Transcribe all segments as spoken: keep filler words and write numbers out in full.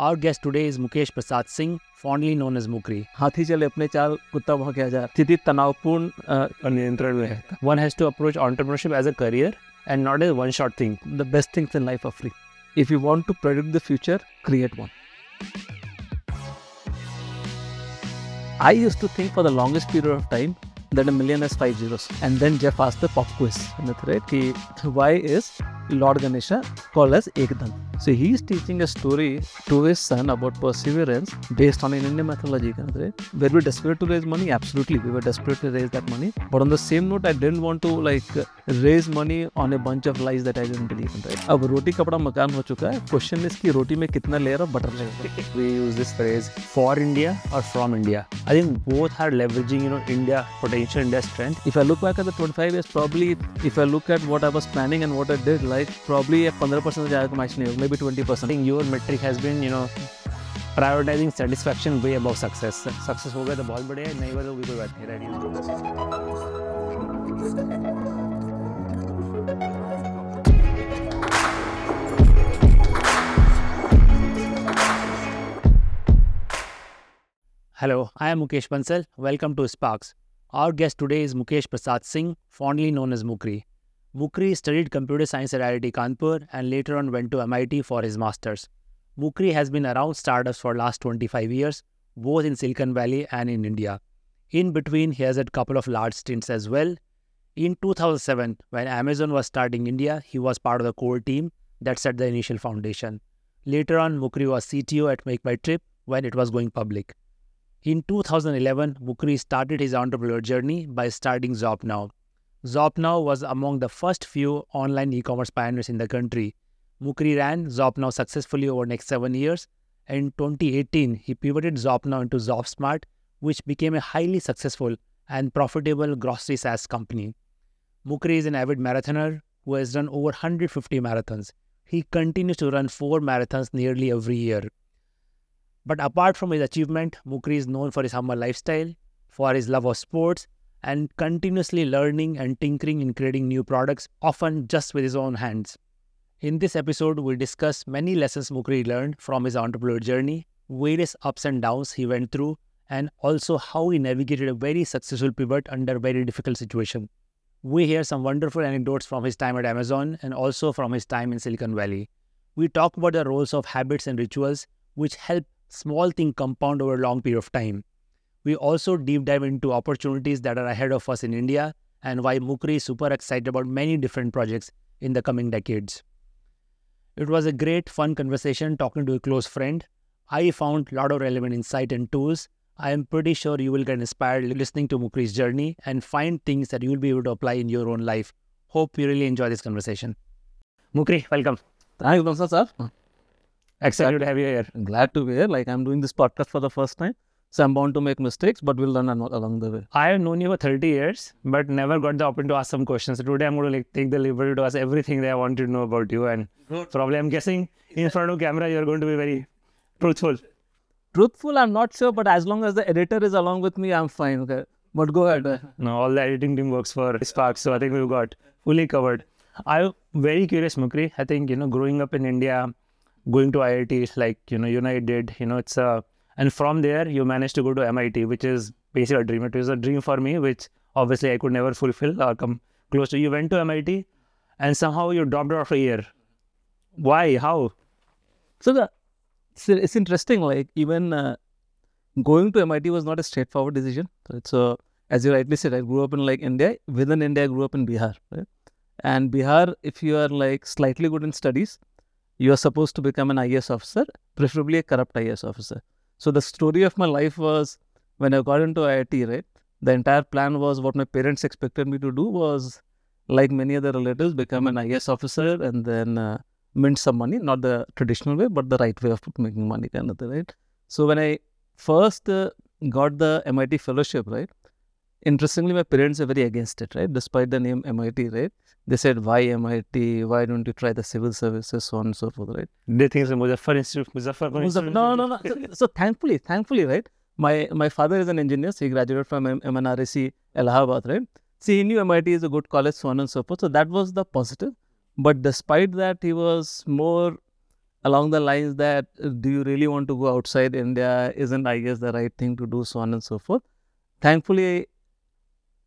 Our guest today is Mukesh Prasad Singh, fondly known as Mukri. Hathi chale apne chaal, kutta bhauke aaja. Sthiti tanavpurna niyantran mein hai. One has to approach entrepreneurship as a career and not as a one-shot thing. The best things in life are free. If you want to predict the future, create one. I used to think for the longest period of time that a million has five zeros. And then Jeff asked the pop quiz, right? Ki, why is Lord Ganesha called as Ekdhan? So he is teaching a story to his son about perseverance based on an Indian mythology, right? Were we desperate to raise money? Absolutely, we were desperate to raise that money. But on the same note, I didn't want to like raise money on a bunch of lies that I didn't believe in, right? Now, roti kapda makan ho chuka hai. Question is ki roti mein kitna layer of butter hai. We use this phrase for India or from India. I think both are leveraging, you know, India potential. India strength. If I look back at the twenty-five years, probably if I look at what I was planning and what I did, like probably a fifteen percent match nahi, maybe twenty percent. I think your metric has been, you know, prioritizing satisfaction way above success. Success ho gaya to bahut badhiya, nahi hua to bhi koi baat nahi, right? Hello, I am Mukesh Bansal. Welcome to Sparks. Our guest today is Mukesh Prasad Singh, fondly known as Mukri. Mukri studied computer science at I I T Kanpur and later on went to M I T for his masters. Mukri has been around startups for last twenty-five years, both in Silicon Valley and in India. In between, he has had a couple of large stints as well. In two thousand seven, when Amazon was starting India, he was part of the core team that set the initial foundation. Later on, Mukri was C T O at Make My Trip when it was going public. In two thousand eleven, Mukri started his entrepreneurial journey by starting ZopNow. ZopNow was among the first few online e-commerce pioneers in the country. Mukri ran ZopNow successfully over the next seven years, and in twenty eighteen, he pivoted ZopNow into ZopSmart, which became a highly successful and profitable grocery SaaS company. Mukri is an avid marathoner who has run over one hundred fifty marathons. He continues to run four marathons nearly every year. But apart from his achievement, Mukri is known for his humble lifestyle, for his love of sports, and continuously learning and tinkering in creating new products, often just with his own hands. In this episode, we'll discuss many lessons Mukri learned from his entrepreneurial journey, various ups and downs he went through, and also how he navigated a very successful pivot under a very difficult situation. We hear some wonderful anecdotes from his time at Amazon and also from his time in Silicon Valley. We talk about the roles of habits and rituals, which help small things compound over a long period of time. We also deep dive into opportunities that are ahead of us in India and why Mukri is super excited about many different projects in the coming decades. It was a great fun conversation talking to a close friend. I found a lot of relevant insight and tools. I am pretty sure you will get inspired listening to Mukri's journey and find things that you will be able to apply in your own life. Hope you really enjoy this conversation. Mukri, welcome. Thank you, sir. Excited to have you here. I'm glad to be here. Like, I'm doing this podcast for the first time, so I'm bound to make mistakes, but we'll learn along the way. I have known you for thirty years, but never got the opportunity to ask some questions. So today I'm going to like take the liberty to ask everything that I wanted to know about you. And Good. Probably, I'm guessing, in front of camera, you're going to be very truthful. Truthful, I'm not sure, but as long as the editor is along with me, I'm fine. Okay, but go ahead. No, all the editing team works for Sparks, so I think we've got fully covered. I'm very curious, Mukri. I think, you know, growing up in India, going to I I T, like, you know, you know, I did, you know, it's a, and from there, you managed to go to M I T, which is basically a dream. It was a dream for me, which obviously I could never fulfill or come close to. You went to M I T and somehow you dropped off a year. Why? How? So, the, it's, it's interesting, like, even uh, going to M I T was not a straightforward decision. So, as you rightly said, I grew up in, like, India. Within India, I grew up in Bihar, right? And Bihar, if you are, like, slightly good in studies, you are supposed to become an I A S officer, preferably a corrupt I A S officer. So the story of my life was, when I got into I I T, right, the entire plan was what my parents expected me to do was, like many other relatives, become an I A S officer and then uh, mint some money, not the traditional way, but the right way of making money, kind of thing, right? So when I first uh, got the M I T fellowship, right, interestingly, my parents were very against it, right, despite the name M I T, right? They said, why M I T? Why don't you try the civil services, so on and so forth, right? They think it's a Muzaffar Institute. Muzaffar Institute. No, no, no. So, so thankfully, thankfully, right? My my father is an engineer. So he graduated from M N R I C, Allahabad, right? See, he knew M I T is a good college, so on and so forth. So that was the positive. But despite that, he was more along the lines that do you really want to go outside India? Isn't, I guess, the right thing to do, so on and so forth. Thankfully,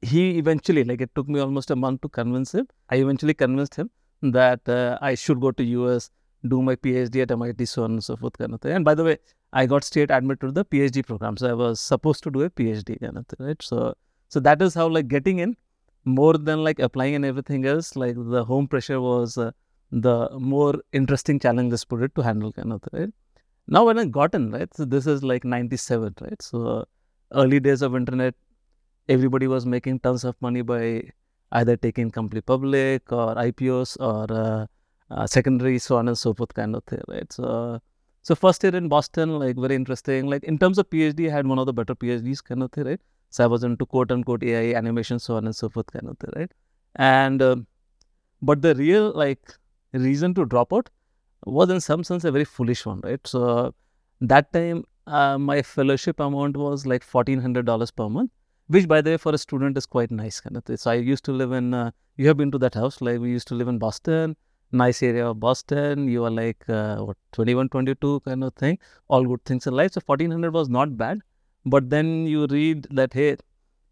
he eventually, like it took me almost a month to convince him. I eventually convinced him that uh, I should go to U S, do my PhD at M I T, so on and so forth. Kind of thing. And by the way, I got straight admitted to the PhD program. So I was supposed to do a PhD, kind of thing, right? So, so that is how like getting in, more than like applying and everything else, like the home pressure was uh, the more interesting challenge, let's put it, to handle, kind of thing, right? Now when I got in, right, so this is like ninety-seven, right? So uh, early days of internet, everybody was making tons of money by either taking company public or I P Os or uh, uh, secondary, so on and so forth, kind of thing, right? So, so first year in Boston, like very interesting. Like in terms of PhD, I had one of the better PhDs, kind of thing, right? So I was into quote unquote A I animation, so on and so forth, kind of thing, right? And uh, but the real like reason to drop out was in some sense a very foolish one, right? So uh, that time uh, my fellowship amount was like fourteen hundred dollars per month. Which, by the way, for a student is quite nice, kind of thing. So I used to live in, uh, you have been to that house, like we used to live in Boston, nice area of Boston. You are like, uh, what, twenty-one, twenty-two kind of thing. All good things in life. So fourteen hundred was not bad. But then you read that, hey,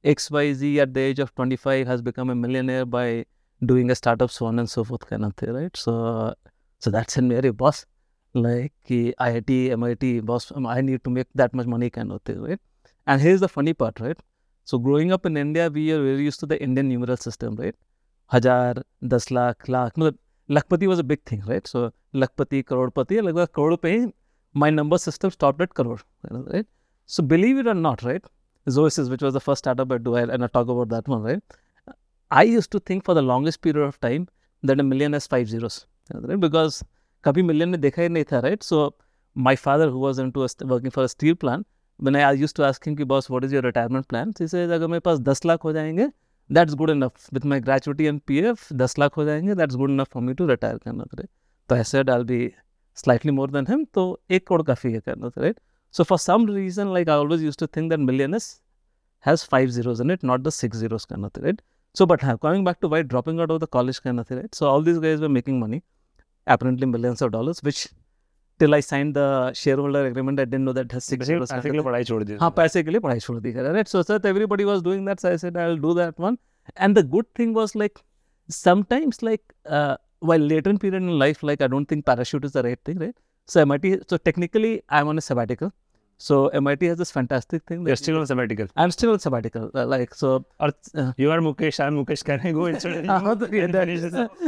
X Y Z at the age of twenty-five has become a millionaire by doing a startup, so on and so forth, kind of thing, right? So, so that's in Mary, boss. Like I I T, M I T, boss, I need to make that much money, kind of thing, right? And here's the funny part, right? So growing up in India, we are very used to the Indian numeral system, right? Hajar, das lakh, lakh. No, Lakhpati was a big thing, right? So Lakhpati, Karodpati, like that Karodpati, my number system stopped at Karod, right? So believe it or not, right? Zoesis, which was the first startup I do, and I talk about that one, right? I used to think for the longest period of time that a million has five zeros, right? Because kabhi million ne dekha hi nahi tha, right? So my father, who was into a, working for a steel plant, when I used to ask him, ki, boss, what is your retirement plan? So he says, agar mere paas ten lakh ho jayenge, that's good enough. With my gratuity and P F, ten lakh ho jayenge, that's good enough for me to retire. So I said, I'll be slightly more than him. So one crore kafi hai, right? So for some reason, like I always used to think that million has five zeros in it, not the six zeros, right? So but coming back to why dropping out of the college, right? So all these guys were making money, apparently millions of dollars, which till I signed the shareholder agreement, I didn't know that has six zeros. पैसे के लिए पढ़ाई छोड़ दी. हाँ, पैसे के लिए पढ़ाई छोड़ दी, right? So, so everybody was doing that. So I said, I'll do that one. And the good thing was like, sometimes like, uh, while later in period in life, like I don't think parachute is the right thing, right? So M I T, so technically I'm on a sabbatical. So M I T has this fantastic thing. You're still on sabbatical. I'm still on sabbatical. Uh, like, so. Or, uh, you are Mukesh, I'm Mukesh. Can I go instead? uh,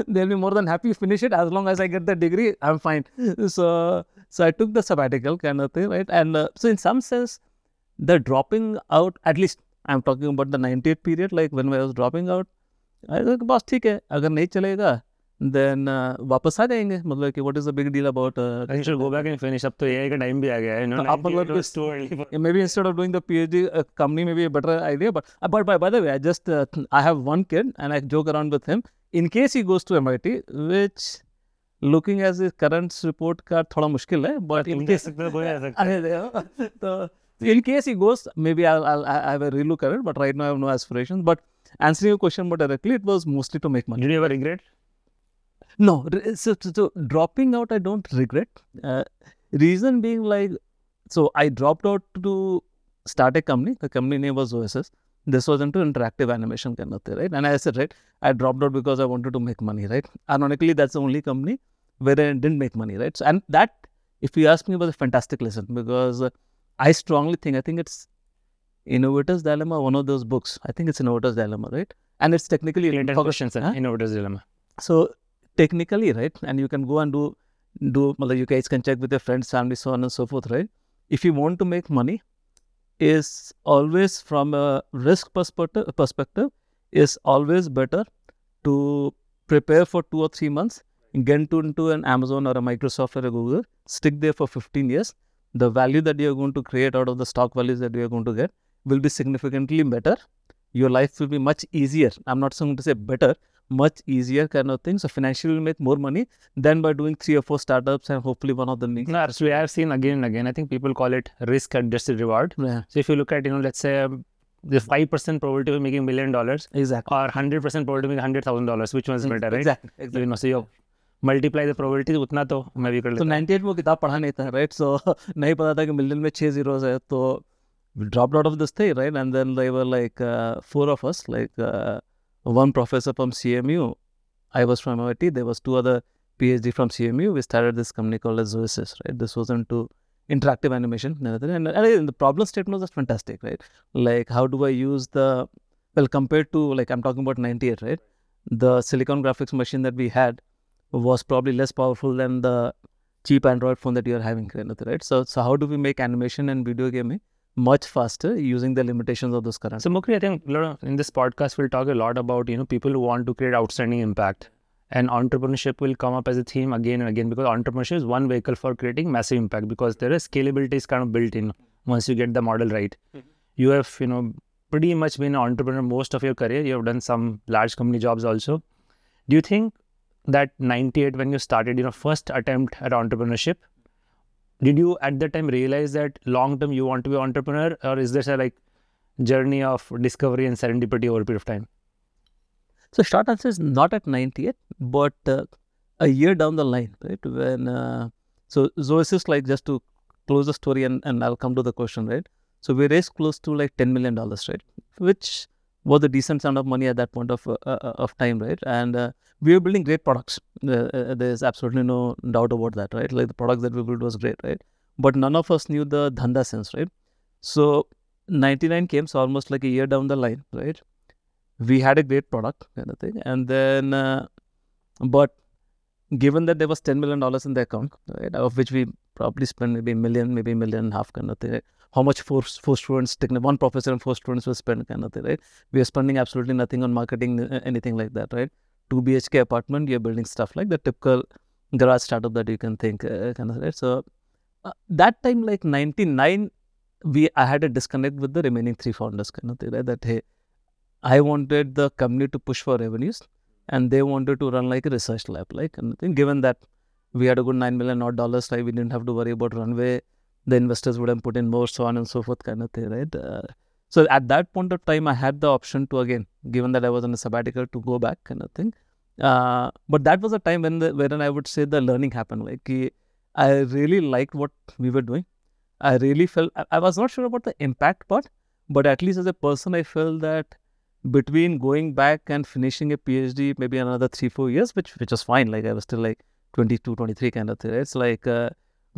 they'll be more than happy to finish it. As long as I get the degree, I'm fine. So, so I took the sabbatical kind of thing, right? And uh, so in some sense, the dropping out, at least I'm talking about the ninety-eight period, like when I was dropping out, I was like, boss, theek hai, agar nahi chalega, then uh, वापस आ जाएंगे, मतलब कि what is the big deal about uh, I should go back and finish up. तो A I का time भी आ गया है, you know, आप मतलब कि maybe instead of doing the PhD uh, company may be a better idea, but uh, but by, by the way, I just uh, I have one kid and I joke around with him in case he goes to M I T, which looking as his current report card थोड़ा मुश्किल है, but in case तो in case he goes, maybe I'll, I'll, I'll have a relook at it, but right now I have no aspirations. But answering your question more directly, it was mostly to make money. Did you ever regret? No, so, so, so dropping out, I don't regret. Uh, reason being like, so I dropped out to start a company. The company name was Oasis. This was into interactive animation kind of thing, right? And I said, right, I dropped out because I wanted to make money, right? Ironically, that's the only company where I didn't make money, right? So, and that, if you ask me, was a fantastic lesson because uh, I strongly think, I think it's Innovator's Dilemma, one of those books. I think it's Innovator's Dilemma, right? And it's technically... Questions, huh? Innovator's Dilemma. So... Technically, right? And you can go and do, do. You guys can check with your friends, family, so on and so forth, right? If you want to make money, is always from a risk perspective, perspective, is always better to prepare for two or three months, get into an Amazon or a Microsoft or a Google, stick there for fifteen years. The value that you are going to create out of the stock values that you are going to get will be significantly better. Your life will be much easier. I'm not saying to say better. Much easier kind of thing. So financially will make more money than by doing three or four startups and hopefully one of them makes. No, so I have seen again and again. I think people call it risk adjusted reward. Yeah. So if you look at, you know, let's say the five percent probability of making a million dollars. Exactly. Or one hundred percent probability of making one hundred thousand dollars. Which one's better, right? Exactly. exactly. So, you know, so your multiply the probabilities, उतना तो मैं भी कर लेता। तो ninety eight में वो किताब पढ़ा नहीं था, राइट? सो नहीं पता था कि मिलियन में छः जीरोज है, तो drop out of this thing, right? And then they were like four of us, like one professor from C M U, I was from M I T, there was two other P H D from C M U. We started this company called Zoesis, right? This was into interactive animation and everything. And, and the problem statement was fantastic, right? Like, how do I use the, well, compared to, like, I'm talking about ninety-eight, right? The Silicon graphics machine that we had was probably less powerful than the cheap Android phone that you're having, right? So, so how do we make animation and video gaming much faster using the limitations of those current? So Mukri, I think in this podcast we'll talk a lot about, you know, people who want to create outstanding impact, and entrepreneurship will come up as a theme again and again, because entrepreneurship is one vehicle for creating massive impact, because there is scalability is kind of built in once you get the model right. Mm-hmm. You have, you know, pretty much been an entrepreneur most of your career. You have done some large company jobs also. Do you think that ninety-eight, when you started, you know, first attempt at entrepreneurship, did you at that time realize that long term you want to be an entrepreneur, or is this a like journey of discovery and serendipity over a period of time? So short answer is not at ninety-eight, but uh, a year down the line, right? When uh, so Zoesis, like, just to close the story and, and I'll come to the question, right? So we raised close to like ten million dollars, right? Which was a decent amount of money at that point of uh, of time, right? And uh, we were building great products. Uh, uh, there's absolutely no doubt about that, right? Like, the products that we built was great, right? But none of us knew the dhanda sense, right? So ninety-nine came, so almost like a year down the line, right? We had a great product kind of thing, and then uh, but given that there was ten million dollars in the account, right, of which we probably spent maybe a million, maybe a million and a half kind of thing, right? How much four, four students, one professor and four students will spend kind of thing, right? We are spending absolutely nothing on marketing, anything like that, right? two B H K apartment, you're building stuff like the typical garage startup that you can think, uh, kind of, right? So, uh, that time, like ninety-nine, we I had a disconnect with the remaining three founders kind of thing, right? That, hey, I wanted the company to push for revenues and they wanted to run like a research lab, like kind of thing. Given that we had a good nine million dollars, like we didn't have to worry about runway, the investors would have put in more, so on and so forth kind of thing, right? Uh, so at that point of time, I had the option to, again, given that I was on a sabbatical, to go back kind of thing. Uh, but that was a time when the, wherein I would say the learning happened. Like, I really liked what we were doing. I really felt, I, I was not sure about the impact part, but at least as a person, I felt that between going back and finishing a PhD, maybe another three, four years, which, which was fine. Like, I was still like twenty-two, twenty-three kind of thing, right? It's like, uh,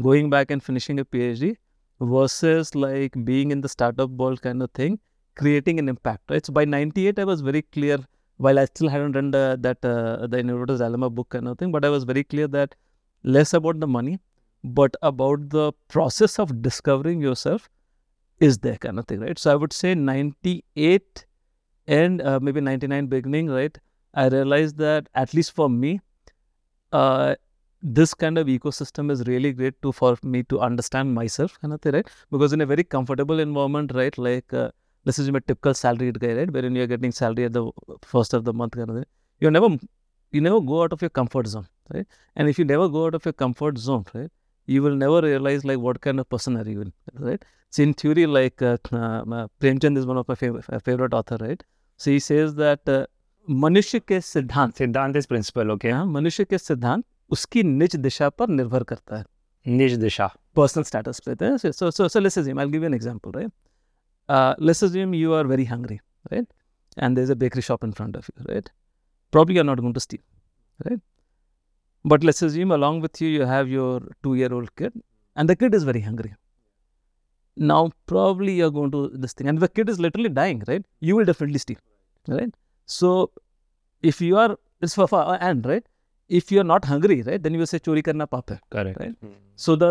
going back and finishing a PhD versus like being in the startup world kind of thing, creating an impact, right? So by ninety-eight, I was very clear, while I still hadn't read the, that, uh, the Innovator's Dilemma book kind of thing, but I was very clear that less about the money, but about the process of discovering yourself is there kind of thing, right? So I would say ninety-eight and uh, maybe ninety-nine beginning, right? I realized that at least for me, uh, this kind of ecosystem is really great to for me to understand myself, kind of thing, right? Because in a very comfortable environment, right? Like, uh, this is a typical salaried guy, right? Wherein you're getting salary at the first of the month, kind of thing. You never, you never go out of your comfort zone, right? And if you never go out of your comfort zone, right, you will never realize like what kind of person are you, right? So in theory, like uh, uh, Premchand is one of my favorite, favorite author, right? So he says that uh, Manushya ke siddhant, siddhant is principle, okay? Uh, Manushya ke siddhant उसकी निज दिशा पर निर्भर करता है. निज दिशा personal status पे देते हैं. So so so let's assume, I will give you an example, right? Let's assume you are very hungry, right? And there is a bakery shop in front of you, right? Probably you are not going to steal, right? But let's assume along with you you have your two year old kid and the kid is very hungry. Now probably you are going to this thing and the kid is literally dying, right? You will definitely steal, right? So if you are it's for and, right? If you are not hungry, right, then you will say chori karna paap hai. Correct. Right? Mm-hmm. So the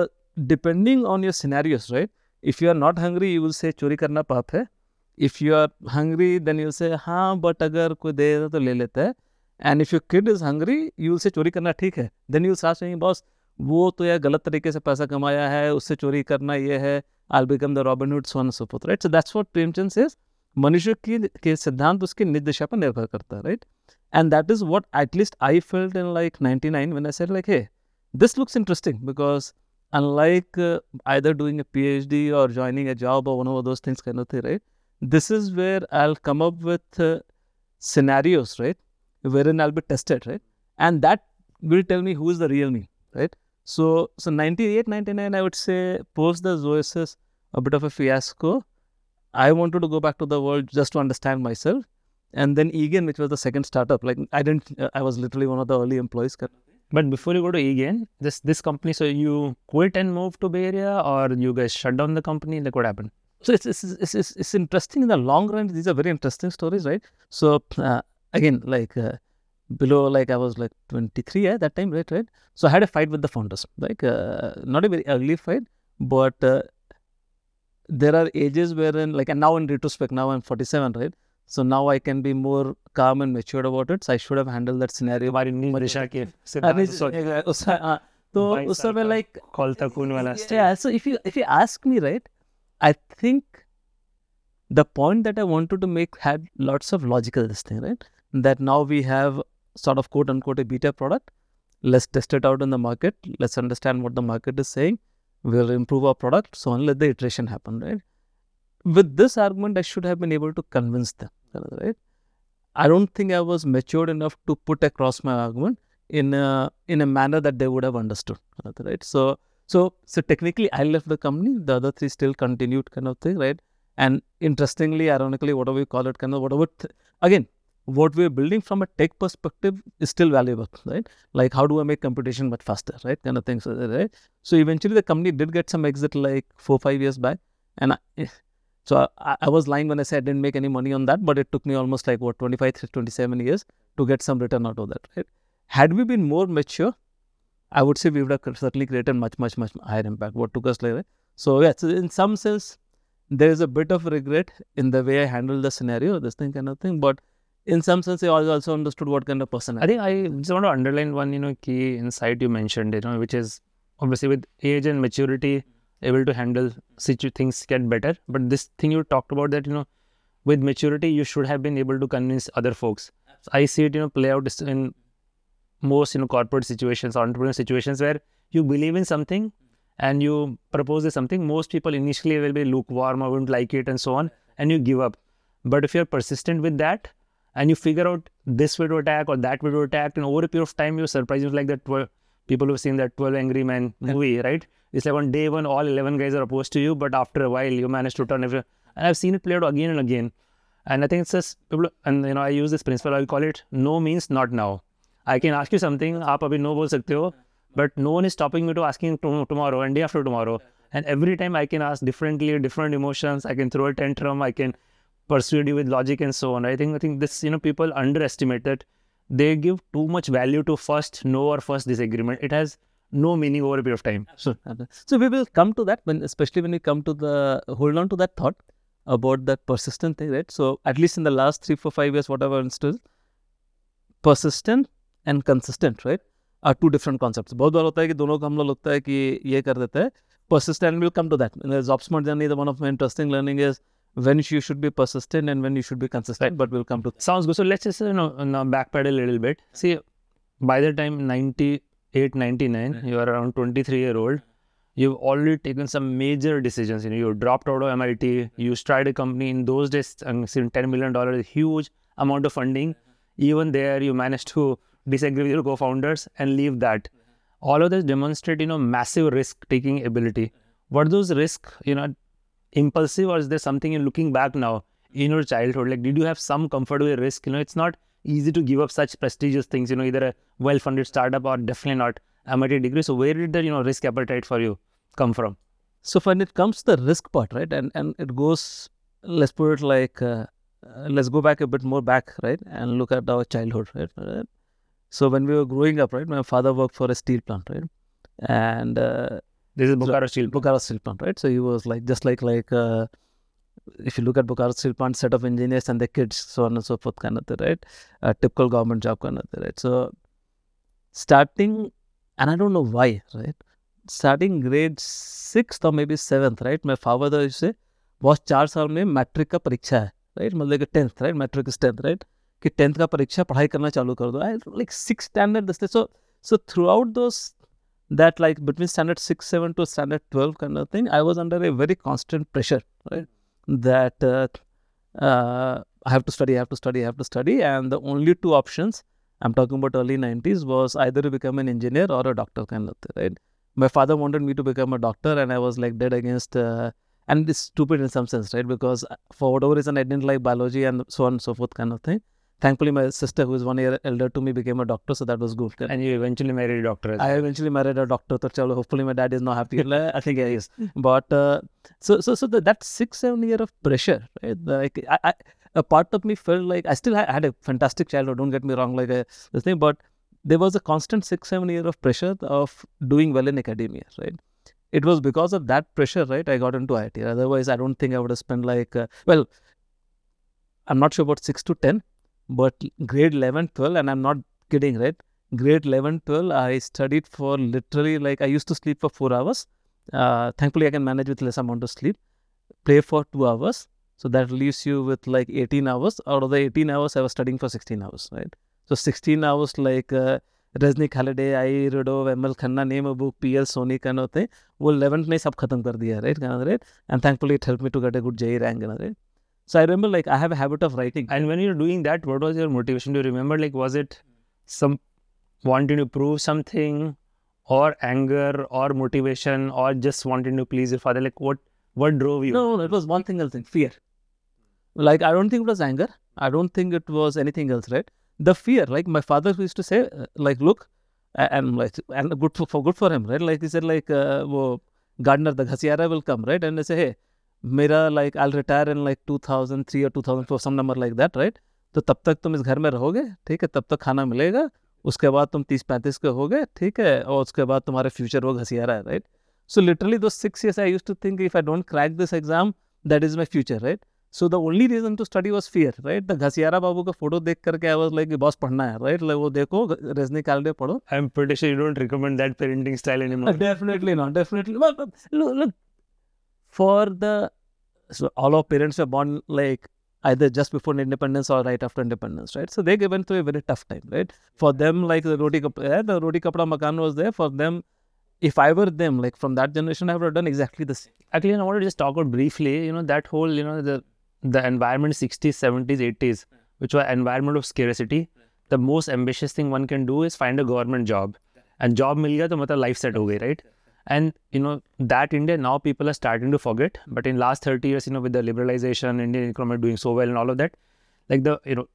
depending on your scenarios, right? If you are not hungry, you will say chori karna paap hai. If you are hungry, then you will say ha, but agar koi de to le lete hai. And if your kid is hungry, you will say chori karna theek hai. Then you will start saying, boss, wo to yaar galat tarike se paisa kamaya hai, usse chori karna ye hai. I'll become the Robin Hood, so on and so forth, right? So that's what Premchand says. Manushya ki ke siddhant uski nij disha par nirbhar karta, right? And that is what at least I felt in like ninety-nine when I said like, hey, this looks interesting, because unlike uh, either doing a PhD or joining a job or one of those things kind of thing, right? This is where I'll come up with uh, scenarios, right? Wherein I'll be tested, right? And that will tell me who is the real me, right? So, so ninety-eight, ninety-nine, I would say, post the Zoesis, a bit of a fiasco. I wanted to go back to the world just to understand myself. And then eGain, which was the second startup. Like I didn't, uh, I was literally one of the early employees. But before you go to eGain, this this company, so you quit and moved to Bay Area, or you guys shut down the company? Like what happened? So it's it's it's, it's, it's interesting in the long run. These are very interesting stories, right? So uh, again, like uh, below, like I was like twenty-three at that time, right? Right. So I had a fight with the founders, like uh, not a very ugly fight, but uh, there are ages wherein, like, and now in retrospect, now I'm forty-seven, right? So now I can be more calm and matured about it. So I should have handled that scenario. But in Marisha ke siddhant. So, us time like call tha kun wala. Yeah. So if you if you ask me, right, I think the point that I wanted to make had lots of logical this thing, right? That now we have sort of quote unquote a beta product. Let's test it out in the market. Let's understand what the market is saying. We'll improve our product. So and let the iteration happen, right? With this argument, I should have been able to convince them, right? I don't think I was matured enough to put across my argument in a, in a manner that they would have understood, right? So, so, so technically, I left the company. The other three still continued kind of thing, right? And interestingly, ironically, whatever you call it, kind of whatever, th- again, what we're building from a tech perspective is still valuable, right? Like how do I make computation much faster, right? Kind of things, right? So eventually the company did get some exit like four, five years back. And I, So I, I was lying when I said I didn't make any money on that, but it took me almost like what twenty-five, twenty-seven years to get some return out of that, right? Had we been more mature, I would say we would have certainly created much, much, much higher impact. What took us like that? So yeah, so in some sense, there is a bit of regret in the way I handled the scenario, this thing kind of thing. But in some sense, I also understood what kind of person I am. I think I just want to underline one, you know, key insight you mentioned, you know, which is obviously with age and maturity, able to handle situ things get better. But this thing you talked about that, you know, with maturity, you should have been able to convince other folks. So I see it, you know, play out in most, you know, corporate situations, entrepreneur situations where you believe in something and you propose something. Most people initially will be lukewarm or wouldn't like it and so on, and you give up. But if you're persistent with that and you figure out this way to attack or that way to attack, and over a period of time, you're surprised. It's like that twelve people who've seen that twelve Angry Men movie, right? It's like on day one, all eleven guys are opposed to you, but after a while, you manage to turn everyone. And I've seen it played out again and again. And I think it's just, people, and you know, I use this principle, I call it, no means not now. I can ask you something, aap abhi no bol sakte ho, but no one is stopping me to asking tomorrow and day after tomorrow. And every time I can ask differently, different emotions, I can throw a tantrum, I can persuade you with logic and so on. I think I think this, you know, people underestimate that they give too much value to first no or first disagreement. It has no meaning over a period of time. So, so we will come to that, when, especially when we come to the, hold on to that thought about that persistent thing, right? So at least in the last three, four, five years, whatever instance, persistent and consistent, right, are two different concepts. Bahut baar hota hai ki dono ko hum log lagta hai ki ye kar dete hai. Persistent, we'll come to that. In the ZopSmart journey, the one of my interesting learning is when you should be persistent and when you should be consistent, right. But we'll come to that. Sounds good. So let's just, you know, backpedal a little bit. See, by the time ninety-eight, ninety-nine, you are around twenty-three year old, you've already taken some major decisions. You know, you dropped out of M I T, you started a company in those days, and ten million dollars, a huge amount of funding. Even there, you managed to disagree with your co-founders and leave that. All of this demonstrate, you know, massive risk-taking ability. What are those risks, you know, impulsive, or is there something in looking back now in your childhood? Like, did you have some comfort with risk? You know, it's not easy to give up such prestigious things, you know, either a well-funded startup or definitely not M I T degree. So where did the, you know, risk appetite for you come from? So when it comes to the risk part, right, and, and it goes, let's put it like, uh, uh, let's go back a bit more back, right, and look at our childhood, right? right? So when we were growing up, right, my father worked for a steel plant, right? And uh, this is Bukhara Shilpan. Bukhara Shilpan, right? So he was like, just like, like uh, if you look at Bukhara Shilpan, set of engineers and their kids, so on and so forth, kind of thing, right? A typical government job, kind of thing, right? So starting, and I don't know why, right? Starting grade sixth or maybe seventh, right? My father used to say, boss, four saal mein matric ka pariksha hai, right? Matlab ki tenth, right? Matric is tenth, right? Ki tenth ka pariksha, padhai karna chalu kar do. I like sixth standard, this, so so throughout those, that like between standard six, seven to standard twelve kind of thing, I was under a very constant pressure, right? That uh, uh, I have to study, I have to study, I have to study. And the only two options I'm talking about early nineties, was either to become an engineer or a doctor kind of thing, right? My father wanted me to become a doctor, and I was like dead against, uh, and it's stupid in some sense, right? Because for whatever reason, I didn't like biology and so on and so forth kind of thing. Thankfully, my sister, who is one year elder to me, became a doctor, so that was good. And you eventually married a doctor as well. I eventually married a doctor. So hopefully, my dad is not happy. I think he is. But uh, so so so the, that six, seven year of pressure, right? Like I, I, a part of me felt like I still had, had a fantastic childhood. Don't get me wrong, like a, this thing. But there was a constant six, seven year of pressure of doing well in academia, right? It was because of that pressure, right? I got into I I T. Otherwise, I don't think I would have spent like uh, well, I'm not sure about six to ten. But grade eleven, twelve, and I'm not kidding, right? Grade eleven, twelve, I studied for literally, like, I used to sleep for four hours. Uh, thankfully, I can manage with less amount of sleep. Play for two hours. So that leaves you with like eighteen hours. Out of the eighteen hours, I was studying for sixteen hours, right? So sixteen hours, like uh, Rajnik Holiday, I, Rudov, M L Khanna, name a book, P L Soni, kind of thing. Wo eleventh mein sab khatam kar diya, right? Kind of, right? And thankfully, it helped me to get a good J E E rank, kind of, right? So I remember, like, I have a habit of writing. And when you're doing that, what was your motivation? Do you remember, like, was it some wanting to prove something, or anger, or motivation, or just wanting to please your father? Like, what what drove you? No, no, it was one single thing, fear. Like, I don't think it was anger. I don't think it was anything else, right? The fear, like, my father used to say, like, look, and like, and good for, for good for him, right? Like, he said, like, uh, wo gardener, the ghasiara will come, right? And they say, hey, Mera, like, I'll retire in like two thousand three or two thousand four, some number like that, right? So, tab tak tum is ghar mein rahoge, theek hai, tab tak khana milega, uske baad tum thirty, thirty-five ke hoge, theek hai, aur uske baad tumhara future wo ghasiyara hai, right? So, literally those six years, I used to think if I don't crack this exam, that is my future, right? So, the only reason to study was fear, right? The Ghasiyara Babu ka photo dekh karke, I was like, boss padhna hai, right? Like, wo dekho, Rajni Kalde padho. I'm pretty sure you don't recommend that parenting style anymore. Uh, definitely not, definitely. But, but, look, look. For the, so all our parents were born like either just before independence or right after independence, right? So they went through a very tough time, right? For them, like the roti, yeah, the roti kapda makan was there. For them, if I were them, like from that generation, I would have done exactly the same. Actually, I want to just talk about briefly, you know, that whole, you know, the the environment sixties, seventies, eighties, which were environment of scarcity. The most ambitious thing one can do is find a government job, and job mil gaya to matlab life set ho gayi, right? And, you know, that India, now people are starting to forget. But in last thirty years, you know, with the liberalization, Indian economy doing so well and all of that, like the, you know,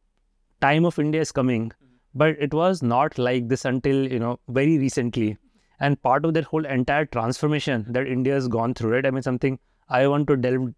time of India is coming. Mm-hmm. But it was not like this until, you know, very recently. And part of that whole entire transformation that India has gone through, right? I mean, something I want to delve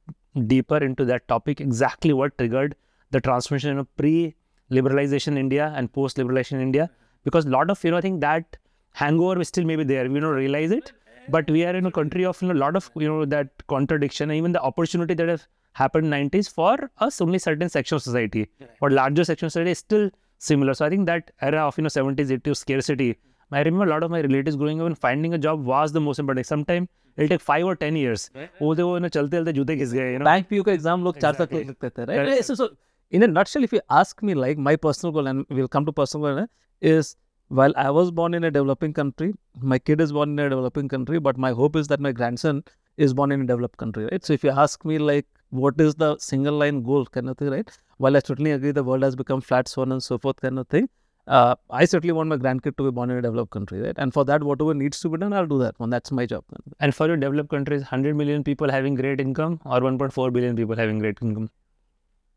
deeper into that topic, exactly what triggered the transformation of pre-liberalization India and post-liberalization India. Because a lot of, you know, I think that hangover is still maybe there. We don't realize it. But we are in a country of, you know, a lot of, you know, that contradiction, and even the opportunity that has happened in the nineties for us, only certain section of society, or larger section of society is still similar. So I think that era of, you know, seventies, eighties, scarcity, I remember a lot of my relatives growing up and finding a job was the most important. Sometimes it'll take five or ten years. Oh, they were, you know, chalte chalte jute ghis gaye, you know. Bank P U ka exam log four tak likhte the, right? So, so in a nutshell, if you ask me, like, my personal goal, and we'll come to personal goal, is, while I was born in a developing country, my kid is born in a developing country, but my hope is that my grandson is born in a developed country, right? So if you ask me, like, what is the single line goal kind of thing, right? While I certainly agree the world has become flat, so on and so forth kind of thing, uh, I certainly want my grandkid to be born in a developed country, right? And for that, whatever needs to be done, I'll do that one. That's my job. And for your developed countries, one hundred million people having great income, or one point four billion people having great income?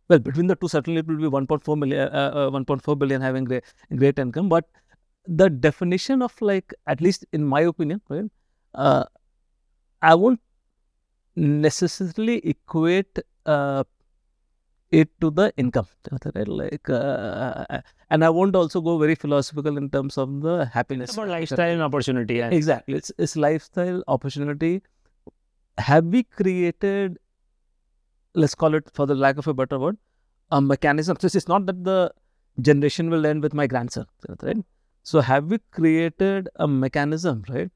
Well, between the two, certainly it will be one point four million, uh, uh, one point four billion having great, great income, but the definition of, like, at least in my opinion, right, uh, I won't necessarily equate uh, it to the income, right? Like, uh, and I won't also go very philosophical in terms of the happiness. It's about lifestyle and opportunity. Yeah. Exactly. It's, it's lifestyle, opportunity. Have we created, let's call it, for the lack of a better word, a mechanism? So it's not that the generation will end with my grandson, right? So have we created a mechanism, right,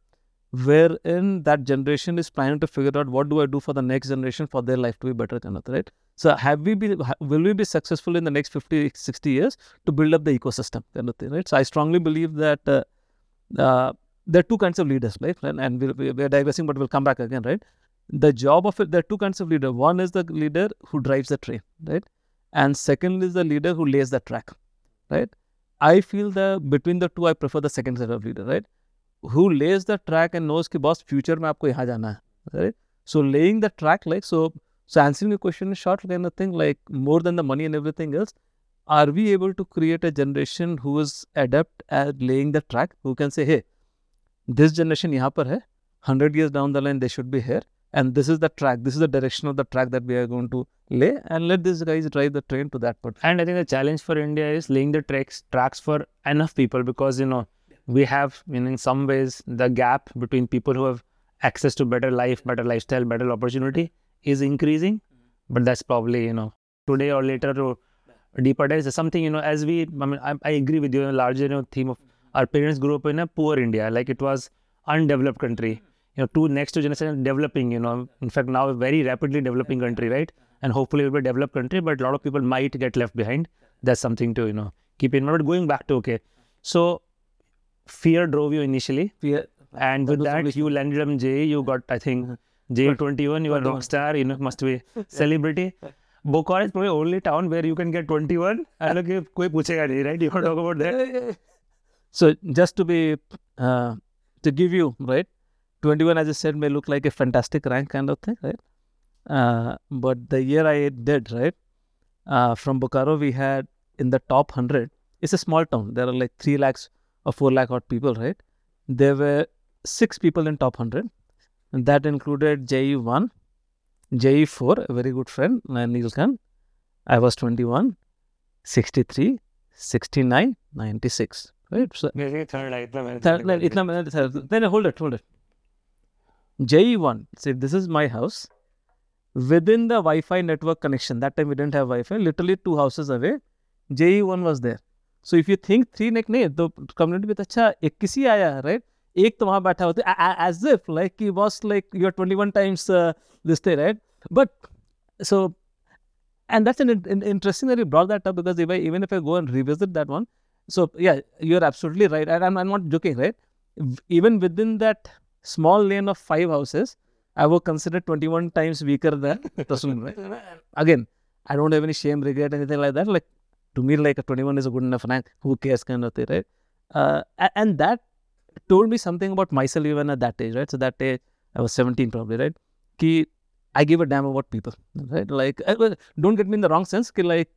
wherein that generation is planning to figure out what do I do for the next generation for their life to be better, kind of, right? So have we been, will we be successful in the next fifty, sixty years to build up the ecosystem, kind of thing, right? So I strongly believe that uh, uh, there are two kinds of leaders, right? And, and we, we are digressing, but we'll come back again, right? The job of it, there are two kinds of leader. One is the leader who drives the train, right? And second is the leader who lays the track, right? I feel the between the two, I prefer the second set of leader, right? Who lays the track and knows कि boss future में आपको यहाँ जाना है, right? So laying the track, like so. So answering your question in short, kind of thing, like more than the money and everything else, are we able to create a generation who is adept at laying the track, who can say, hey, this generation यहाँ पर है, hundred years down the line they should be here, and this is the track, this is the direction of the track that we are going to lay, and let these guys drive the train to that part. And I think the challenge for India is laying the tracks tracks for enough people, because you know we have, you know, in some ways the gap between people who have access to better life, better lifestyle, better opportunity is increasing, but that's probably, you know, today or later or deeper days, something, you know, as we, I mean, I, I agree with you, a larger, you know, theme of our parents grew up in a poor India, like it was undeveloped country. You know, two next two generations developing, you know, in fact, now a very rapidly developing country, right? And hopefully it will be a developed country, but a lot of people might get left behind. That's something to, you know, keep in mind. But going back to, okay, so fear drove you initially. Fear. And with that, you landed up in J E E, you got, I think, J E E twenty-one, you are a rock star, you know, must be celebrity. Bukhara is probably the only town where you can get twenty-one. I don't know if anyone will ask you, right? You want to talk about that? So just to be, uh, to give you, right? twenty-one, as I said, may look like a fantastic rank kind of thing, right? Uh, but the year I did, right? Uh, from Bokaro, we had in the top one hundred. It's a small town. There are like three lakhs or four lakh odd people, right? There were six people in top one hundred. And that included J E E one, J E E four, a very good friend, Neil Khan. I was twenty-one, sixty-three, sixty-nine, ninety-six, right? So, third line, third line, then hold it, hold it. J E E one, say this is my house, within the Wi-Fi network connection, that time we didn't have Wi-Fi, literally two houses away, J E E one was there. So if you think three ne, ne, the community with acha, ek kisi aaya, right? Ek to wahan baitha hota, as if like he was like, you're twenty-one times uh, this day, right? But so, and that's an, an interesting that you brought that up, because if I, even if I go and revisit that one, so yeah, you're absolutely right. And I'm, I'm not joking, right? Even within that small lane of five houses, I was considered twenty-one times weaker than Rasool, right? Again, I don't have any shame, regret, anything like that. Like, to me, like a twenty-one is a good enough rank. Who cares kind of thing, right? Uh, and that told me something about myself even at that age, right? So that age, I was seventeen probably, right? Ki, I give a damn about people, right? Like, don't get me in the wrong sense, ki like,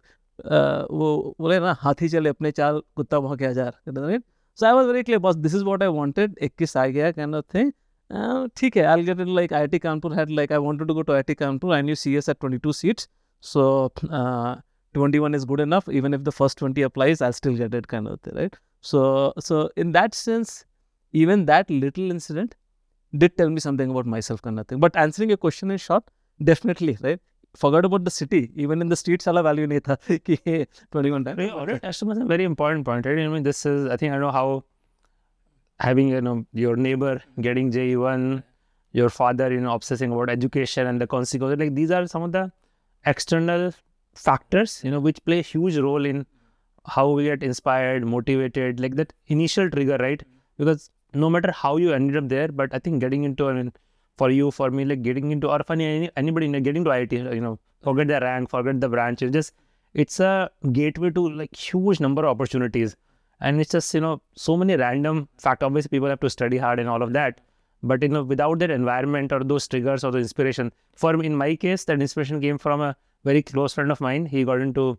uh, wo, wo na, hathi chale apne chal, kutta wahan kya ja raha, right? So I was very clear, boss, this is what I wanted, twenty-one aa gaya kind of thing. Uh, okay, I'll get it. Like I I T Kanpur had, like I wanted to go to I I T Kanpur. I knew C S at twenty-two seats. So uh, twenty-one is good enough. Even if the first twenty applies, I'll still get it kind of thing, right? So, so in that sense, even that little incident did tell me something about myself kind of thing. But answering your question in short, definitely, right? Forgot about the city. Even in the streets, ala value nahi tha ki twenty-one times. All right, that's a very important point, right? I mean, this is, I think, I don't know how having, you know, your neighbor getting J E E one, your father, you know, obsessing about education and the consequences, like these are some of the external factors, you know, which play a huge role in how we get inspired, motivated, like that initial trigger, right? Because no matter how you ended up there, but I think getting into, I mean, for you, for me, like getting into, or funny, anybody, you know, getting to I I T, you know, forget the rank, forget the branch, it's just, it's a gateway to like huge number of opportunities. And it's just, you know, so many random factors. Obviously, people have to study hard and all of that. But, you know, without that environment or those triggers or the inspiration, for in my case, that inspiration came from a very close friend of mine. He got into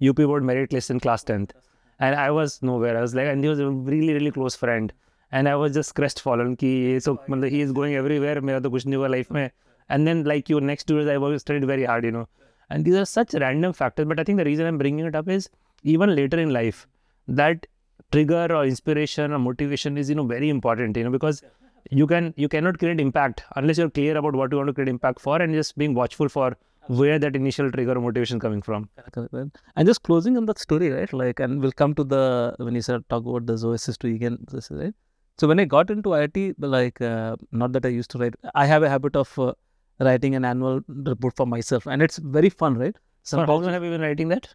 U P board merit list in class tenth. And I was nowhere. I was like, and he was a really, really close friend. And I was just crestfallen. Ki, so, he is going everywhere. Mera to kuch nahi hua life mein. And then, like you, next two years, I was studied very hard, you know. And these are such random factors. But I think the reason I'm bringing it up is even later in life, that trigger or inspiration or motivation is, you know, very important, you know, because you can, you cannot create impact unless you're clear about what you want to create impact for, and just being watchful for where that initial trigger or motivation coming from. And just closing on that story, right? Like, and we'll come to the, when you said talk about the Zoesis to eGain, this is right. So when I got into I I T, like, uh, not that I used to write, I have a habit of uh, writing an annual report for myself, and it's very fun, right? So how long have you been writing that?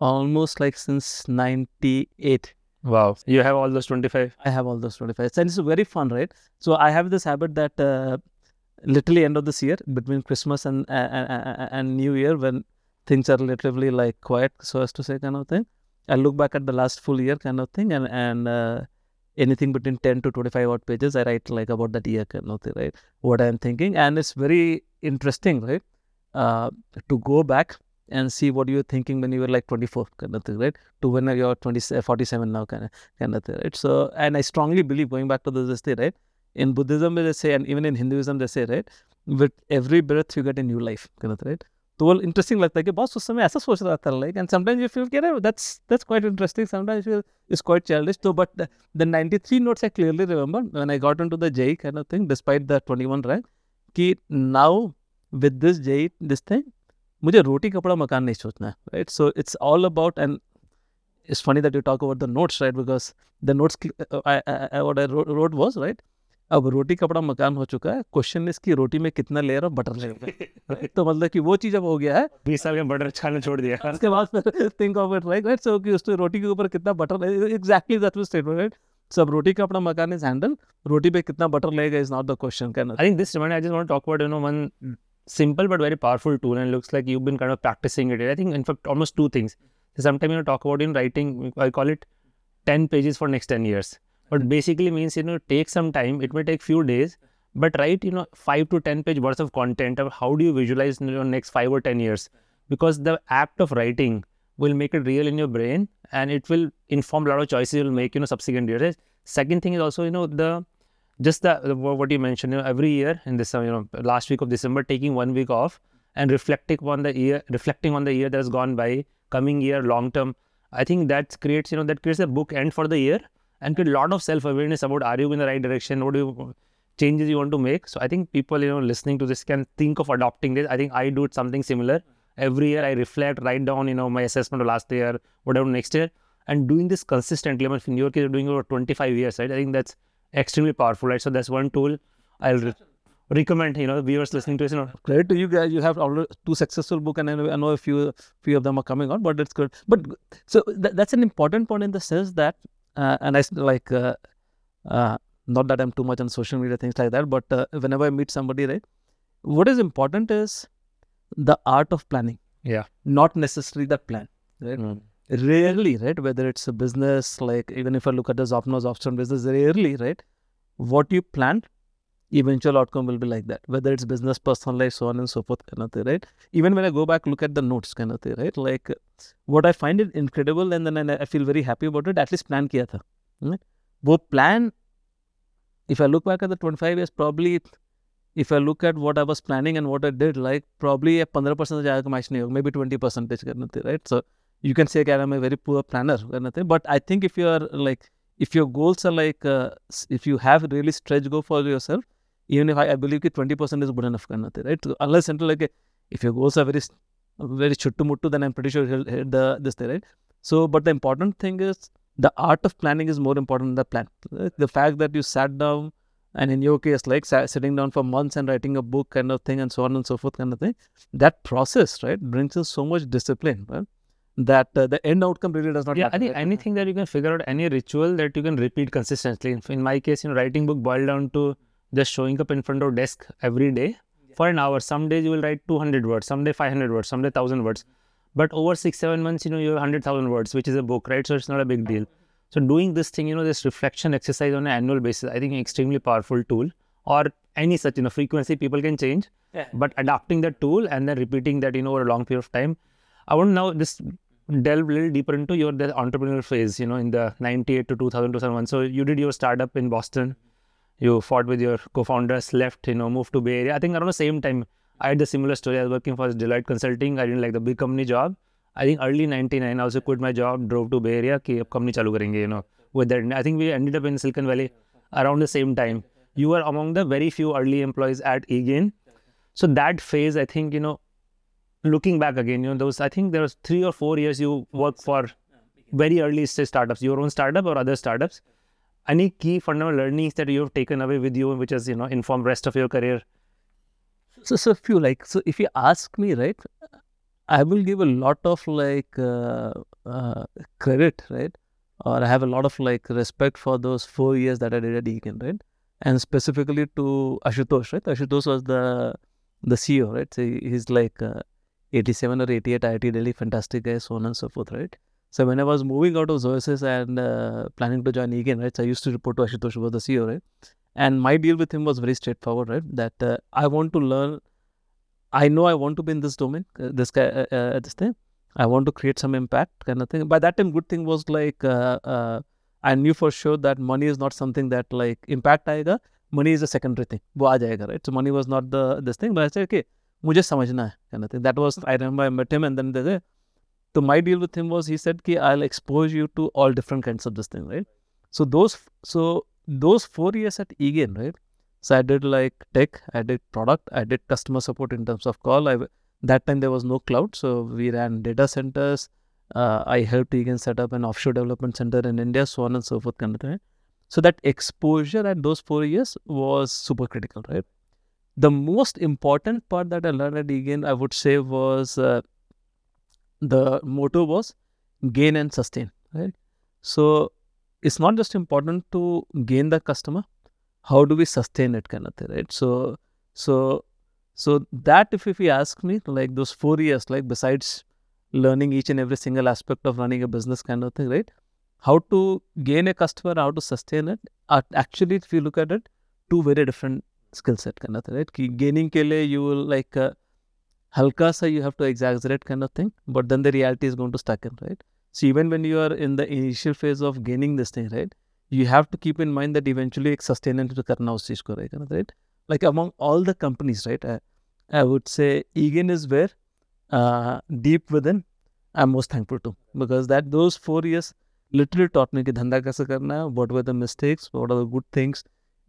Almost like since ninety-eight. Wow. You have all those twenty-five? I have all those twenty-five. And it's very fun, right? So I have this habit that uh, literally end of this year, between Christmas and, uh, and and New Year, when things are literally like quiet, so as to say kind of thing, I look back at the last full year kind of thing, and and uh, anything between ten to twenty-five odd pages, I write like about that year kind of thing, right? What I'm thinking, and it's very interesting, right? Uh, to go back and see what you were thinking when you were like twenty-four kind of thing, right? To when you're twenty, forty-seven now kind of, kind of thing, right? So, and I strongly believe, going back to this thing, right? In Buddhism, they say, and even in Hinduism, they say, right? With every breath, you get a new life kind of thing, right? तो वो interesting लगता है कि boss उस समय ऐसा सोच रहा था like and sometimes you feel that's that's quite interesting sometimes you is quite childish तो but the ninety-three notes I clearly remember when I got into the J E E kind of thing despite the twenty-one rank कि now with this J E E this thing मुझे रोटी कपड़ा मकान नहीं सोचना है right so it's all about and it's funny that you talk about the notes right because the notes what I wrote was right अब रोटी कपड़ा मकान हो चुका है क्वेश्चन इज कि रोटी में कितना लेयर और बटर लेयर है तो मतलब कि वो चीज़ अब हो गया है बीस साल में बटर छानना छोड़ दिया उसके बाद फिर think of it like right so कि उसमें रोटी के ऊपर कितना butter exactly that was statement right so अब रोटी का अपना मकान इज हैंडल रोटी पे कितना बटर लेगा is not the question can I think this remind I just want to talk about you know one simple but very powerful tool and looks like you been kind of practising it I think in fact almost two things sometime you know talk about in writing I call it ten pages for next ten years But basically means, you know, take some time, it may take few days, but write, you know, five to ten page worth of content of how do you visualize in your next five or ten years. Because the act of writing will make it real in your brain and it will inform a lot of choices you will make, you know, subsequent years. Second thing is also, you know, the, just the, the what you mentioned, you know, every year in this, you know, last week of December, taking one week off and reflecting on the year, reflecting on the year that has gone by, coming year, long term. I think that creates, you know, that creates a bookend for the year. And a lot of self-awareness about are you in the right direction, what do you, changes you want to make. So I think people, you know, listening to this can think of adopting this. I think I do something similar. Every year I reflect, write down, you know, my assessment of last year, whatever next year. And doing this consistently, I mean, in your case, you're doing it over twenty-five years, right? I think that's extremely powerful, right? So that's one tool I'll re- recommend, you know, viewers listening to this. You know. Credit to you guys, you have already two successful books and I know, I know a few, few of them are coming out, but it's good. But so th- that's an important point in the sense that Uh, and I like, uh, uh, not that I'm too much on social media, things like that, but uh, whenever I meet somebody, right, what is important is the art of planning. Yeah. Not necessarily the plan, right? Mm. Rarely, right, whether it's a business, like even if I look at the ZopNow, ZopSmart business, rarely, right, what you planned, eventual outcome will be like that. Whether it's business, personal life, so on and so forth, kind of thing, right? Even when I go back, look at the notes, kind of thing, right? Like, what I find it incredible, and then I feel very happy about it. At least plan kiya tha. Right? Wo plan, if I look back at the twenty-five years, probably, if I look at what I was planning and what I did, like, probably fifteen percent jagah match nahi hoga, maybe twenty percent, kind of thing, right? So, you can say that I'm a very poor planner, kind of thing. But I think if you are, like, if your goals are like, uh, if you have really stretch goal for yourself, even if I, I believe that twenty percent is good enough, right? So unless until like, if your goals are very, very chuttu-muttu, then I'm pretty sure you'll hit the, this thing, right? So, but the important thing is, the art of planning is more important than the plan. Right? The fact that you sat down, and in your case, like sat, sitting down for months and writing a book kind of thing, and so on and so forth kind of thing, that process, right, brings in so much discipline, right? That uh, the end outcome really does not yeah, matter. Yeah, I think anything that you can figure out, any ritual that you can repeat consistently. In, in my case, you know, writing book boiled down to just showing up in front of desk every day yeah. for an hour. Some days you will write two hundred words, some day five hundred words, some day one thousand words. But over six to seven months, you know, you have one hundred thousand words, which is a book, right? So it's not a big deal. So doing this thing, you know, this reflection exercise on an annual basis, I think an extremely powerful tool. Or any such, you know, frequency people can change. Yeah. But adapting that tool and then repeating that, you know, over a long period of time. I want to now just delve a little deeper into your the entrepreneurial phase, you know, in the ninety-eight to two thousand, two thousand one. So you did your startup in Boston. You fought with your co-founders, left, you know, moved to Bay Area. I think around the same time, I had the similar story. I was working for Deloitte Consulting. I didn't like the big company job. I think early ninety-nine, I also quit my job, drove to Bay Area, ki ab company chalu karenge, you know, with that. I think we ended up in Silicon Valley around the same time. You were among the very few early employees at eGain. So that phase, I think, you know, looking back again, you know, those, I think there was three or four years you worked for very early stage startups, your own startup or other startups. Any key fundamental learnings that you have taken away with you, which has, you know, informed rest of your career? So, so few like, so if you ask me, right, I will give a lot of like uh, uh, credit, right? Or I have a lot of like respect for those four years that I did at eGain, right? And specifically to Ashutosh, right? Ashutosh was the, the C E O, right? So he's like uh, eighty-seven or eighty-eight I I T Delhi, fantastic guy, so on and so forth, right? So when I was moving out of Zoesis and uh, planning to join eGain, right, so I used to report to Ashutosh, who was the C E O, right? And my deal with him was very straightforward, right? That uh, I want to learn, I know I want to be in this domain, uh, this guy, uh, uh, this thing. I want to create some impact kind of thing. By that time, good thing was like, uh, uh, I knew for sure that money is not something that like impact aega. Money is a secondary thing. Wo aa jayega, right? So money was not the this thing, but I said, okay, mujhe samajhna hai kind of thing. That was, I remember I met him and then they said, so my deal with him was, he said, ki I'll expose you to all different kinds of this thing, right? So those, so those four years at eGain, right? So I did like tech, I did product, I did customer support in terms of call. I, that time there was no cloud. So we ran data centers. Uh, I helped eGain set up an offshore development center in India, so on and so forth kind of thing, right? So that exposure at those four years was super critical, right? The most important part that I learned at eGain, I would say, was... Uh, the motto was gain and sustain, right? So it's not just important to gain the customer, how do we sustain it kind of thing, right? So, so, so that if, if you ask me, like those four years, like besides learning each and every single aspect of running a business kind of thing, right? How to gain a customer, how to sustain it, actually, if you look at it, two very different skill set kind of thing, right? Ki gaining ke liye you will like... Uh, Halka sa, you have to exaggerate kind of thing, but then the reality is going to stack in, right? So even when you are in the initial phase of gaining this thing, right, you have to keep in mind that eventually ek sustainability to karna us cheez ko rahega, right? Like among all the companies, right, I, I would say eGain is where uh, deep within I'm most thankful to, because that those four years literally taught me ki dhanda kaise karna hai, what were the mistakes, what are the good things,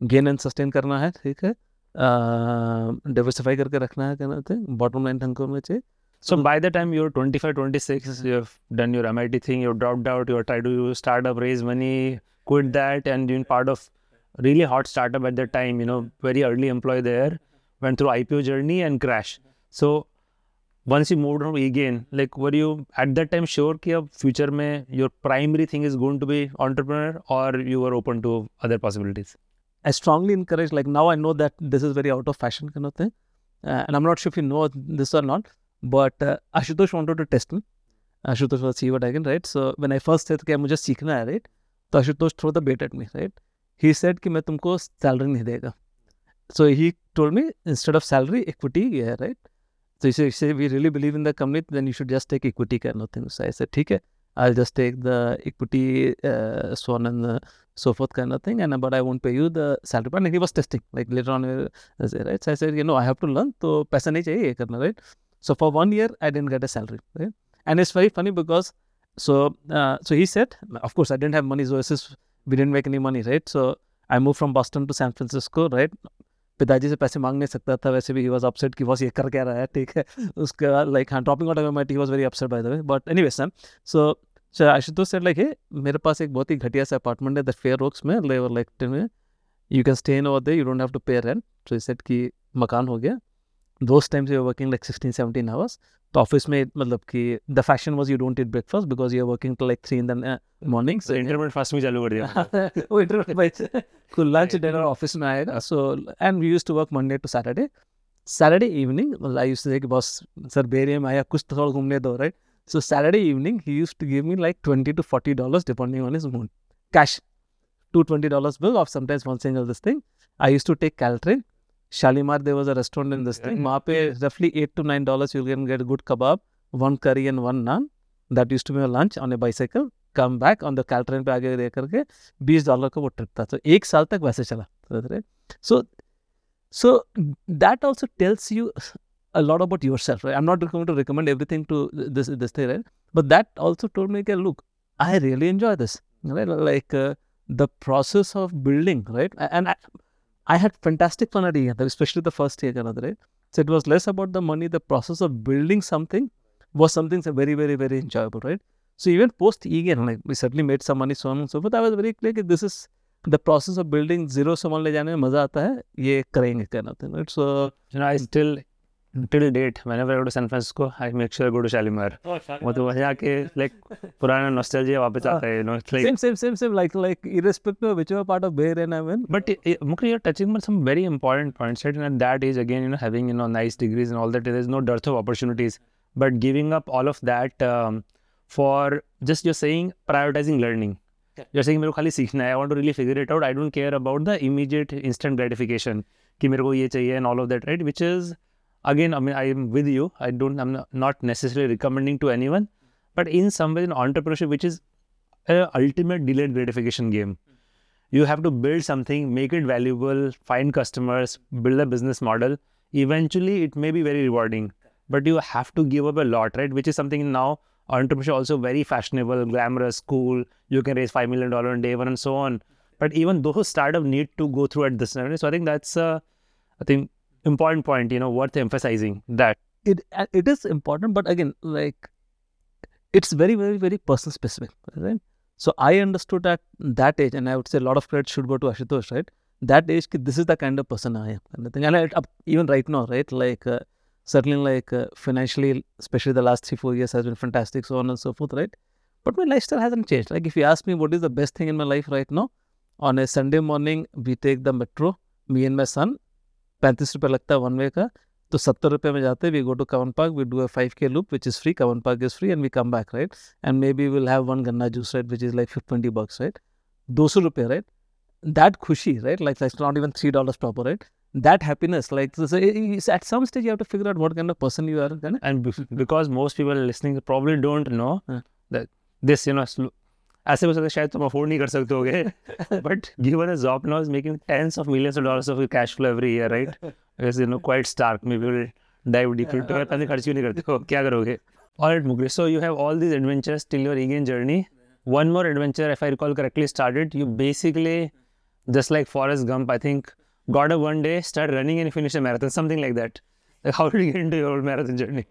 gain and sustain karna hai, theek hai? Diversify करके रखना है कहना थे bottom line ढंग करना चाहिए. So by the time you're twenty-five, twenty-six, you have done your M I T thing, you have dropped out, you have tried to start up, raise money, quit that, and been part of really hot startup at that time. You know, very early employee there, went through I P O journey and crash. So once you moved on again, like were you at that time sure कि अब future में your primary thing is going to be entrepreneur, or you were open to other possibilities? I strongly encourage, like now I know that this is very out of fashion kind of thing. Uh, and I'm not sure if you know this or not, but uh, Ashutosh wanted to test me. Ashutosh was C E O again, right? So when I first said, okay, I mujhe seekhna hai, right? So Ashutosh threw the bait at me, right? He said, ki main tumko salary nahi dega. So he told me, instead of salary, equity hai, right? So he said, he said, we really believe in the company, then you should just take equity kind of thing. So I said, theek hai. I'll just take the equity, uh, so on and so forth kind of thing, and but I won't pay you the salary part. And he was testing, like later on, right? So I said, you know, I have to learn, so paisa nahi chahiye ye karna, right? So for one year, I didn't get a salary, right? And it's very funny because, so uh, so he said, of course, I didn't have money, so we didn't make any money, right? So I moved from Boston to San Francisco, right? पिताजी से पैसे मांग नहीं सकता था, वैसे भी he was upset कि बॉस ये कर क्या रहा है, ठीक है, उसके बाद like हाँ dropping out of M I T, he was very upset by the way, but anyway Sam, so so Ashutosh said like, hey, मेरे पास एक बहुत ही घटिया सा apartment है the Fair Oaks में, they were like you can stay in over there, you don't have to pay rent, so he said कि मकान हो गया, those times you were working like sixteen seventeen hours, तो office में मतलब कि the fashion was you don't eat breakfast because you are working till like three in the morning, so intermittent fast में चालू कर दिया, वो intermittent भाई तो lunch dinner office में आएगा, so and we used to work Monday to Saturday, Saturday evening I used to say कि boss sir बेरिया में आया कुछ थोड़ा घूमने दो, right? So Saturday evening he used to give me like twenty to forty dollars depending on his mood, cash, two twenty dollars bill of sometimes one single this thing. I used to take Caltrain. Shalimar, there was a restaurant in this thing. Wahan pe roughly eight to nine dollars you can get a good kebab, one curry and one naan. That used to be a lunch on a bicycle. Come back on the Caltrain pe aage le karke twenty dollars ka wo trip tha. So ek saal tak waise chala. So so that also tells you a lot about yourself, right? I'm not going to recommend everything to this this thing, right? But that also told me, okay, look, I really enjoy this, right? Like uh, the process of building, right? And I, I had fantastic fun at eGain, especially the first year, right? So it was less about the money, the process of building something was something very, very, very enjoyable, right? So even post eGain, like we certainly made some money, so on and so forth. I was very clear that this is the process of building zero se le jaane mein maza aata hai, ye karenge karna tha, right? So, you know, I still, till date, whenever I go to San Francisco, I make sure I go to Shalimar. Oh, Shalimar. Like, purana nostalgia वापस आता है, you know. Like, same, same, same, same. Like, like, irrespective of whichever part of Bay Area I'm in. But, Mukri, you're touching on some very important points, right? And at that age, again, you know, having, you know, nice degrees and all that, there's no dearth of opportunities. But giving up all of that um, for just you're saying prioritizing learning. Yeah. You're saying, mere ko khali seekhna hai, I want to really figure it out. I don't care about the immediate instant gratification, ki mere ko ye chahiye and all of that, right? Which is, again, I mean, I am with you. I don't, I'm not necessarily recommending to anyone, but in some way, in entrepreneurship, which is an ultimate delayed gratification game. You have to build something, make it valuable, find customers, build a business model. Eventually, it may be very rewarding, but you have to give up a lot, right? Which is something now, entrepreneurship also very fashionable, glamorous, cool. You can raise five million dollars on day one and so on. But even those startups need to go through at this level. So I think that's a, I think, important point, you know, worth emphasizing that. It, it is important, but again, like, it's very, very, very person specific, right? So I understood at that age, and I would say a lot of credit should go to Ashutosh, right? That age, this is the kind of person I am. And, I think, and I, even right now, right? Like, uh, certainly like uh, financially, especially the last three, four years has been fantastic, so on and so forth, right? But my lifestyle hasn't changed. Like if you ask me what is the best thing in my life right now, on a Sunday morning, we take the metro, me and my son, thirty-five rupees lagta one way ka, to seventy rupees mein jaate, we go to Kavan Park, we do a five K loop, which is free, Kavan Park is free, and we come back, right? And maybe we'll have one ganna juice, right, which is like twenty bucks, right? two hundred rupees, right? That khushi, right? Like that's not even three dollars proper, right? That happiness, like so, so at some stage you have to figure out what kind of person you are. Kind of. And because most people listening probably don't know uh. that this, you know, but given a ZopNow is making tens of millions of dollars of cash flow every year, right? It's, you know, quite stark. Maybe we'll dive deeper into it. All right, Mukri. So you have all these adventures till your eGain journey. One more adventure, if I recall correctly, started. You basically, just like Forrest Gump, I think, got a one day, start running and finish a marathon, something like that. Like how did you get into your marathon journey?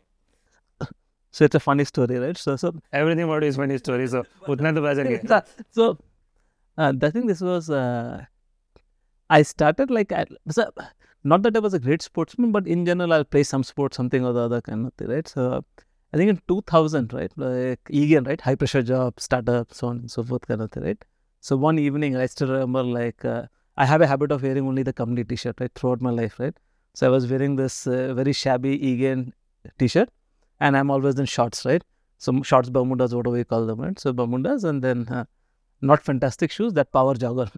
So it's a funny story, right? So, so everything about it is funny story. So, so uh, I think this was, uh, I started like, I, so, not that I was a great sportsman, but in general, I'll play some sport, something or the other kind of thing, right? So I think in two thousand, right, like eGain, right, high pressure job, startup, so on and so forth kind of thing, right? So one evening, I still remember like, uh, I have a habit of wearing only the company t-shirt, right, throughout my life, right? So I was wearing this uh, very shabby eGain t-shirt, and I'm always in shorts, right? So shorts, Bermudas, whatever you call them, right? So Bermudas, and then uh, not fantastic shoes, that power jogger,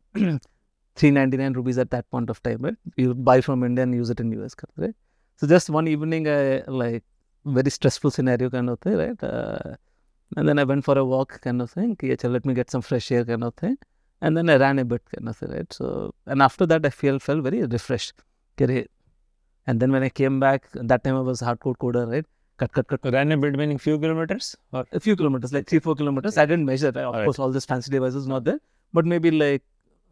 three ninety-nine rupees at that point of time, right? You buy from India and use it in U S, right? So just one evening, I like, very stressful scenario kind of thing, right? Uh, and then I went for a walk kind of thing, let me get some fresh air kind of thing. And then I ran a bit kind of thing, right? So, and after that, I feel, felt very refreshed. And then when I came back, that time I was hardcore coder, right? Cut, cut, cut. Ran a bit meaning few kilometers? Or? A few kilometers, like three, four kilometers. I didn't measure. Of all course, right. All this fancy devices not there. But maybe like,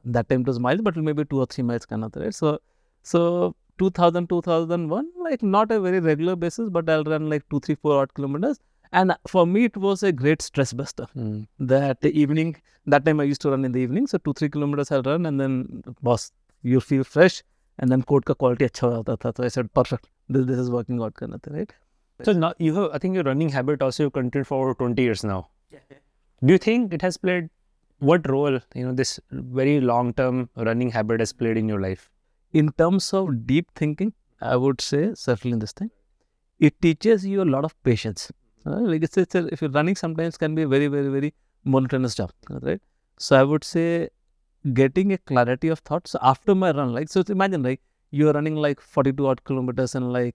that time it was miles, but maybe two or three miles kind of thing, right? So, so two thousand, two thousand one, like not a very regular basis, but I'll run like two, three, four odd kilometers. And for me, it was a great stress buster. Mm. That the evening, that time I used to run in the evening. So, two, three kilometers I'll run and then, boss, you feel fresh. And then, code ka quality achha hota tha. So, I said, perfect. This, this is working out, kind of thing, right? So, now you have, I think your running habit also continued for over twenty years now. Yeah. Do you think it has played what role, you know, this very long-term running habit has played in your life? In terms of deep thinking, I would say, certainly in this thing, it teaches you a lot of patience. Uh, like it's, it's a, if you're running, sometimes can be a very, very, very monotonous job, right? So I would say getting a clarity of thoughts. So after my run, like, so imagine like you're running like forty-two odd kilometers in like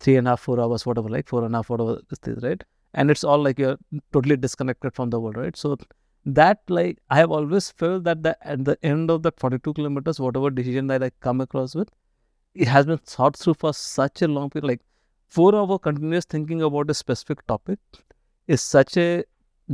three and a half, four hours, whatever, like four and a half, whatever, right? And it's all like you're totally disconnected from the world, right? So that like, I have always felt that the, at the end of that forty-two kilometers, whatever decision that I come across with, it has been thought through for such a long period, like four hour continuous thinking about a specific topic is such a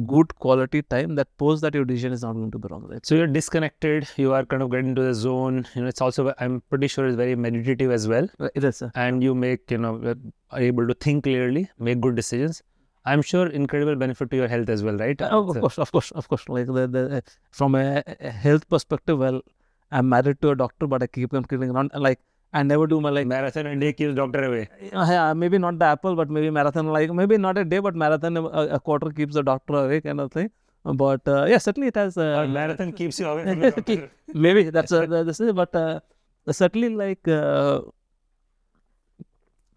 good quality time that post that your decision is not going to be wrong, right? So you're disconnected, you are kind of getting into the zone, you know, it's also, I'm pretty sure it's very meditative as well. It is, sir. And you make, you know, you're able to think clearly, make good decisions. I'm sure incredible benefit to your health as well, right? Oh, of so, course, of course, of course. Like the, the, from a health perspective, well, I'm married to a doctor, but I keep on killing around, like, I never do my like marathon and day keeps doctor away. Yeah, maybe not the apple, but maybe marathon like maybe not a day, but marathon a, a quarter keeps the doctor away kind of thing. But uh, yeah, certainly it has. Uh, marathon keeps you away from the doctor. Maybe that's uh, this is, but uh, certainly like uh,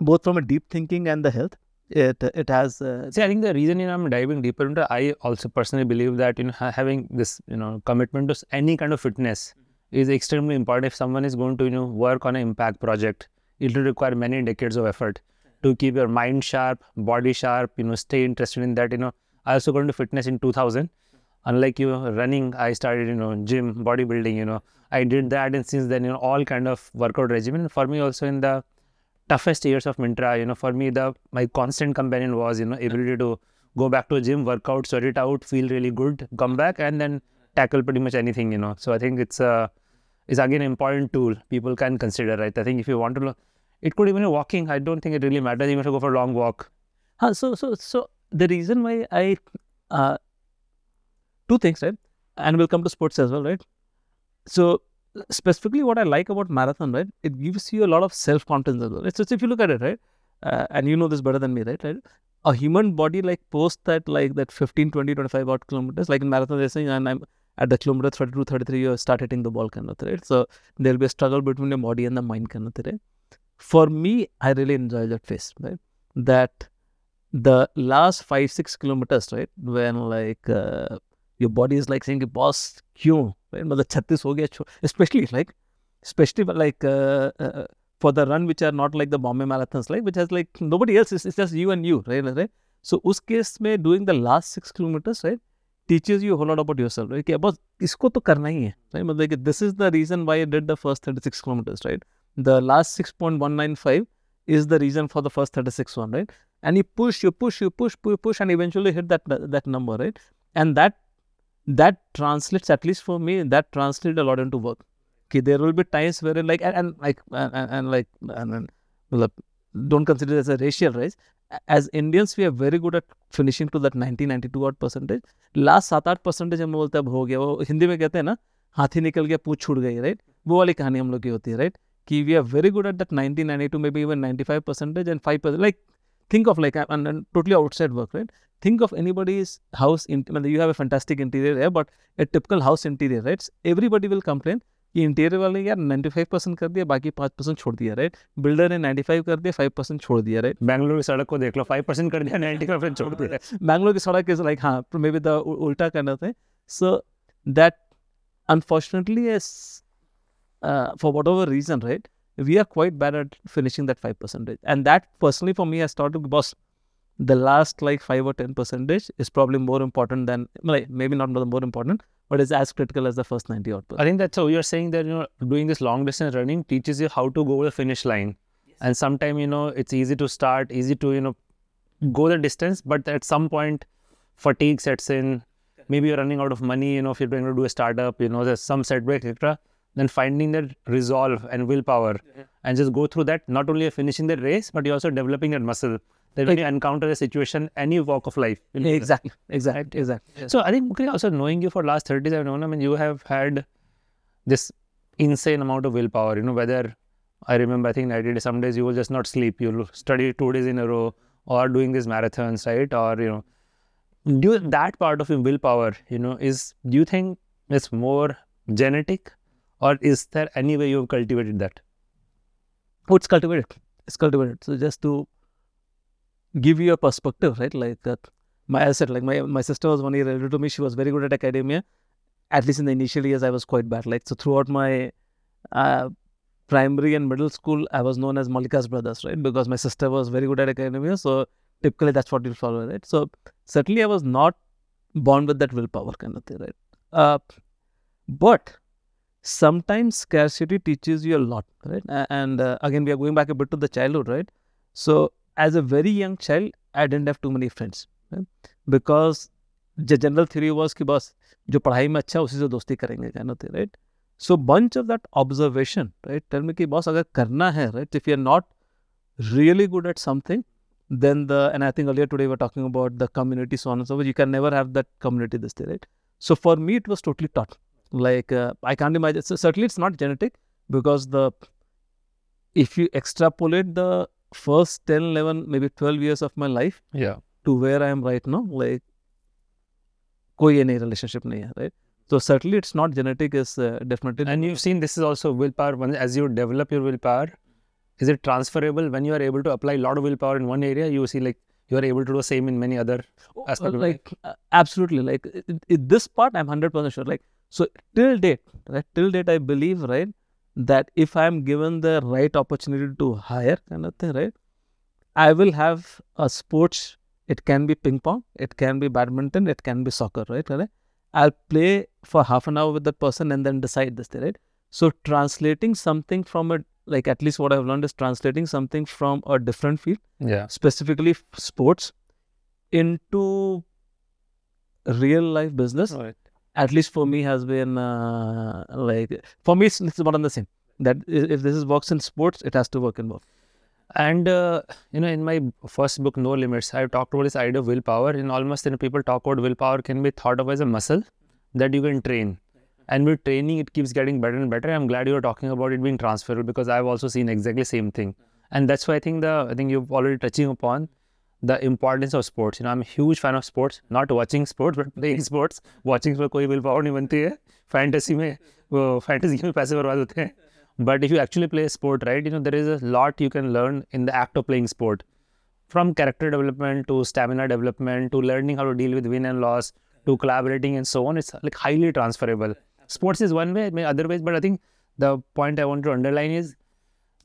both from a deep thinking and the health, it it has. Uh, See, I think the reason, you know, I'm diving deeper into, I also personally believe that, you know, having this, you know, commitment to any kind of fitness is extremely important. If someone is going to, you know, work on an impact project, it will require many decades of effort to keep your mind sharp, body sharp, you know, stay interested in that, you know. I also got into fitness in two thousand. Unlike you, running, I started, you know, gym, bodybuilding, you know, I did that. And since then, you know, all kind of workout regimen. For me also, in the toughest years of Myntra, you know, for me, the my constant companion was, you know, ability to go back to a gym, work out, sweat it out, feel really good, come back and then tackle pretty much anything, you know. So I think it's a, it's again an important tool people can consider, right? I think if you want to, it could even be walking. I don't think it really matters. You have to go for a long walk. Huh, so, so, so the reason why I, uh, two things, right? And we'll come to sports as well, right? So specifically what I like about marathon, right? It gives you a lot of self-confidence as well. Right? So if you look at it, right? Uh, and you know this better than me, right? right? A human body like post that like that fifteen, twenty, twenty-five odd kilometers, like in marathon they're saying, and I'm at the kilometer thirty-two, thirty-three, you start hitting the ball kind of, right? So there'll be a struggle between your body and the mind kind of, right? For me, I really enjoy that phase, right? That the last five, six kilometers, right? When like, uh, your body is like saying, boss, kyun? Right? But the chhattis ho gaya, especially like, especially like uh, uh, for the run which are not like the Bombay marathons, like which has like nobody else, it's, it's just you and you, right? right? So, us case mein doing the last six kilometers, right, teaches you a whole lot about yourself, right? Ki, boss, isko to karna hi hai, right? But like, this is the reason why I did the first thirty-six kilometers, right? The last six point one nine five is the reason for the first thirty-six one, right? And you push, you push, you push, push, push, and eventually hit that that number, right? And that that translates, at least for me, that translates a lot into work. Okay, there will be times where like and, and like and, and like and, and well, don't consider it as a racial race. As Indians, we are very good at finishing to that ninety, ninety-two odd percentage. Last seven eight percentage, हम बोलते हैं अब हो गया. वो हिंदी में कहते हैं ना, हाथी निकल गया, पूछ छूट गई, right? वो वाली कहानी हम लोग की होती है, right? Ki we are very good at that ninety, ninety-two, maybe even ninety-five percentage and five percent. Like, think of like, and, and totally outside work, right? Think of anybody's house, in, I mean, you have a fantastic interior, yeah, but a typical house interior, right? Everybody will complain, ki interior wale yaar ninety-five percent kar diya, baki five percent chhod diya, right? Builder ne ninety-five kar diya, five percent chhod diya, right? Bangalore ki sadak ko dekh lo, five percent kar diya, ninety-five percent chhod diya. Bangalore ki sadak is like, haan, maybe the ulta kind of thing. So, that unfortunately is... Uh, for whatever reason, right, we are quite bad at finishing that five percent. And that personally for me has started because the last like five or ten percent is probably more important than, like, maybe not more important, but it's as critical as the first ninety odd percent. I think that's how you're saying that, you know, doing this long distance running teaches you how to go over the finish line. Yes. And sometimes, you know, it's easy to start, easy to, you know, go the distance, but at some point fatigue sets in. Maybe you're running out of money, you know, if you're going to do a startup, you know, there's some setback, et cetera. Then finding that resolve and willpower, yeah, and just go through that. Not only finishing the race, but you're also developing that muscle. That when you encounter a situation, any walk of life. You know, exactly, exactly, exactly. Yes. So I think, Mukri, also knowing you for the last thirty years, I've known, I mean, you have had this insane amount of willpower. You know, whether I remember, I think I did some days you will just not sleep. You'll study two days in a row, or doing these marathons, right? Or, you know, do that part of your willpower, you know, is, do you think it's more genetic? Or is there any way you've cultivated that? Oh, it's cultivated. It's cultivated. So just to give you a perspective, right? Like that, my, as I said, like my, my sister was one year older to me. She was very good at academia. At least in the initial years, I was quite bad. Like, so throughout my uh, primary and middle school, I was known as Malika's brothers, right? Because my sister was very good at academia. So typically that's what you'll follow, right? So certainly I was not born with that willpower kind of thing, right? Uh, but... sometimes scarcity teaches you a lot, right? And uh, again, we are going back a bit to the childhood, right? So, as a very young child, I didn't have too many friends, right? Because the general theory was ki bas jo padhai mein acha usi se dosti karenge, kind of thing, right? So, bunch of that observation, right? Tell me ki boss, agar karna hai, right? If you're not really good at something, then the, and I think earlier today we were talking about the community, so on and so forth. You can never have that community this day, right? So, for me, it was totally taught. Like, uh, I can't imagine, so certainly it's not genetic, because the, if you extrapolate the first ten, eleven, maybe twelve years of my life, yeah, to where I am right now, like, koi ye nahi relationship nahi hai, right? So certainly it's not genetic, is uh, definitely. And you've seen this is also willpower, as you develop your willpower, is it transferable? When you are able to apply a lot of willpower in one area, you see like, you are able to do the same in many other aspects? Like, absolutely. Like, it, it, this part, I'm one hundred percent sure. Like, so till date, right? Till date, I believe, right, that if I'm given the right opportunity to hire kind of thing, right, I will have a sports. It can be ping pong, it can be badminton, it can be soccer, right? Right? I'll play for half an hour with that person and then decide this thing, right? So translating something from a, like at least what I've learned is translating something from a different field, yeah, specifically sports, into real life business, right, at least for me has been uh, like, for me it's, it's one and the same. That if this is works in sports, it has to work in both. And, uh, you know, in my first book, No Limits, I talked about this idea of willpower. In almost, you know, people talk about willpower can be thought of as a muscle that you can train. And with training, it keeps getting better and better. I'm glad you were talking about it being transferable, because I've also seen exactly the same thing. And that's why I think the, I think you've already touching upon the importance of sports. You know, I'm a huge fan of sports, not watching sports, but playing sports. Watching sports, koi willpower nahi banti hai. Fantasy mein, wo, fantasy mein paise barbaad hote hain. But if you actually play a sport, right, you know, there is a lot you can learn in the act of playing sport. From character development to stamina development to learning how to deal with win and loss to collaborating and so on. It's like highly transferable. Sports is one way, other ways, but I think the point I want to underline is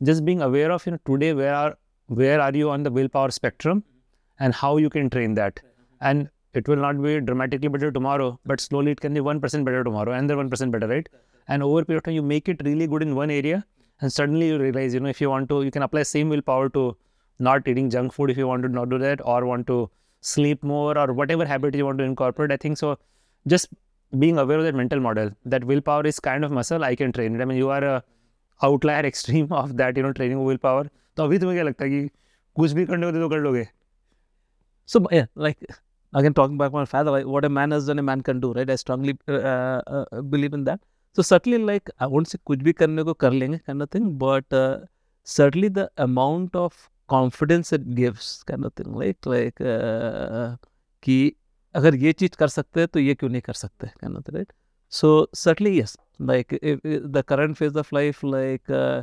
just being aware of, you know, today where are, where are you on the willpower spectrum and how you can train that. And it will not be dramatically better tomorrow, but slowly it can be one percent better tomorrow and then one percent better, right? And over a period of time, you make it really good in one area, and suddenly you realize, you know, if you want to, you can apply same willpower to not eating junk food if you want to not do that, or want to sleep more, or whatever habit you want to incorporate. I think so. Just being aware of that mental model, that willpower is kind of muscle, I can train it. I mean, you are a outlier extreme of that, you know, training willpower. So, abhi tumhe kya lagta hai ki kuch bhi karne ho to kar loge? So, yeah, like, again, talking back my father, like, what a man has done, a man can do, right? I strongly uh, uh, believe in that. So certainly, like, I won't say kuch bhi karne ko kar lenge kind of thing, but uh, certainly the amount of confidence it gives kind of thing, like, like uh, ki agar ye cheez kar sakte hai, to ye kyun nahi kar sakte hai, kind of thing, right? So certainly, yes, like if, if the current phase of life, like, uh,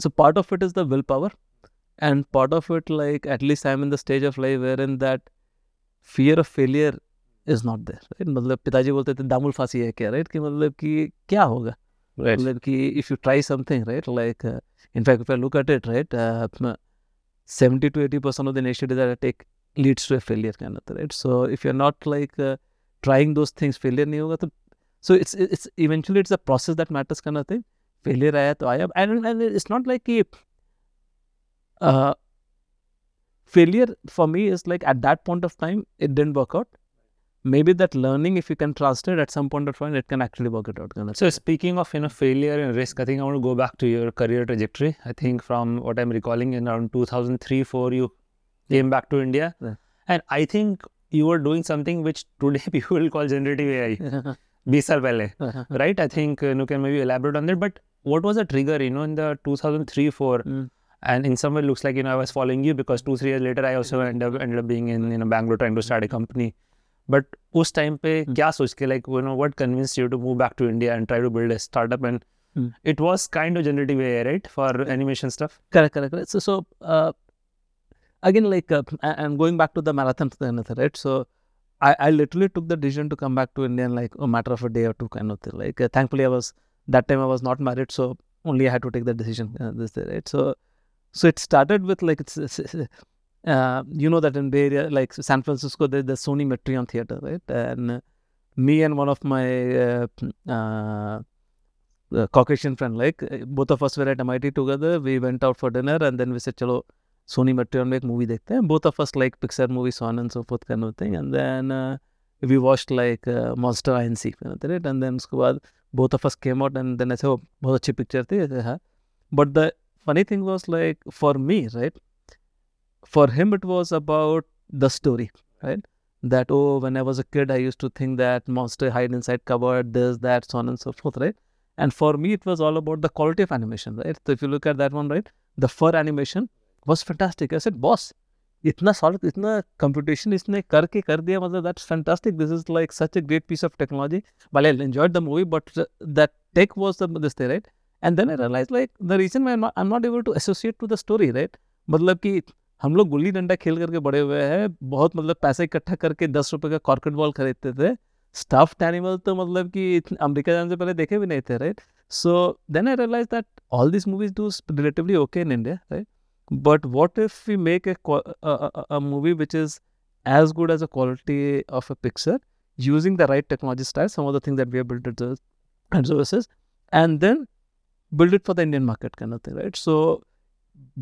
so part of it is the willpower, and part of it, like, at least I'm in the stage of life wherein that fear of failure is not there, right? मतलब पिताजी बोलते थे दामुल फांसी है क्या, right? कि मतलब कि क्या होगा, right? मतलब कि if you try something, right? Like, uh, in fact, if I look at it, right, uh, seventy to eighty percent of the initiatives that I take leads to a failure kind of thing, right? So if you're not like uh, trying those things, failure नहीं होगा तो, so it's it's eventually it's a process that matters kind of thing. Failure आया तो आया, and and it's not like कि uh, failure for me is like at that point of time it didn't work out. Maybe that learning, if you can translate at some point of time, it can actually work it out. So speaking of, you know, failure and risk, I think I want to go back to your career trajectory. I think from what I'm recalling, in around two thousand three, four, you came back to India. Yeah. And I think you were doing something which today people will call generative A I. twenty years pehle, right? I think uh, you can maybe elaborate on that. But what was the trigger, you know, in the two thousand three, four? Mm. And in some way, it looks like, you know, I was following you, because two, three years later, I also end up, ended up being in, you know, Bangalore trying to start a company. But उस time पे क्या सोच के, like, you know, what convinced you to move back to India and try to build a startup? And mm. it was kind of generative A I, right, for animation stuff? Correct, correct, correct. So, so uh, again, like, uh, I'm going back to the marathon, right? So, I, I literally took the decision to come back to India in, like, a matter of a day or two kind of thing. Like, uh, thankfully, I was, that time I was not married, so only I had to take that decision, uh, this day, right? So, so it started with, like, it's... it's, it's Uh, you know that in Bay Area, like San Francisco, there's the Sony Metreon Theater, right? And uh, me and one of my uh, uh, uh, Caucasian friend, like uh, both of us were at M I T together. We went out for dinner and then we said, "Chalo, Sony Metreon mein ek movie dekhte hain." Both of us like Pixar movies, on and so forth kind of thing. And then uh, we watched like uh, Monster I N C, right? And then uske baad, both of us came out and then I said, "Oh, bahut achhi picture thi." Huh? But the funny thing was, like, for me, right? For him, it was about the story, right? That, oh, when I was a kid, I used to think that monster hide inside cupboard, this, that, so on and so forth, right? And for me, it was all about the quality of animation, right? So if you look at that one, right, the fur animation was fantastic. I said, boss, itna solid, itna computation isne karke kar diya, matlab, that's fantastic. This is like such a great piece of technology. Well, I enjoyed the movie, but that tech was the, this thing, right? And then I realized, like, the reason why I'm not, I'm not able to associate to the story, right? Matlab ki हम लोग गुल्ली डंडा खेल करके बड़े हुए हैं, बहुत मतलब पैसे इकट्ठा करके दस रुपए का कॉर्केट बॉल खरीदते थे. स्टफ्ड एनिमल तो मतलब कि अमेरिका जाने से पहले देखे भी नहीं थे, right. So then I realise that all this movies do relatively okay in India, right. But what if we make a movie which is as good as the quality of a picture, using the right technology style, some of the things that we have built at Zoesis, and then build it for the Indian market kind of thing, right? So,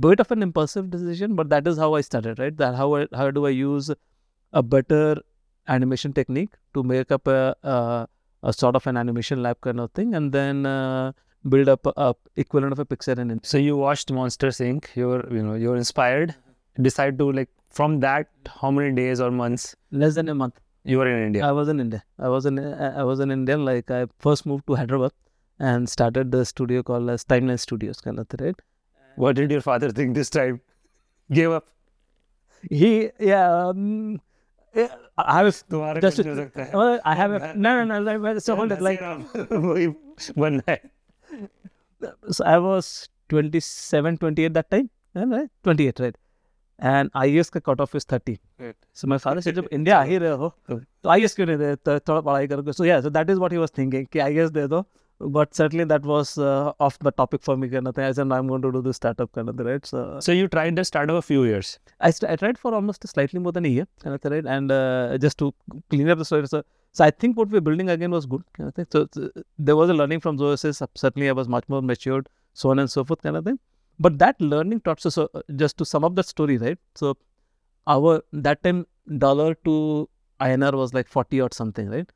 bit of an impulsive decision, but that is how I started, right? That how I, how do I use a better animation technique to make up a, a, a sort of an animation lab kind of thing, and then uh, build up a, a equivalent of a picture in India. So you watched Monster Incorporated. You're you know you're inspired. Decide to like. From that, how many days or months? Less than a month. You were in India? I was in India. I was in I was in India. Like I first moved to Hyderabad and started the studio called as Timeless Studios, kind of thing. Right? What did your father think this time? Gave up? He yeah. Um, I was. Just, well, I have a no no no. So hold it like one night. So I was twenty-seven, twenty-eight that time. Right? twenty-eight, right? And I A S का cut off is thirty. So my father said, जब India आ ही रहे हो तो I A S क्यों नहीं दे, तो थोड़ा पढ़ाई करोगे. So yeah, so that is what he was thinking, कि I A S दे दो. But certainly that was uh, off the topic for me. I said, I'm going to do this startup kind of thing, right? So, so you tried the startup a few years? I, st- I tried for almost slightly more than a year, kind of thing, right? And uh, just to clean up the story. So, so I think what we're building again was good, kind of thing. So, so there was a learning from Zoesis. Certainly I was much more matured, so on and so forth, kind of thing. But that learning taught us, so just to sum up that story, right? So, our, that time, dollar to I N R was like forty or something, right?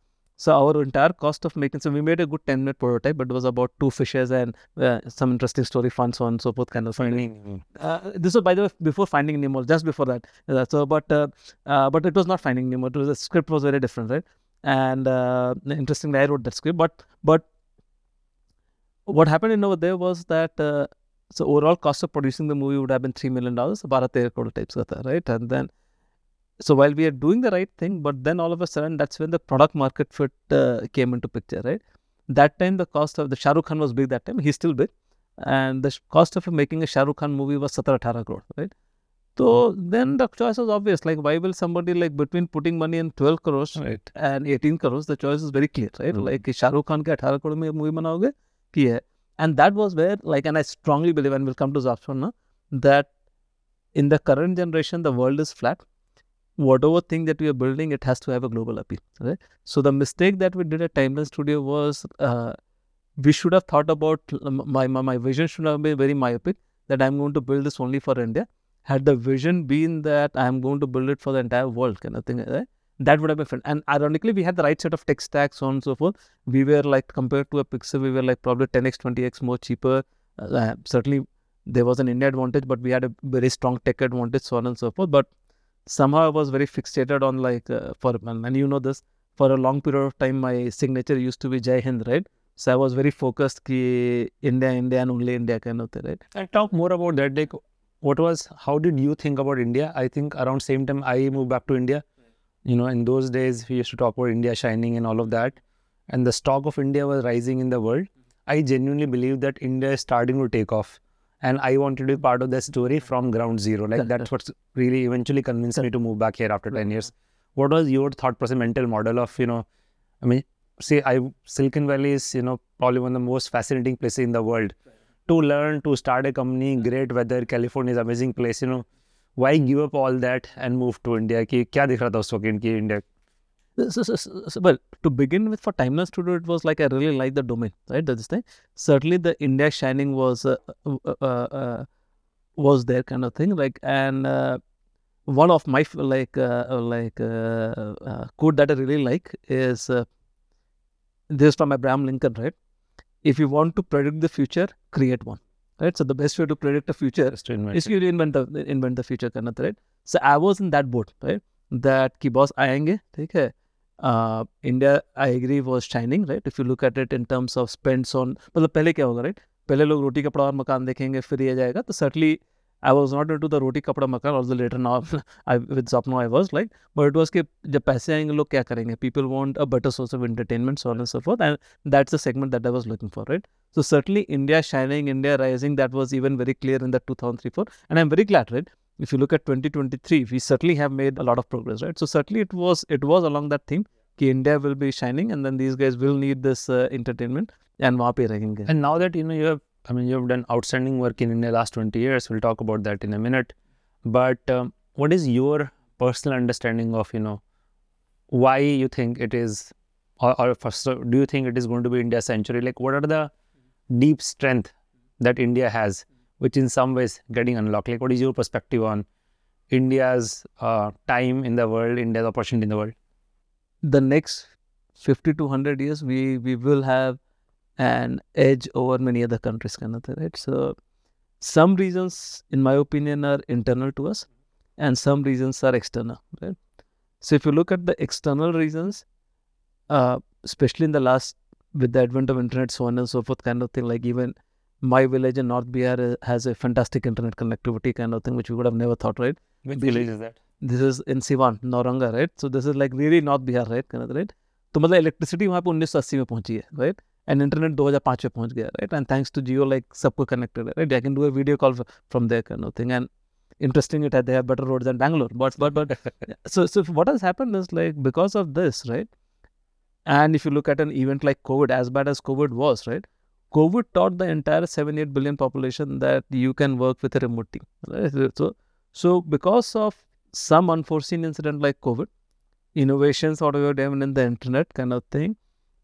So, our entire cost of making, so we made a good ten minute prototype, but it was about two fishes and uh, some interesting story, fun, so on and so forth, kind of Finding uh, This was, by the way, before Finding Nemo, just before that. So, but uh, uh, but it was not Finding Nemo, it was, the script was very different, right? And uh, interestingly, I wrote that script, but, but what happened in over there was that, uh, so overall cost of producing the movie would have been three million dollars, twelve prototypes, right? And then, so while we are doing the right thing, but then all of a sudden, that's when the product market fit uh, came into picture, right? That time, the cost of, the Shah Rukh Khan was big that time, he's still big. And the cost of making a Shah Rukh Khan movie was seventeen to eighteen crore, right? So then the choice was obvious, like why will somebody like between putting money in twelve crores right. and eighteen crores, the choice is very clear, right? Mm-hmm. Like Shah Rukh Khan ke eighteen crore mein movie banaoge ki hai. And that was where, like, and I strongly believe, and we'll come to ZopSmart now, that in the current generation, the world is flat. Whatever thing that we are building, it has to have a global appeal, right? So the mistake that we did at Timeless Studio was, uh, we should have thought about, my, my my vision should have been very myopic, that I'm going to build this only for India. Had the vision been that I'm going to build it for the entire world, kind of thing, right? That would have been fun. And ironically, we had the right set of tech stacks, so on and so forth. We were like, compared to a Pixar, we were like probably ten x, twenty x more cheaper. Uh, certainly, there was an India advantage, but we had a very strong tech advantage, so on and so forth. But somehow I was very fixated on like, uh, for and you know this, for a long period of time, my signature used to be Jai Hind, right? So I was very focused ki India, India and only India kind of thing, right? And talk more about that. Like, what was, how did you think about India? I think around same time I moved back to India. You know, in those days, we used to talk about India shining and all of that. And the stock of India was rising in the world. I genuinely believe that India is starting to take off. And I wanted to be part of that story from ground zero. Like, that's what really eventually convinced me to move back here after ten years. What was your thought process, mental model of, you know, I mean, see, I Silicon Valley is, you know, probably one of the most fascinating places in the world. To learn, to start a company, great weather, California is an amazing place, you know. Why give up all that and move to India? Ki kya dekh raha tha us waqt in India? So, so, so, so, well, to begin with, for Timeless Studio, it was like I really liked the domain, right? That's the thing. Certainly, the India shining was uh, uh, uh, was there kind of thing. Like, and uh, one of my like uh, like uh, uh, quote that I really like is uh, this from Abraham Lincoln, right? If you want to predict the future, create one. Right, so the best way to predict the future is to invent the invent the future kind of thing, right? So I was in that boat, right? That ki boss aayenge, theek hai. Uh, India, I agree, was shining, right? If you look at it in terms of spends on, मतलब पहले क्या होगा, right? पहले लोग रोटी कपड़ा और मकान देखेंगे, फिर ये जाएगा. तो certainly I was not into the roti kapda makan, although later now I, with ZopNow I was like, but it was कि जब पैसे आएंगे लोग क्या करेंगे? People want a better source of entertainment, so on and so forth, and that's the segment that I was looking for, right? So certainly India shining, India rising, that was even very clear in the two thousand three, four, and I'm very glad, right? if you look at twenty twenty-three, we certainly have made a lot of progress, right? So certainly it was it was along that theme. India will be shining, and then these guys will need this uh, entertainment. And and now that you know you have, I mean, you have done outstanding work in India last twenty years. We'll talk about that in a minute. But um, what is your personal understanding of you know why you think it is, or, or first, do you think it is going to be India's century? Like, what are the deep strength that India has, which in some ways getting unlocked? Like, what is your perspective on India's uh, time in the world, India's opportunity in the world? The next fifty to one hundred years, we we will have an edge over many other countries, kind of thing, right? So some reasons, in my opinion, are internal to us, and some reasons are external, right? So if you look at the external reasons, uh, especially in the last, with the advent of internet, so on and so forth, kind of thing, like even my village in North Bihar has a fantastic internet connectivity, kind of thing, which we would have never thought, right? Which village is that? This is in Siwan, Nauranga, right? So this is like really North Bihar, right? Right? So electricity वहाँ पे nineteen eighty में पहुँची है, right? And internet two thousand five में पहुँच गया, right? And thanks to Jio, like सबको connected, right? I can do a video call from there, kind of thing. And interesting, it had they have better roads than Bangalore, but but but. so so what has happened is like because of this, right? And if you look at an event like COVID, as bad as COVID was, right? COVID taught the entire seven eight billion population that you can work with a remote team, right? So so because of some unforeseen incident like COVID, innovations out of your domain in the internet kind of thing.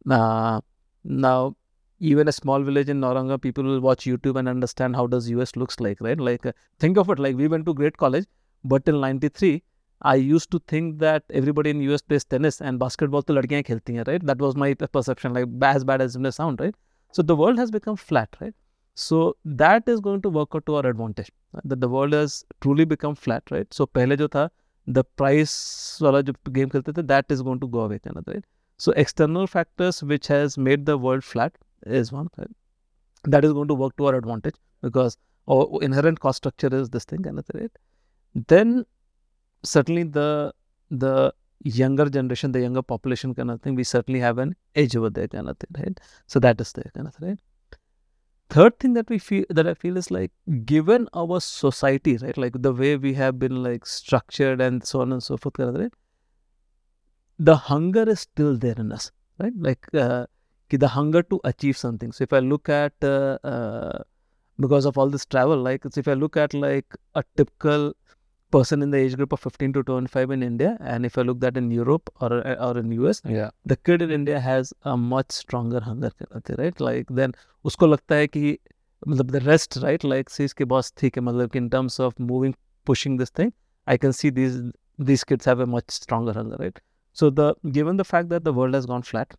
Uh, now, even a small village in Nauranga, people will watch YouTube and understand how does U S looks like, right? Like, uh, think of it, like we went to great college, but till ninety-three, I used to think that everybody in U S plays tennis and basketball to ladkiyan khelti hai, right? That was my perception, like as bad as it may sound, right? So the world has become flat, right? So that is going to work out to our advantage, that the world has truly become flat, right? So pehle jo tha, the price wala jo game khelte the, that is going to go away, right? So external factors which has made the world flat is one, right? That is going to work to our advantage because our inherent cost structure is this thing, right? Then certainly the the younger generation, the younger population kind of thing, we certainly have an edge over there, kind of thing, right? So that is there, kind of thing, right? Third thing that we feel, that I feel is like, given our society, right, like the way we have been like structured and so on and so forth, right, the hunger is still there in us, right? Like uh, the hunger to achieve something. So if I look at, uh, uh, because of all this travel, like so if I look at like a typical person in the age group of fifteen to twenty-five in India, and if I look that in Europe or or in U S, yeah, the kid in India has a much stronger hunger, right? Like then usko lagta hai ki the rest, right? Like see iske boss theek hai, in terms of moving, pushing this thing, I can see these these kids have a much stronger hunger, right? So the given the fact that the world has gone flat,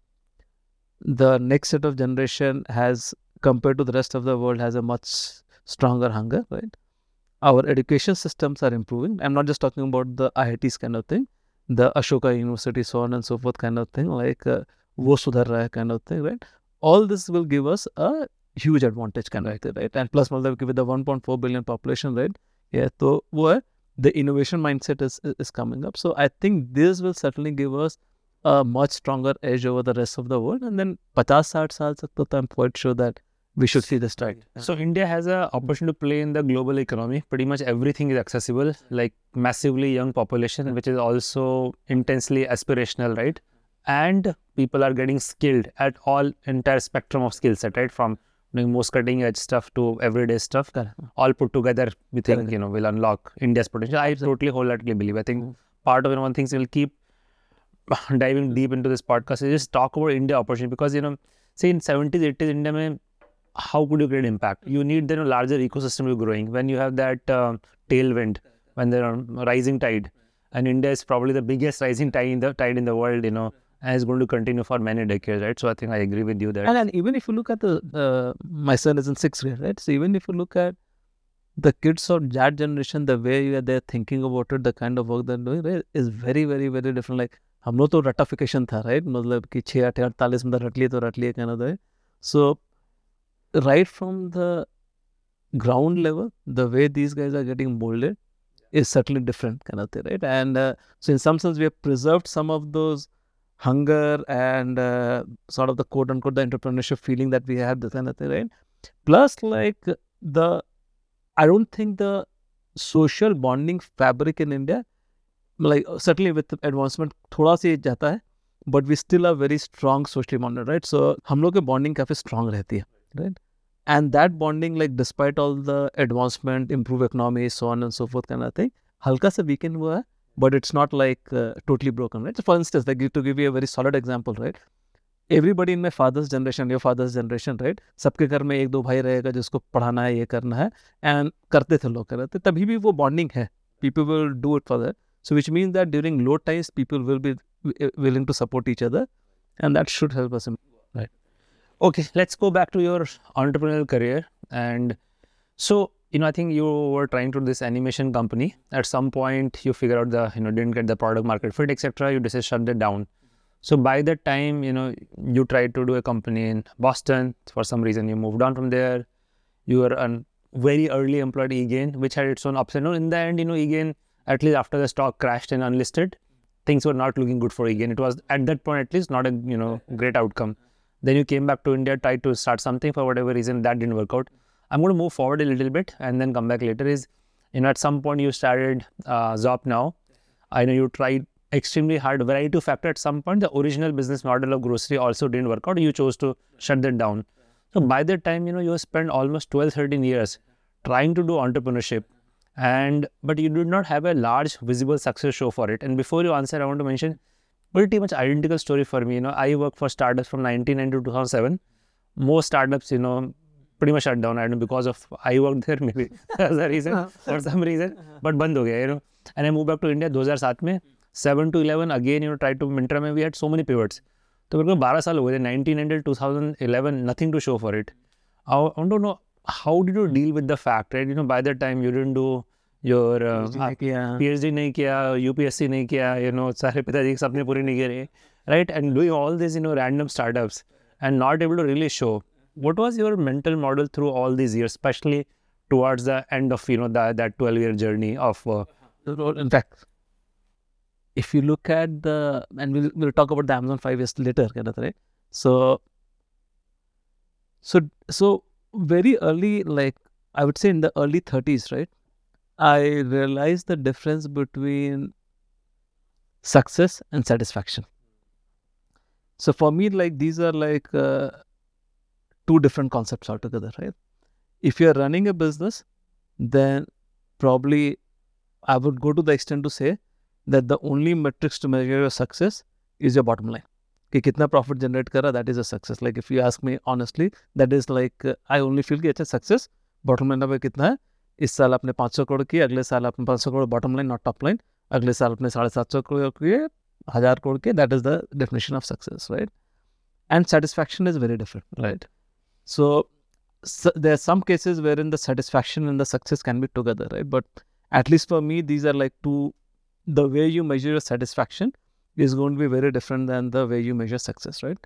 the next set of generation has, compared to the rest of the world, has a much stronger hunger, right? Our education systems are improving. I'm not just talking about the I I Ts kind of thing, the Ashoka University, so on and so forth kind of thing, like uh, wo sudhar raha kind of thing, right? All this will give us a huge advantage kind of thing, right? And plus, with the one point four billion population, right? Yeah, so where the innovation mindset is, is coming up. So I think this will certainly give us a much stronger edge over the rest of the world. And then fifty to sixty years, I'm quite sure that we should see the start. So yeah. India has an opportunity to play in the global economy. Pretty much everything is accessible, like massively young population, which is also intensely aspirational, right? And people are getting skilled at all entire spectrum of skill set, right? From doing most cutting edge stuff to everyday stuff, yeah. All put together, we think, yeah. you know, will unlock India's potential. I totally wholeheartedly believe. I think mm-hmm. part of it, one thing we'll keep diving deep into this podcast is just talk about India opportunity, because, you know, say in seventies, eighties, India mein, how could you create impact? You need then a larger ecosystem you're growing. When you have that uh, tailwind, when there are rising tide, and India is probably the biggest rising tide in the tide in the world, you know, and it's going to continue for many decades, right? So I think I agree with you there. And, and even if you look at the, uh, my son is in sixth grade, right? So even if you look at the kids of that generation, the way they're thinking about it, the kind of work they're doing, right, is very, very, very different. Like, hum log to ratification tha, right? Matlab ki six eight forty-eight mein rat liye to rat liye kind of thing. So right from the ground level, the way these guys are getting molded is certainly different, kind of thing, right? And uh, so in some sense, we have preserved some of those hunger and uh, sort of the quote-unquote, the entrepreneurship feeling that we have, this kind of thing, right? Plus, like the, I don't think the social bonding fabric in India, like certainly with advancement थोड़ा सी जाता है, but we still are very strong socially bonded, right? So हम लोग के bonding काफी strong रहती है, right? And that bonding, like despite all the advancement, improved economy, so on and so forth kind of thing, हल्का सा weaken हुआ है, but it's not like uh, totally broken, right? So for instance, like to give you a very solid example, right? Everybody in my father's generation, your father's generation, right? सबके घर में एक दो भाई रहेगा जिसको पढ़ाना है, ये करना है, and करते थे लोग, कर रहे थे, तभी भी वो bonding है. People will do it for that. So which means that during low times, people will be willing to support each other, and that should help us, right? Okay, let's go back to your entrepreneurial career. And so, you know, I think you were trying to this animation company. At some point, you figure out the, you know, didn't get the product market fit, et cetera. You decided to shut it down. So by that time, you know, you tried to do a company in Boston. For some reason, you moved on from there. You were a very early employed eGain, which had its own ups and downs. In the end, you know, eGain, at least after the stock crashed and unlisted, things were not looking good for eGain. It was, at that point, at least not a, you know, great outcome. Then you came back to India, tried to start something. For whatever reason, that didn't work out. I'm going to move forward a little bit and then come back later. Is, you know, at some point you started uh, ZopNow. I know you tried extremely hard, variety factor. At some point, the original business model of grocery also didn't work out. You chose to shut that down. So by that time, you know, you spent almost twelve, thirteen years trying to do entrepreneurship, and but you did not have a large visible success show for it. And before you answer, I want to mention pretty much identical story for me. You know, I worked for startups from nineteen ninety to two thousand seven. Most startups, you know, pretty much shut down. I don't know, because of I worked there, maybe that's the reason, for some reason. But band ho gaya, you know. And I moved back to India two thousand seven में. seven to eleven again, you know, tried to Myntra mein. We had so many pivots. So मेरे को twelve साल हो गए थे, nineteen hundred, twenty eleven, nothing to show for it. I don't know, how did you deal with the fact, right? You know, by that time you didn't do your uh, PhD नहीं किया, U P S C नहीं किया, you know, सारे पिताजी के सपने पूरे नहीं करे, right? And doing all this, you know, random startups and not able to really show. What was your mental model through all these years, especially towards the end of, you know, the, that twelve year journey of uh, in fact, if you look at the, and we'll, we'll talk about the Amazon five years later, right? So, so, so very early, like I would say in the early thirties, right? I realized the difference between success and satisfaction. So for me, like these are like uh, two different concepts altogether, right? If you're running a business, then probably I would go to the extent to say that the only metrics to measure your success is your bottom line. Ki kitna profit generate kara, that is a success. Like if you ask me honestly, that is like, uh, I only feel ki it's a success. Bottom line pe kitna hai? Is saal aapne five hundred crore ki, agle saal aapne five hundred crore bottom line, not top line. Agle saal aapne seven hundred fifty crore ki, one thousand crore ki, that is the definition of success, right? And satisfaction is very different, right? So, so there are some cases wherein the satisfaction and the success can be together, right? But at least for me, these are like two, the way you measure your satisfaction is going to be very different than the way you measure success, right?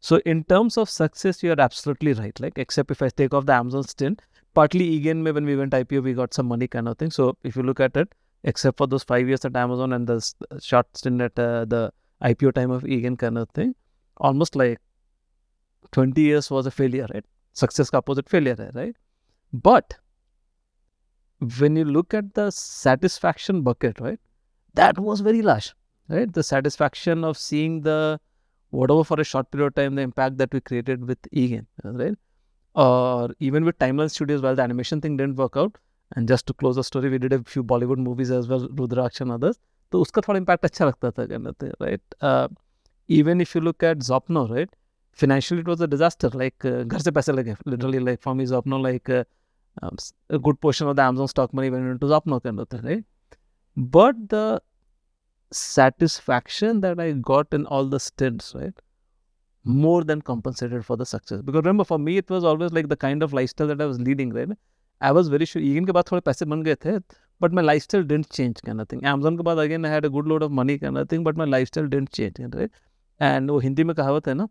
So in terms of success, you are absolutely right. Like, except if I take off the Amazon stint, partly again, when we went I P O, we got some money kind of thing. So if you look at it, except for those five years at Amazon and the short stint at uh, the I P O time of eGain kind of thing, almost like twenty years was a failure, right? Success ka opposite failure hai, right? But when you look at the satisfaction bucket, right, that was very large, right? The satisfaction of seeing the, whatever for a short period of time, the impact that we created with eGain, right? Or even with Timeless Studios, while the animation thing didn't work out. And just to close the story, we did a few Bollywood movies as well, Rudraksh and others. So uska thoda impact achha lagta tha, right? Uh, even if you look at Zopno, right? Financially, it was a disaster. Like, uh, ghar se paise lage. Literally, like for me, Zopno, like uh, um, a good portion of the Amazon stock money went into Zopno, kind of thing, right? But the satisfaction that I got in all the stints, right, more than compensated for the success. Because remember, for me, it was always like the kind of lifestyle that I was leading, right? I was very sure eGain ke baad thode paise ban gaye the, but my lifestyle didn't change, kind of thing. Amazon ke baad again I had a good load of money, kind of thing, but my lifestyle didn't change, right? And wo Hindi mein kahawat hai na,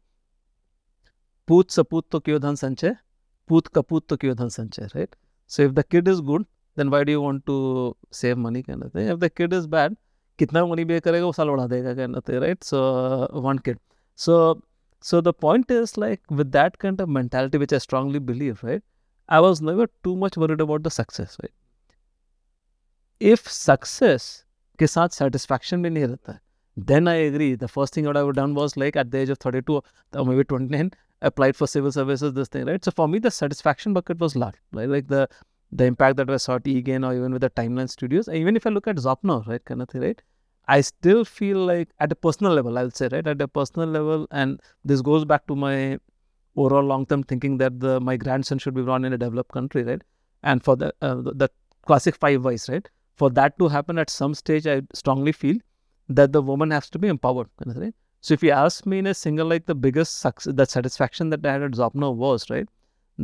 Pooth sapooth to kyo dhan sanchay, Pooth kapoot to kyo dhan sanchay, right? So if the kid is good, then why do you want to save money, kind of thing? If the kid is bad, kitna money bhe karega, wo saal bada dega, kind of thing, right? So uh, one kid. So, so the point is, like with that kind of mentality, which I strongly believe, right? I was never too much worried about the success, right? if success के साथ satisfaction भी नहीं रहता है, then I agree. The first thing what I would done was like at the age of thirty-two or maybe twenty-nine, applied for civil services, this thing, right? So for me, the satisfaction bucket was large, right? Like the the impact that I saw at eGain or even with the Timeless Studios, even if I look at ZopNow, right, kind of thing, right? I still feel like at a personal level, I'll say, right, at a personal level, and this goes back to my overall long-term thinking that the my grandson should be born in a developed country, right? And for the uh, the, the classic five whys, right? For that to happen at some stage, I strongly feel that the woman has to be empowered, right? So if you ask me in a single, like the biggest success, the satisfaction that I had at ZopNow was, right,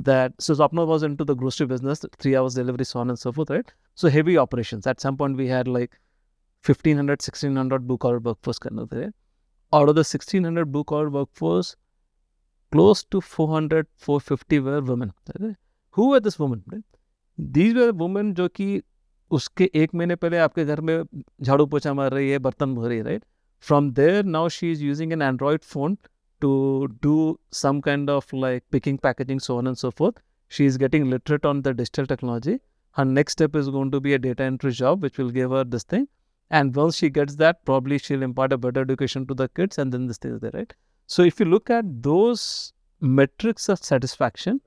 that, so ZopNow was into the grocery business, three hours delivery, so on and so forth, right? So heavy operations. At some point we had like fifteen hundred, sixteen hundred blue collar workforce, kind of, right? Out of the sixteen hundred blue collar workforce, close to four hundred, four fifty were women, right? Who were this women, right? These were women जो कि उसके एक महीने पहले आपके घर में झाड़ू पोछा मार रही है, बर्तन धो रही है, right? From there, now she is using an Android phone to do some kind of like picking, packaging, so on and so forth. She is getting literate on the digital technology. Her next step is going to be a data entry job, which will give her this thing. And once she gets that, probably she'll impart a better education to the kids, and then this thing is there, right? So if you look at those metrics of satisfaction,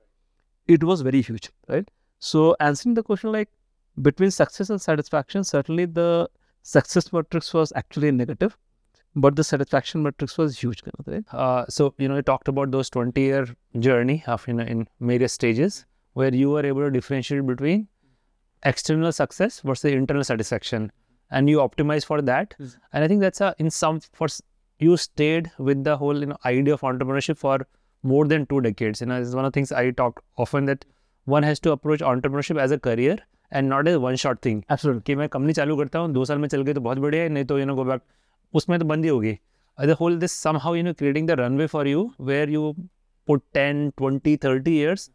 it was very huge, right? So answering the question like between success and satisfaction, certainly the success matrix was actually negative, but the satisfaction matrix was huge, kind of, right? Uh, so, you know, you talked about those twenty-year journey of, you know, in various stages where you were able to differentiate between external success versus internal satisfaction, and you optimize for that. Mm-hmm. And I think that's a, in some, for you stayed with the whole, you know, idea of entrepreneurship for more than two decades. You know, it's one of the things I talk often that one has to approach entrepreneurship as a career and not as one shot thing. Absolutely. कि मैं company चालू करता हूँ, दो साल में चल गई तो बहुत बढ़िया है, नहीं तो you know go back, उसमें तो बंद ही होगी. The whole this somehow you know creating the runway for you where you put ten, twenty, thirty years,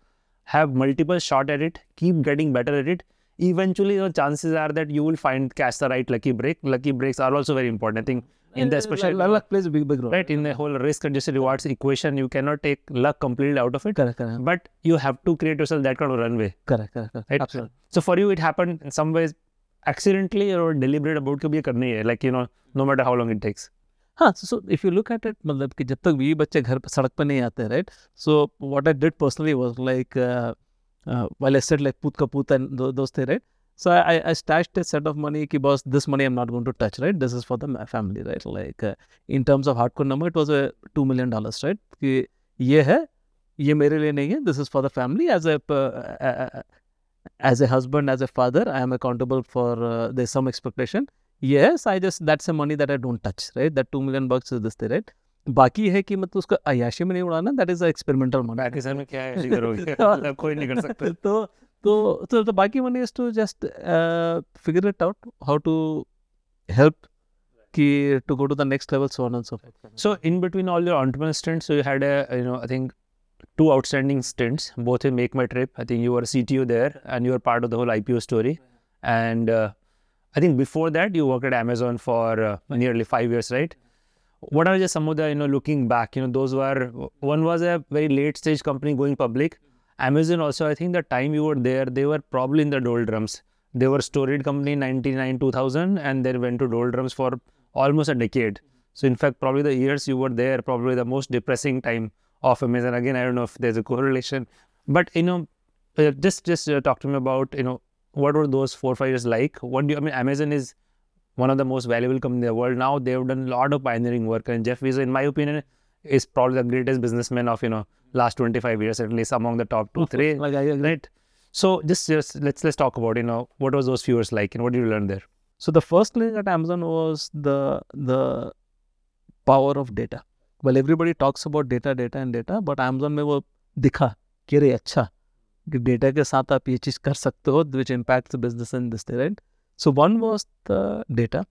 have multiple shot at it, keep getting better at it. Eventually, you know, chances are that you will find catch the right lucky break. Lucky breaks are also very important. I think in the especially luck plays a big big role. Right, in the whole risk-adjusted rewards equation, you cannot take luck completely out of it. Correct, correct. But you have to create yourself that kind of runway. Correct, correct, correct. Right? Absolutely. So for you, it happened in some ways accidentally or deliberate about कि भी ये करनी है. Like you know, no matter how long it takes. हाँ, so, so if you look at it, मतलब कि जब तक भी बच्चे घर सड़क पे नहीं आते, right? So what I did personally was like uh, uh, while I said like put ka put and those things, right? So I, I stashed a set of money ki boss, this money I'm not going to touch, right? This is for the family, right? Like uh, in terms of hardcore number, it was a two million dollars, right? Ki ye hai, ye mere liye nahi hai, this is for the family. As a, uh, uh, as a husband, as a father, I am accountable for, uh, there's some expectation. Yes, I just, that's a money that I don't touch, right? That two million bucks is this thing, right? बाकी है कि मतलब उसका अयाशी में नहीं उड़ाना, that is a experimental money. Pakistan में क्या अयाशी करोगे? आप कोई नहीं कर सकते. तो तो तो तो बाकी money is to just uh, figure it out how to help कि to go to the next level, so on and so forth. So in between all your entrepreneur stints, so you had a, you know, I think two outstanding stints, both in Make My Trip. I think you were a C T O there and you were part of the whole I P O story. And uh, I think before that you worked at Amazon for uh, nearly five years, right? What are just some of the, you know, looking back, you know, those were, one was a very late stage company going public. Amazon also, I think the time you were there, they were probably in the doldrums. They were a storied company in ninety-nine, two thousand, and they went to doldrums for almost a decade. So in fact, probably the years you were there, probably the most depressing time of Amazon. Again, I don't know if there's a correlation, but, you know, just, just uh, talk to me about, you know, what were those four, five years like? What do you, I mean, Amazon is one of the most valuable companies in the world. Now they've done a lot of pioneering work, and Jeff Bezos, in my opinion, is probably the greatest businessman of, you know, last twenty-five years, at least among the top two, three. Like, right? So just, just let's let's talk about, you know, what was those few years like, and what did you learn there? So the first thing at Amazon was the the power of data. Well, everybody talks about data, data, and data, but Amazon में वो दिखा कि रे अच्छा कि data के साथ आप ये चीज कर सकते हो, which impacts the business and this, right? So one was the data.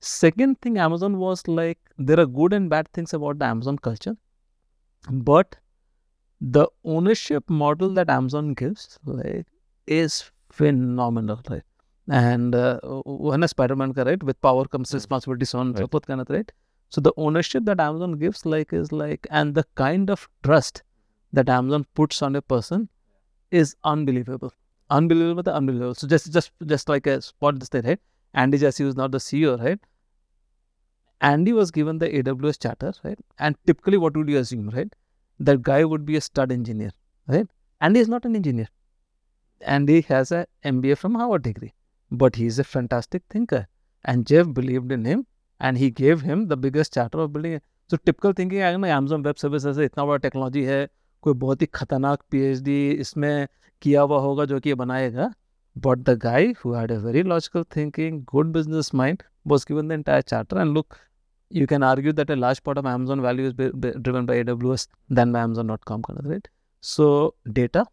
Second thing, Amazon was like, there are good and bad things about the Amazon culture, but the ownership model that Amazon gives, like, is phenomenal, right? And uh, when a Spider-Man, right, with power comes responsibility, so on and so forth, right? So the ownership that Amazon gives, like, is like, and the kind of trust that Amazon puts on a person is unbelievable. unbelievable, but unbelievable. So just just just like a spot this there, right? Andy Jassy was not the C E O, right? Andy was given the A W S charter, right? And typically, what would you assume, right? That guy would be a stud engineer, right? Andy is not an engineer. Andy has an M B A from Harvard degree, but he is a fantastic thinker. And Jeff believed in him, and he gave him the biggest charter of building. So typical thinking, I know Amazon Web Services है, इतना बड़ा technology है, कोई बहुत ही खतरनाक PhD इसमें किया हुआ होगा जो कि ये बनाएगा. But the guy who had a very logical thinking, good business mind, was given the entire charter. And look, you can argue that a large part of Amazon value is be, be, driven by A W S than by Amazon dot com, right? So data,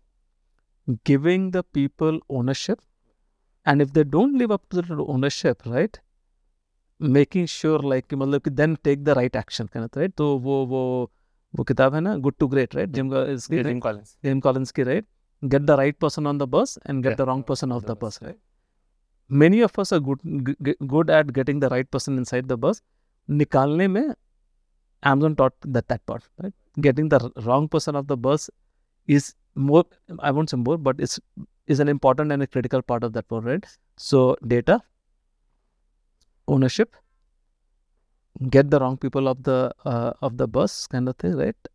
giving the people ownership, and if they don't live up to the ownership, right, making sure like then take the right action, right? So wo wo wo kitab hai na, Good to Great, right? Jim, is, yeah, Jim right? Collins. Jim Collins ki, right? Get the right person on the bus and get yeah. the wrong person off the, the bus, bus, right? Many of us are good g- good at getting the right person inside the bus. Nikalne mein, Amazon taught that that part, right? Getting the wrong person off the bus is more, I won't say more, but it's is an important and a critical part of that part, right? So data, ownership, get the wrong people off the uh, of the bus kind of thing, right?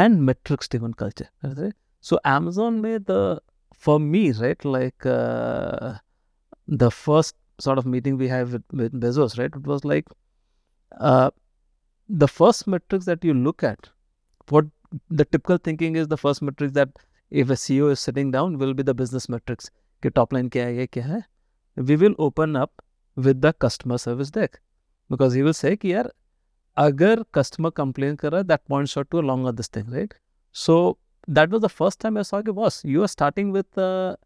And metrics-driven culture, right? So Amazon made the, for me, right, like uh, the first sort of meeting we have with, with Bezos, right, it was like uh, the first metrics that you look at, what the typical thinking is the first metrics that if a C E O is sitting down will be the business metrics, ki top line kya hai, ye kya hai. We will open up with the customer service deck because he will say ki yaar, agar customer complain kar raha, that points out to a longer this thing, right? So that was the first time I saw कि boss, you are starting with uh,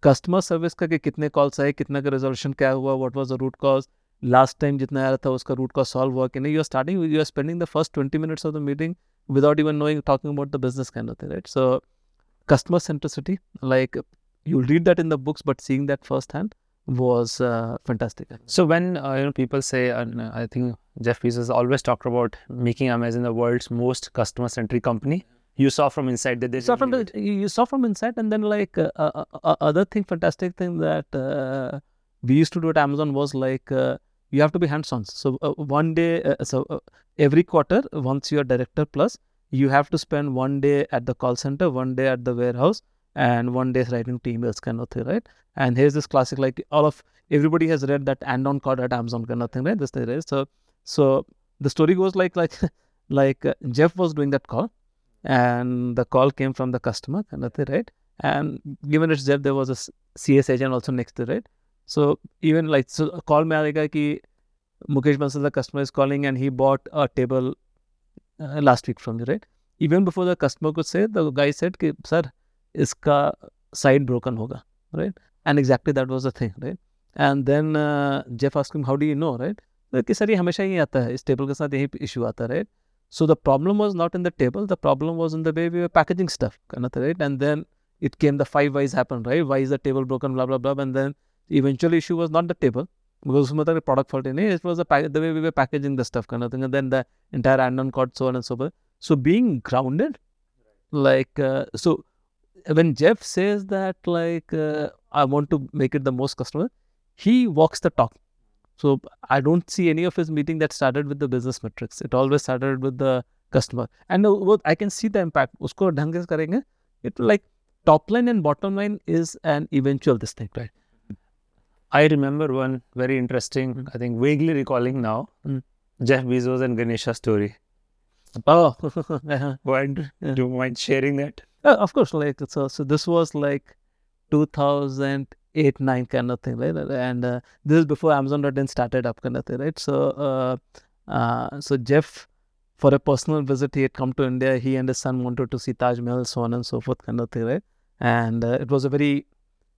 customer service का कि कितने calls आए, कितना का resolution क्या हुआ, what was the root cause, last time जितना आया था उसका root cause solve हुआ कि नहीं. You are starting, you are spending the first twenty minutes of the meeting without even knowing, talking about the business kind of thing, right? So customer centricity, like you read that in the books, but seeing that firsthand was uh, fantastic. So when uh, you know people say, and uh, I think Jeff Bezos always talked about making Amazon the world's most customer centric company. You saw from inside that they saw from the, you saw from inside, and then like uh, uh, uh, other thing, fantastic thing that uh, we used to do at Amazon was like uh, you have to be hands-on. So uh, one day, uh, so uh, every quarter, once you are director plus, you have to spend one day at the call center, one day at the warehouse, and one day writing to emails kind of thing, right? And here's this classic, like all of everybody has read that and on card at Amazon kind of thing, right? This thing, right? So so the story goes like like like uh, Jeff was doing that call. And the call came from the customer, right? And given it's Jeff, there was a C S agent also next to, right? So even like, so a call mein aayega ki Mukesh Bansal, the customer is calling and he bought a table uh, last week from you, right? Even before the customer could say, the guy said, ki, sir, iska side broken hoga, right? And exactly that was the thing, right? And then uh, Jeff asked him, how do you know, right? Ki sir, ye hamesha yahi aata hai, is table ke saath yahi issue aata, right? So the problem was not in the table, the problem was in the way we were packaging stuff, right? And then it came, the five whys happened, right? Why is the table broken, blah, blah, blah. And then eventually issue was not the table, because the product fault, it was the, pack- the way we were packaging the stuff, and then the entire add-on cord, so on and so forth. So being grounded, like, uh, so when Jeff says that, like, uh, I want to make it the most customer, he walks the talk. So I don't see any of his meeting that started with the business metrics. It always started with the customer. And I can see the impact. Usko dhang se karenge. It like top line and bottom line is an eventual this thing, right? I remember one very interesting, mm-hmm. I think vaguely recalling now, mm-hmm. Jeff Bezos and Ganesha story. Oh, do you mind sharing that? Uh, of course. Like so, so this was like two thousand eight, nine kind of thing, right? And uh, this is before Amazon dot in started up kind of thing, right? So, uh, uh, so Jeff, for a personal visit, he had come to India. He and his son wanted to see Taj Mahal, so on and so forth kind of thing, right? And uh, it was a very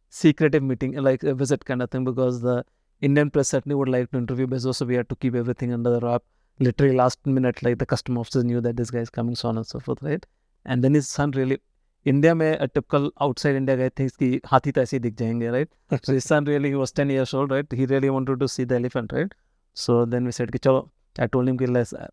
secretive meeting, like a visit kind of thing, because the Indian press certainly would like to interview Bezos, so we had to keep everything under the wrap. Literally last minute, like the customer officers knew that this guy is coming, so on and so forth, right? And then his son really... India mein, a typical outside India guy thinks ki hathi to aise hi dikh jayenge, right? So his son really, he was ten years old, right? He really wanted to see the elephant, right? So then we said ki chalo, I told him ki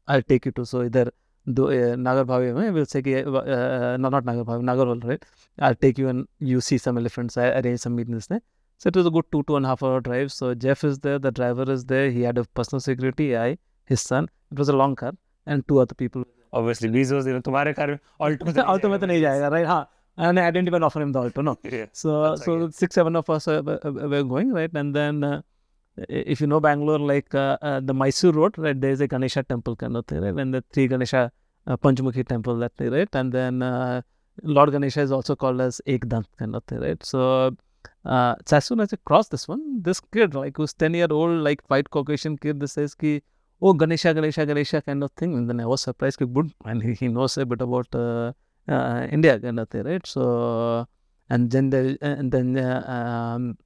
I'll take you to, so either do, uh, Nagar Bhavi will say, uh, no, not Nagar Bhavi, Nagar Hall, right? I'll take you and you see some elephants. I arrange some meetings there. So it was a good two, two and a half hour drive. So Jeff is there, the driver is there. He had a personal security, I, his son. It was a long car and two other people. Obviously, Bezos, you know, tumhare car, Alto mein to nahi jayega, right? Haan. And I didn't even offer him the Alto, no. Yeah, so, so six, seven of us uh, were going, right? And then, uh, if you know Bangalore, like uh, uh, the Mysore Road, right? There is a Ganesha temple, kind of thing, right? And the three Ganesha uh, Panchmukhi temple, that thing, right? And then uh, Lord Ganesha is also called as Ekdant, kind of thing, right? So, uh, so as soon as I crossed this one, this kid, like who's ten year old, like white Caucasian kid, this says ki, oh, Ganesha, Ganesha, Ganesha, kind of thing. And then I was surprised, ki, good, and he, he knows a bit about uh, uh, India, kind of thing, right? So, and then the, and then uh, um,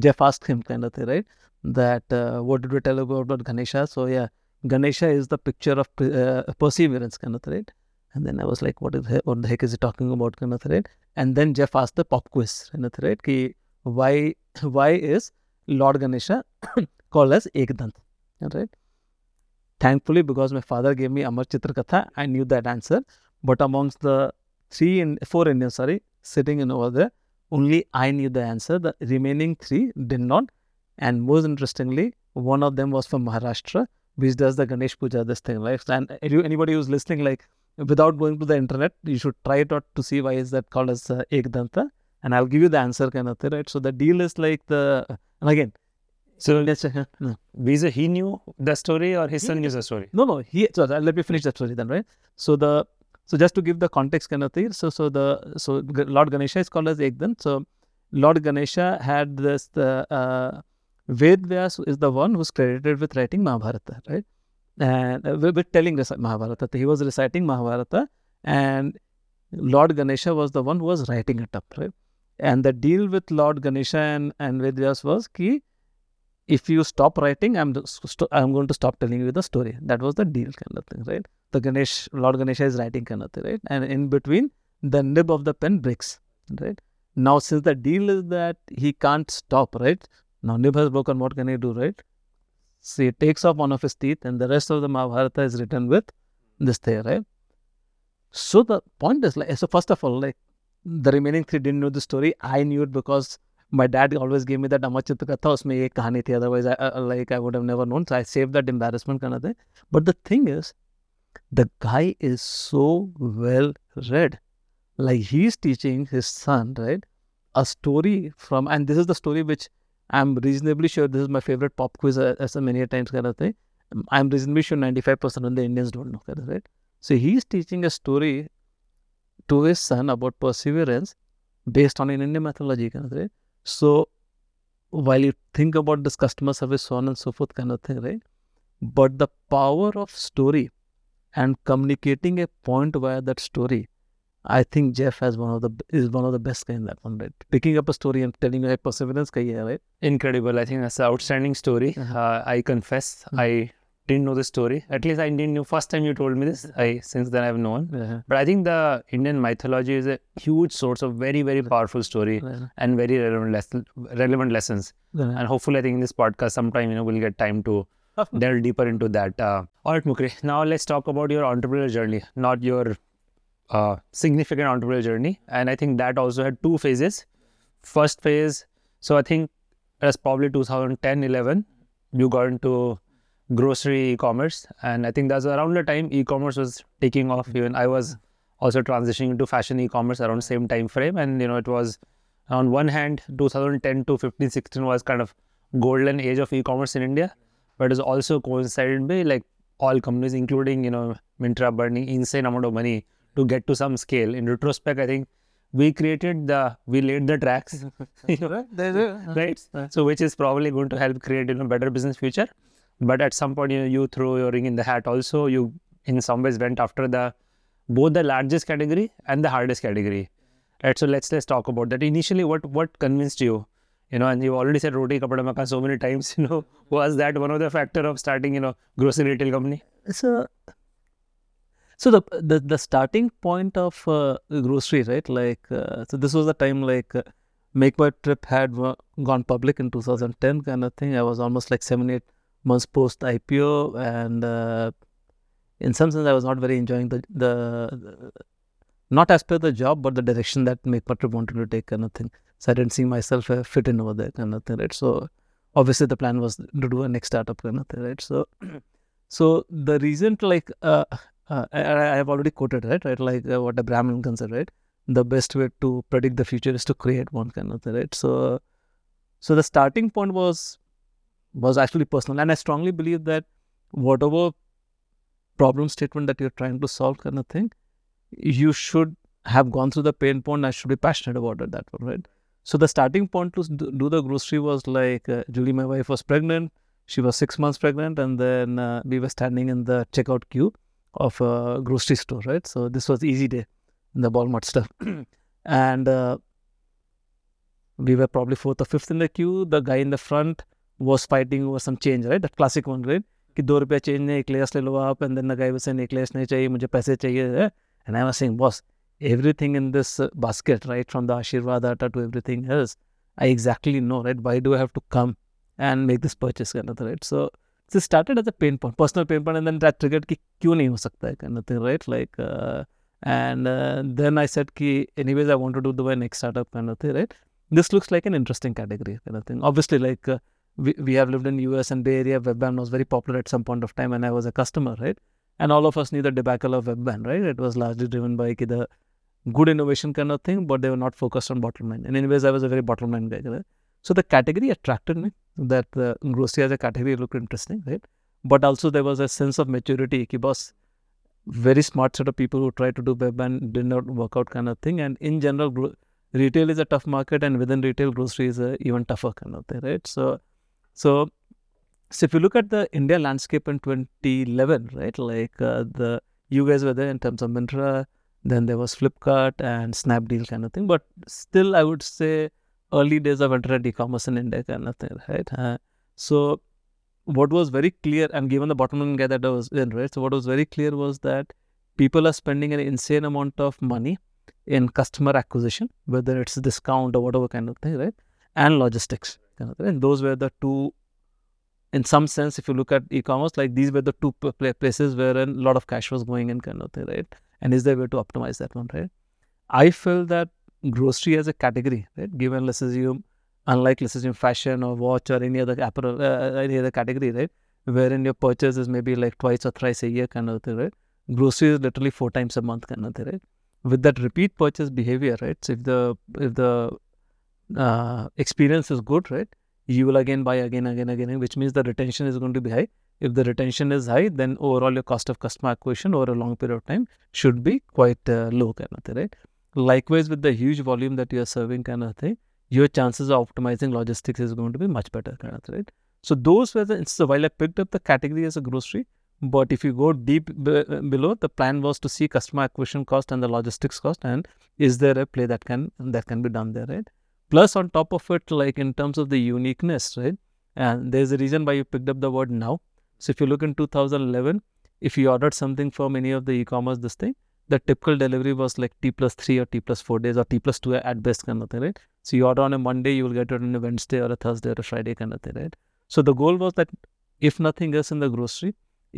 Jeff asked him, kind of thing, right? That uh, what did we tell about, about Ganesha? So yeah, Ganesha is the picture of uh, perseverance, kind of thing, right? And then I was like, what is what the heck is he talking about, kind of thing, right? And then Jeff asked the pop quiz, kind of thing, right? Ki why why is Lord Ganesha called as Ekdant, right? Thankfully, because my father gave me Amar Chitra Katha, I knew that answer. But amongst the three and in, four Indians, sorry, sitting in over there, only I knew the answer. The remaining three did not. And most interestingly, one of them was from Maharashtra, which does the Ganesh Puja, this thing, right? And anybody who's listening, like, without going to the internet, you should try it out to see why is that called as uh, Ekdanta. And I'll give you the answer, kind of thing, right? So the deal is like the, and again. So, Visa, he knew the story or his he, son knew the story? No, no. He, so let me finish that story then, right? So the, so just to give the context, kind of thing, so, so the, so Lord Ganesha is called as Ekdant. So Lord Ganesha had this, the, uh, Ved Vyas is the one who's credited with writing Mahabharata, right? And uh, with telling Mahabharata. He was reciting Mahabharata and Lord Ganesha was the one who was writing it up, right? And the deal with Lord Ganesha and, and Ved Vyas was ki, if you stop writing, I'm, st- I'm going to stop telling you the story. That was the deal, kind of thing, right? The Ganesh, Lord Ganesha is writing, kind of thing, right? And in between, the nib of the pen breaks, right? Now, since the deal is that he can't stop, right? Now, nib has broken, what can he do, right? So, he takes off one of his teeth and the rest of the Mahabharata is written with this thing, right? So, the point is, like, so first of all, like, the remaining three didn't know the story. I knew it because my dad always gave me that Amar Chitra Katha, usme ek kahani thi, otherwise, I, uh, like, I would have never known. So, I saved that embarrassment, kind of thing. But the thing is, the guy is so well read. Like, he's teaching his son, right, a story from, and this is the story which I'm reasonably sure, this is my favorite pop quiz uh, as many times, kind of thing. I'm reasonably sure ninety-five percent of the Indians don't know, kind of, right? So he's teaching a story to his son about perseverance based on an Indian mythology, kind of, right? So while you think about this customer service, so on and so forth, kind of thing, right? But the power of story and communicating a point via that story, I think Jeff has one of the is one of the best guy in that one, right? Picking up a story and telling you, hey, perseverance ka hai, right? Incredible. I think that's an outstanding story. Uh-huh. Uh, I confess, uh-huh. I didn't know the story. At least I didn't know. First time you told me this, I since then I've known. Uh-huh. But I think the Indian mythology is a huge source of very, very powerful story, uh-huh, and very relevant, lesson, relevant lessons. Uh-huh. And hopefully, I think in this podcast, sometime, you know, we'll get time to delve deeper into that. Uh, all right, Mukri. Now let's talk about your entrepreneurial journey, not your Uh, significant entrepreneurial journey, and I think that also had two phases. First phase, so I think it was probably two thousand ten eleven, you got into grocery e-commerce, and I think that's around the time e-commerce was taking off. Even I was also transitioning into fashion e-commerce around the same time frame, and you know, it was on one hand two thousand ten to fifteen sixteen was kind of golden age of e-commerce in India, but it was also coincided by like all companies, including, you know, Myntra, burning insane amount of money to get to some scale. In retrospect, I think we created the, we laid the tracks, you know, right? So, which is probably going to help create, you know, better business future. But at some point, you know, you threw your ring in the hat also. You, in some ways, went after the, both the largest category and the hardest category. Right? So, let's, let's talk about that. Initially, what, what convinced you, you know, and you already said roti kapda maka so many times, you know, was that one of the factor of starting, you know, grocery retail company? So, So the, the the starting point of uh, grocery, right? Like uh, so, this was the time like uh, Make My Trip had w- gone public in two thousand ten, kind of thing. I was almost like seven eight months post I P O, and uh, in some sense, I was not very enjoying the, the, the not as per the job, but the direction that Make My Trip wanted to take kind of thing. So I didn't see myself uh, fit in over there kind of thing, right? So obviously the plan was to do a next startup kind of thing, right? So, so the reason to like, uh, uh, I, I have already quoted, right? Right? Like uh, what Abraham Lincoln said, right? The best way to predict the future is to create one kind of thing, right? So, so the starting point was, was actually personal. And I strongly believe that whatever problem statement that you're trying to solve kind of thing, you should have gone through the pain point and should be passionate about it, that one, right? So the starting point to do the grocery was like, uh, Julie, my wife, was pregnant. She was six months pregnant, and then uh, we were standing in the checkout queue of a grocery store, right? So this was easy day in the Walmart stuff. And uh, we were probably fourth or fifth in the queue. The guy in the front was fighting over some change, right? That classic one, right? कि दो रुपया change नहीं, एक layers ले लो आप, and then the guy was saying एक layers नहीं चाहिए, मुझे पैसे चाहिए, and I was saying boss, everything in this basket, right, from the Aashirvaad atta to everything else, I exactly know, right, why do I have to come and make this purchase करना था, right? So it started as a pain point, personal pain point, and then that triggered कि क्यों नहीं हो सकता है करना था, right? Like and then I said कि anyways I want to do the my next startup करना था, right? This looks like an interesting category kind of thing. Obviously, like uh, We, we have lived in U S and Bay Area. Webvan was very popular at some point of time, and I was a customer, right? And all of us knew the debacle of Webvan, right? It was largely driven by ki, the good innovation kind of thing, but they were not focused on bottom line. And anyways, I was a very bottom line guy, right? So the category attracted me, that uh, grocery as a category looked interesting, right? But also there was a sense of maturity, ki boss, very smart set of people who tried to do Webvan did not work out kind of thing. And in general, gro- retail is a tough market, and within retail, grocery is a even tougher kind of thing, right? So So, so if you look at the India landscape in twenty eleven, right, like uh, the, you guys were there in terms of Myntra, then there was Flipkart and Snapdeal kind of thing, but still I would say early days of internet e-commerce in India kind of thing, right? Uh, so what was very clear, and given the bottom line guy that I was in, right, so what was very clear was that people are spending an insane amount of money in customer acquisition, whether it's discount or whatever kind of thing, right, and logistics. And those were the two, in some sense, if you look at e-commerce, like these were the two places where a lot of cash was going in kind of thing, right? And is there a way to optimize that one, right? I felt that grocery as a category, right? Given, let's assume, unlike let's assume fashion or watch or any other apparel, uh, any other category, right? Wherein your purchase is maybe like twice or thrice a year kind of thing, right? Grocery is literally four times a month kind of thing, right? With that repeat purchase behavior, right? So if the, if the, Uh, experience is good, right? You will again buy again, again, again, which means the retention is going to be high. If the retention is high, then overall your cost of customer acquisition over a long period of time should be quite uh, low, kind of thing, right? Likewise, with the huge volume that you are serving, kind of thing, your chances of optimizing logistics is going to be much better, kind of thing, right? So those were the. So while I picked up the category as a grocery, but if you go deep b- below, the plan was to see customer acquisition cost and the logistics cost, and is there a play that can that can be done there, right? Plus, on top of it, like in terms of the uniqueness, right? And there's a reason why you picked up the word now. So, if you look in two thousand eleven, if you ordered something from any of the e-commerce, this thing, the typical delivery was like T plus three or T plus four days or T plus two at best kind of thing, right? So, you order on a Monday, you will get it on a Wednesday or a Thursday or a Friday kind of thing, right? So, the goal was that if nothing else in the grocery,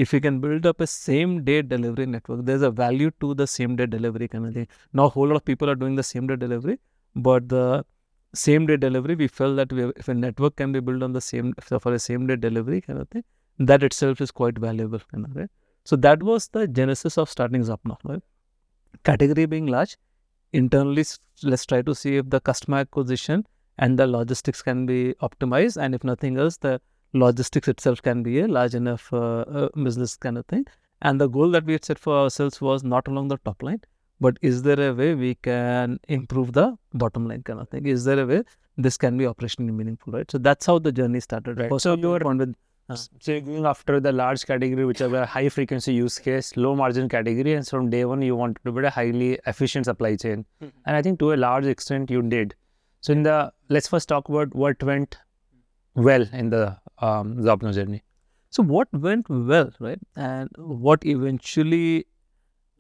if you can build up a same-day delivery network, there's a value to the same-day delivery kind of thing. Now, a whole lot of people are doing the same-day delivery, but the same day delivery, we felt that we, if a network can be built on the same, for a same day delivery kind of thing, that itself is quite valuable, kind of, right? So that was the genesis of starting ZopNow, right? Category being large, internally let's try to see if the customer acquisition and the logistics can be optimized, and if nothing else, the logistics itself can be a large enough uh, uh, business kind of thing. And the goal that we had set for ourselves was not along the top line, but is there a way we can improve the bottom line kind of thing? Is there a way this can be operationally meaningful, right? So that's how the journey started. Right. So you're with, uh, so you're going after the large category, which are a high frequency use case, low margin category, and from day one you want to build a highly efficient supply chain. Mm-hmm. And I think to a large extent you did. So in the let's first talk about what went well in the um, ZopNow journey. So what went well, right? And what eventually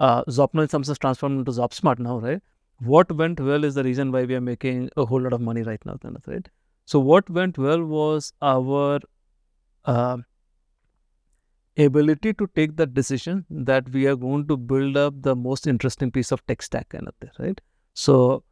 Uh, ZopNow in some sense transformed into ZopSmart now, right? What went well is the reason why we are making a whole lot of money right now, kind of, right? So what went well was our uh, ability to take that decision that we are going to build up the most interesting piece of tech stack kind of thing, right? So,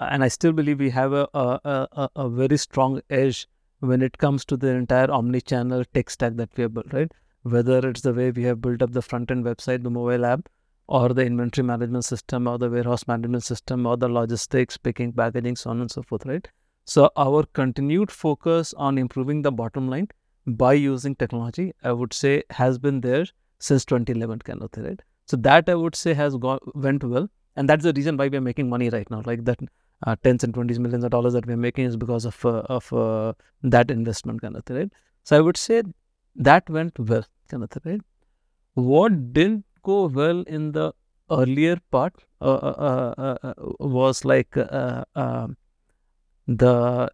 and I still believe we have a a, a, a very strong edge when it comes to the entire omni-channel tech stack that we have built, right? Whether it's the way we have built up the front-end website, the mobile app, or the inventory management system, or the warehouse management system, or the logistics, picking, packaging, so on and so forth, right? So our continued focus on improving the bottom line by using technology, I would say, has been there since twenty eleven kind of thing, right? So that, I would say, has gone, went well. And that's the reason why we are making money right now. Like that uh, tens and twenties millions of dollars that we are making is because of uh, of uh, that investment kind of thing, right? So I would say that went well kind of thing, right? What didn't go well in the earlier part uh, uh, uh, uh, was like uh, uh, the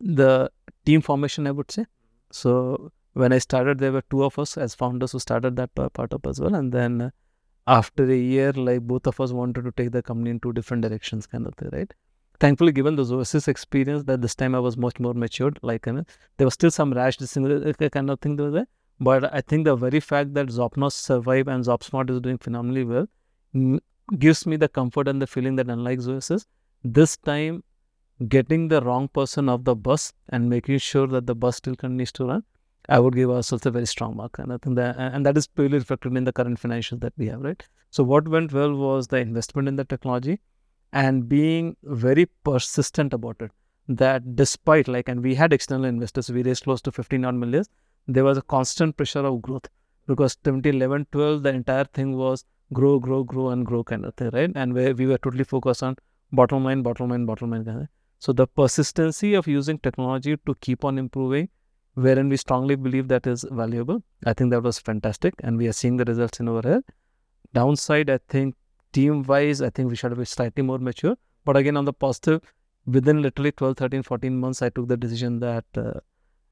the team formation, I would say. So when I started, there were two of us as founders who started that part up as well. And then after a year, like both of us wanted to take the company in two different directions kind of thing, right? Thankfully, given the Zoesis experience, that this time I was much more matured. Like, you know, there was still some rash kind of thing there. But I think the very fact that ZopNow survived and ZopSmart is doing phenomenally well m- gives me the comfort and the feeling that, unlike Zoesis, this time getting the wrong person off the bus and making sure that the bus still continues to run, I would give ourselves a very strong mark. And I think that, and that is purely reflected in the current financials that we have, right? So what went well was the investment in the technology and being very persistent about it. That despite like, and we had external investors, we raised close to fifteen odd million. There was a constant pressure of growth because twenty eleven twelve, the entire thing was grow, grow, grow and grow kind of thing, right? And where we were totally focused on bottom line, bottom line, bottom line kind of thing. So the persistency of using technology to keep on improving, wherein we strongly believe that is valuable, I think that was fantastic. And we are seeing the results in our head. Downside, I think team-wise, I think we should have been slightly more mature. But again, on the positive, within literally twelve, thirteen, fourteen months, I took the decision that uh,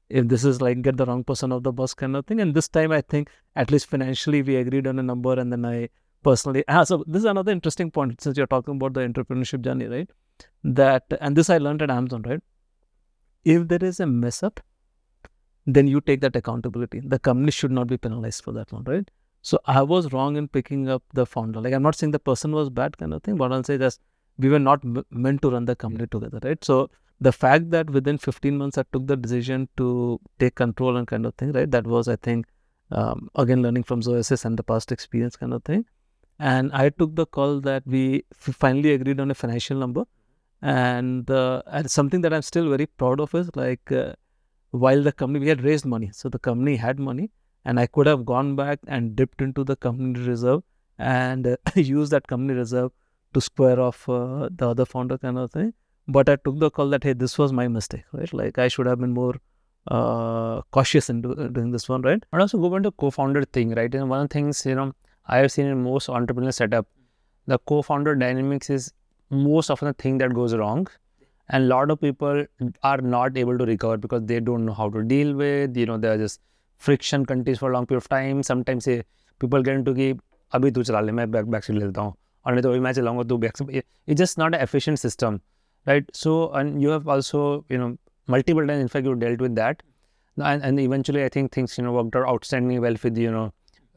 if this is like get the wrong person off the bus kind of thing. And this time, I think at least financially, we agreed on a number. And then I personally, ah, so this is another interesting point since you're talking about the entrepreneurship journey, right? That, and this I learned at Amazon, right? If there is a mess up, then you take that accountability. The company should not be penalized for that one, right? So I was wrong in picking up the founder. Like I'm not saying the person was bad kind of thing, but I'll say just we were not m- meant to run the company together, right? So the fact that within fifteen months I took the decision to take control and kind of thing, right? That was, I think, um, again, learning from Zoesis and the past experience kind of thing. And I took the call that we f- finally agreed on a financial number. And, uh, and something that I'm still very proud of is like, uh, while the company, we had raised money. So the company had money and I could have gone back and dipped into the company reserve and uh, used that company reserve to square off uh, the other founder kind of thing. But I took the call that, hey, this was my mistake, right? Like I should have been more uh, cautious in do, uh, doing this one, right? And also go back to co-founder thing, right? And one of the things, you know, I have seen in most entrepreneurial setup, the co-founder dynamics is most often the thing that goes wrong. And a lot of people are not able to recover because they don't know how to deal with, you know, there are just friction continues for a long period of time. Sometimes say, people get into ki, abhi tu chala le, main back backseat le leta hu. Aur nahi to abhi main chalaunga, tu backseat. It's just not an efficient system, right? So, and you have also, you know, multiple times, in fact, you dealt with that. And, and eventually, I think things, you know, worked out outstandingly well with, you know,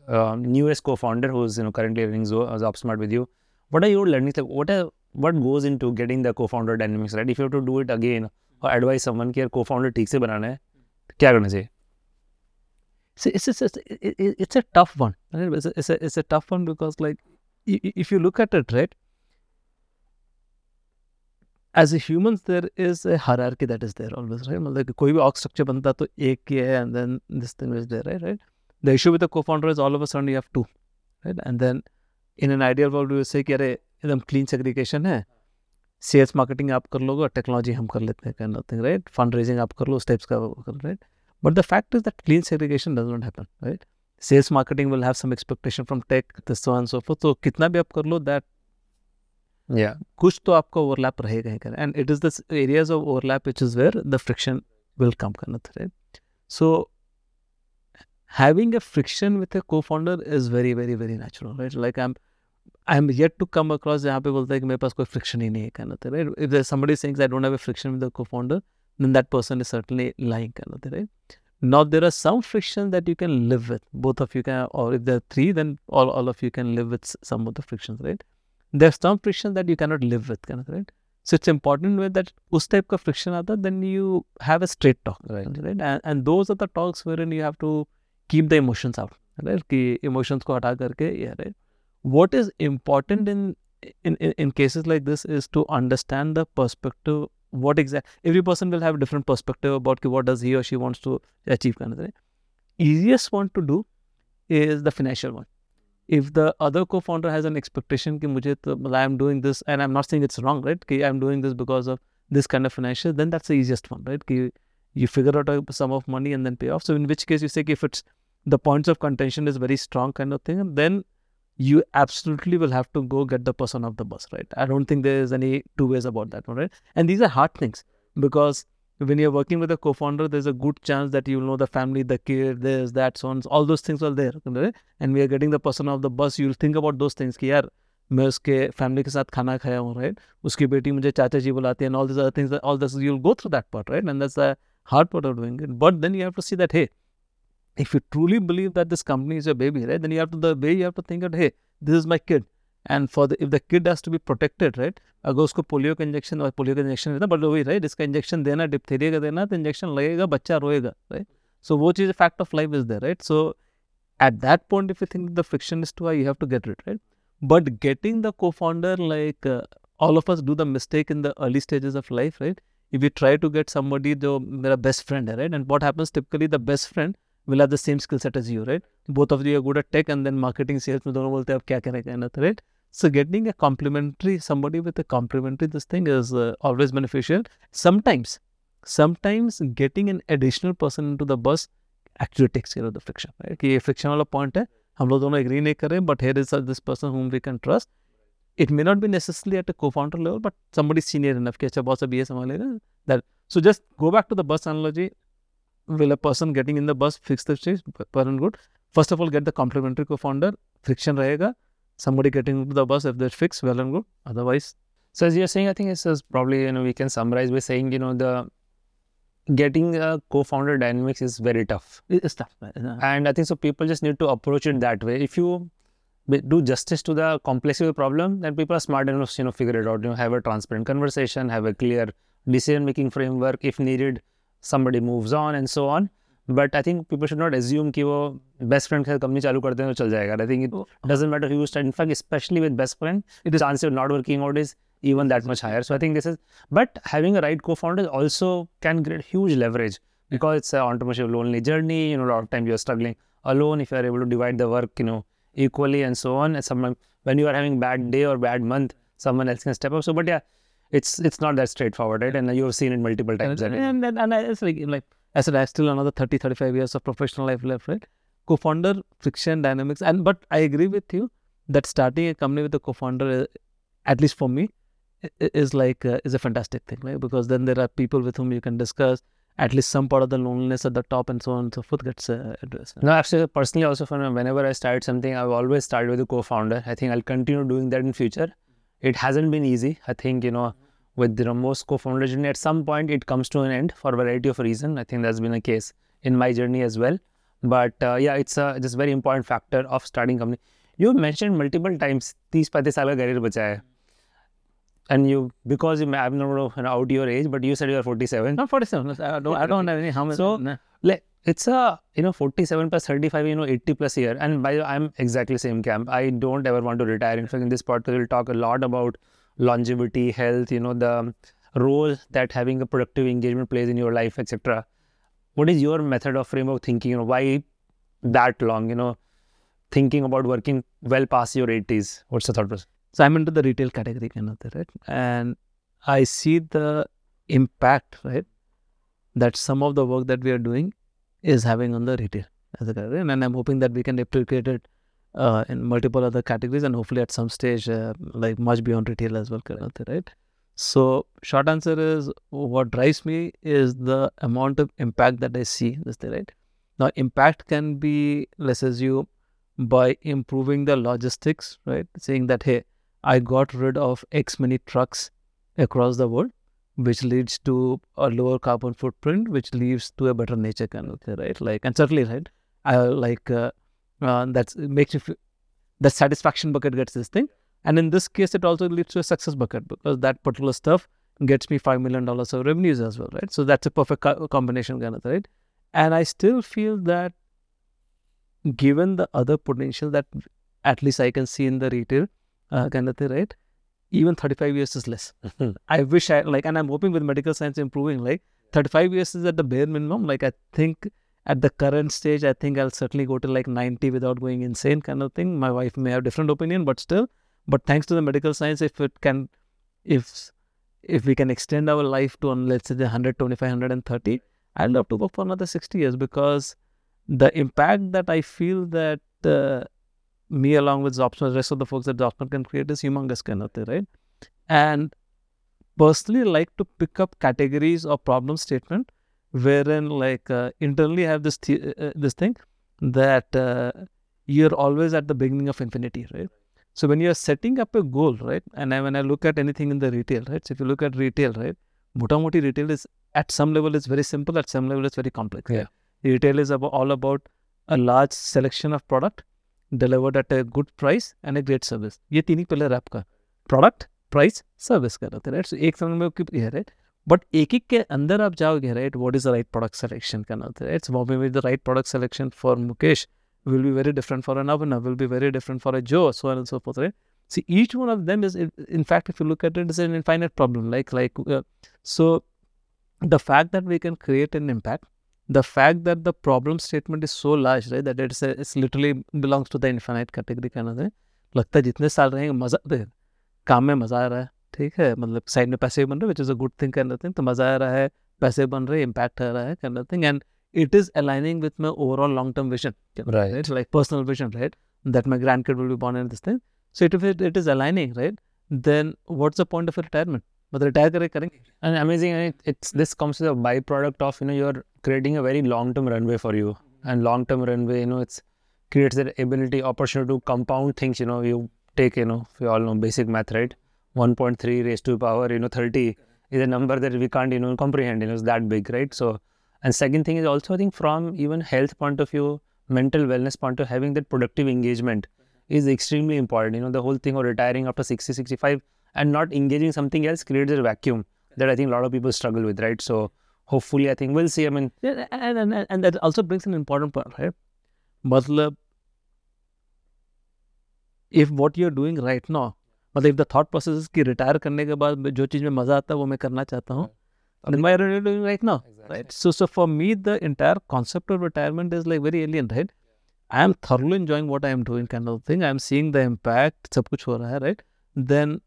uh, newest co-founder who's, you know, currently running ZopSmart with you. What are your learnings? Like, what are what goes into getting the co-founder dynamics, right? If you have to do it again or advise someone ki co-founder theek se banana hai, kya karna chahiye? See, it's, it's, it's, it's a tough one. Right? It's, a, it's, a, it's a tough one because like, if you look at it, right, as a humans, there is a hierarchy that is there always, right? Like, koi bhi org structure banta to ek hi hai and then this thing is there, right? right? The issue with the co-founder is all of a sudden you have two, right? And then in an ideal world, we will say, ki, एकदम clean segregation है, sales marketing आप कर लोगे और technology हम कर लेते हैं kind of thing, right? Fund raising आप कर लो, स्टेप्स का right. But the fact is that clean segregation does not happen, right? Sales marketing will have some expectation from tech, this so and so forth. तो कितना भी आप कर लो that या कुछ तो आपका ओवरलैप रहेगा ही करें. And it is the areas of overlap which is where the friction will come करना था, right? So having a friction with a cofounder is very very very natural, right? Like I am I am yet to come across जहाँ पे बोलता है कि मेरे पास कोई friction ही नहीं है kind of thing, right? If there is somebody saying I don't have a friction with the co-founder, then that person is certainly lying kind of thing, right? Now, there are some frictions that you can live with. Both of you can, or if there are three, then all, all of you can live with some of the frictions, right? There are some frictions that you cannot live with, right? So, it's important with that us type of friction other, then you have a straight talk, right? right? And, and those are the talks wherein you have to keep the emotions out, right? Ki emotions ko hata karke, yeah, right? What is important in, in, in, in cases like this is to understand the perspective. What exactly, every person will have a different perspective about what does he or she wants to achieve. Right? Easiest one to do is the financial one. If the other co-founder has an expectation that I am doing this, and I'm not saying it's wrong, right? I am doing this because of this kind of financial, then that's the easiest one, right? Ki you figure out a sum of money and then pay off. So in which case you say if it's the points of contention is very strong kind of thing, then you absolutely will have to go get the person off the bus, right? I don't think there is any two ways about that, right? And these are hard things because when you're working with a co-founder, there's a good chance that you know the family, the kid, this, that, so on, all those things are there, right? And we are getting the person off the bus, you'll think about those things, ki, yaar, main uske family ke saath khana khaya hun, right? Uski beti mujhe chacha ji bulati and all these other things, all this, you'll go through that part, right? And that's the hard part of doing it. But then you have to see that, hey, if you truly believe that this company is your baby, right, then you have to, the way you have to think that, hey, this is my kid. And for the, if the kid has to be protected, right, agar usko polio ka injection or polio ka injection dena, but wait, right, iska injection dena, diphtheria ka dena, to injection lagega, bacha roega, right. So, what is a fact of life is there, right. So, at that point, if you think that the friction is too high, you have to get rid, right. But getting the co-founder, like uh, all of us do the mistake in the early stages of life, right. If you try to get somebody, jo mera best friend, right, and what happens typically, the best friend will have the same skill set as you, right? Both of you are good at tech and then marketing, sales, right? So getting a complementary, somebody with a complementary, this thing is uh, always beneficial. Sometimes, sometimes getting an additional person into the bus actually takes care of the friction, right? Ki ye friction wala point hai, hum log dono agree nahi kar rahe, but here is uh, this person whom we can trust. It may not be necessarily at a co-founder level, but somebody senior enough, ki acha boss ab ye sambhal lega, that. So just go back to the bus analogy. Will a person getting in the bus fix the change? Good. First of all, get the complementary co-founder. Friction rahega. Somebody getting into the bus, if they fix, well and good. Otherwise. So as you're saying, I think this is probably, you know, we can summarize by saying, you know, the getting a co-founder dynamics is very tough. It's tough. And I think so people just need to approach it that way. If you do justice to the complexity of the problem, then people are smart enough to, you know, figure it out. You know, have a transparent conversation, have a clear decision-making framework if needed. Somebody moves on and so on, but I think people should not assume ki wo best friend ka company chalu kar de to chal jayega. I think it oh. doesn't matter who you start. In fact, especially with best friend, the chance of not working out is even that much higher. So I think this is, but having a right co-founder also can create huge leverage because yeah. it's an entrepreneurship lonely journey. You know, a lot of time you are struggling alone. If you are able to divide the work, you know, equally and so on. And someone, when you are having bad day or bad month, someone else can step up. So, but yeah. It's it's not that straightforward, right? And you have seen it multiple times. And, and, and, and I, it's like, like, I said, I have still another thirty, thirty-five years of professional life left, right? Co-founder, friction, dynamics. and But I agree with you that starting a company with a co-founder, at least for me, is like uh, is a fantastic thing, right? Because then there are people with whom you can discuss. At least some part of the loneliness at the top and so on and so forth gets uh, addressed. Right? No, absolutely. Personally, also, from whenever I start something, I've always started with a co-founder. I think I'll continue doing that in future. It hasn't been easy. I think, you know, with you know, most co-founder journey, at some point it comes to an end for a variety of reasons. I think that's been a case in my journey as well. But uh, yeah, it's a just very important factor of starting company. You mentioned multiple times, thirty to forty years career bacha hai. And you, because you, I'm not you know, out your age, but you said you are forty-seven. Not forty-seven. I don't, I don't have any harm. So, nah. like, it's a, you know, forty-seven plus thirty-five, you know, eighty plus year. And by I'm exactly same camp. I don't ever want to retire. In fact, in this podcast, we'll talk a lot about longevity, health, you know, the role that having a productive engagement plays in your life, et cetera. What is your method of framework thinking? You know, why that long, you know, thinking about working well past your eighties? What's the thought process? So I'm into the retail category, kind of, right? And I see the impact, right, that some of the work that we are doing is having on the retail as a category. And I'm hoping that we can replicate it uh, in multiple other categories and hopefully at some stage, uh, like much beyond retail as well, kind of, right? So short answer is what drives me is the amount of impact that I see, this thing, right? Now, impact can be, let's assume, by improving the logistics, right? Saying that, hey, I got rid of X many trucks across the world, which leads to a lower carbon footprint, which leads to a better nature kind of thing, right? Like, and certainly, right, I like uh, uh, that's it makes you feel, the satisfaction bucket gets this thing. And in this case, it also leads to a success bucket because that particular stuff gets me five million dollars of revenues as well, right? So that's a perfect co- combination kind of thing, right? And I still feel that given the other potential that at least I can see in the retail uh, kind of thing, right? Even thirty-five years is less. I wish I, like, and I'm hoping with medical science improving, like, thirty-five years is at the bare minimum. Like, I think at the current stage, I think I'll certainly go to like ninety without going insane kind of thing. My wife may have different opinion, but still, but thanks to the medical science, if it can, if, if we can extend our life to, um, let's say, the one twenty-five, one thirty, I'd love to work for another sixty years because the impact that I feel that uh, me along with ZopSmart, the rest of the folks that ZopSmart can create is humongous kind of thing, right? And personally, I like to pick up categories or problem statement wherein like uh, internally I have this, the- uh, this thing that uh, you're always at the beginning of infinity, right? So when you're setting up a goal, right? And I, when I look at anything in the retail, right? So if you look at retail, right? Mutamoti retail is at some level it's very simple, at some level it's very complex. Yeah. Right? Retail is about, all about a large selection of product delivered at a good price and a great service. ये तीन ही पहले rap का product, price, service कर रहे थे, right? So एक समय में वो ये right? But एक एक के अंदर आप जाओगे, right? What is the right product selection करना था, right? So what will be the right product selection for Mukesh will be very different for an Avana, will be very different for a Joe, so on and so forth, right? See, each one of them is, in fact, if you look at it, it's an infinite problem. Like, like, uh, so the fact that we can create an impact. The fact that the problem statement is so large, right, that it's, a, it's literally belongs to the infinite category kind of thing. लगता है जितने साल रहेंगे मजा दे काम में मजा आ रहा है ठीक है मतलब साइड में पैसे बन रहे which is a good thing kind of thing तो मजा आ रहा है पैसे बन रहे impact आ रहा है kind of thing and it is aligning with my overall long term vision right. right like personal vision right that my grandkid will be born in this thing so if it, it is aligning right then what's the point of retirement but retire करेंगे and amazing and it, it's this comes as a byproduct of you know your creating a very long-term runway for you and long-term runway, you know, it's creates that ability, opportunity to compound things, you know, you take, you know, we all know basic math, right? one point three raised to power, you know, thirty is a number that we can't, you know, comprehend, you know, it's that big, right? So, and second thing is also, I think from even health point of view, mental wellness point of view, having that productive engagement is extremely important, you know, the whole thing of retiring after sixty, sixty-five and not engaging something else creates a vacuum that I think a lot of people struggle with, right? So, hopefully, I think we'll see. I mean, yeah, and, and and that also brings an important point, right? Matlab, if what you're doing right now, matlab, if the thought process is ki retire karne ke baad jo cheez mein maza aata hai wo main karna chahta hu, then why are you doing right now? Exactly. Right. So, so for me, the entire concept of retirement is like very alien, right? I am thoroughly enjoying what I am doing, kind of thing. I am seeing the impact. Sab kuch ho raha hai, right? Then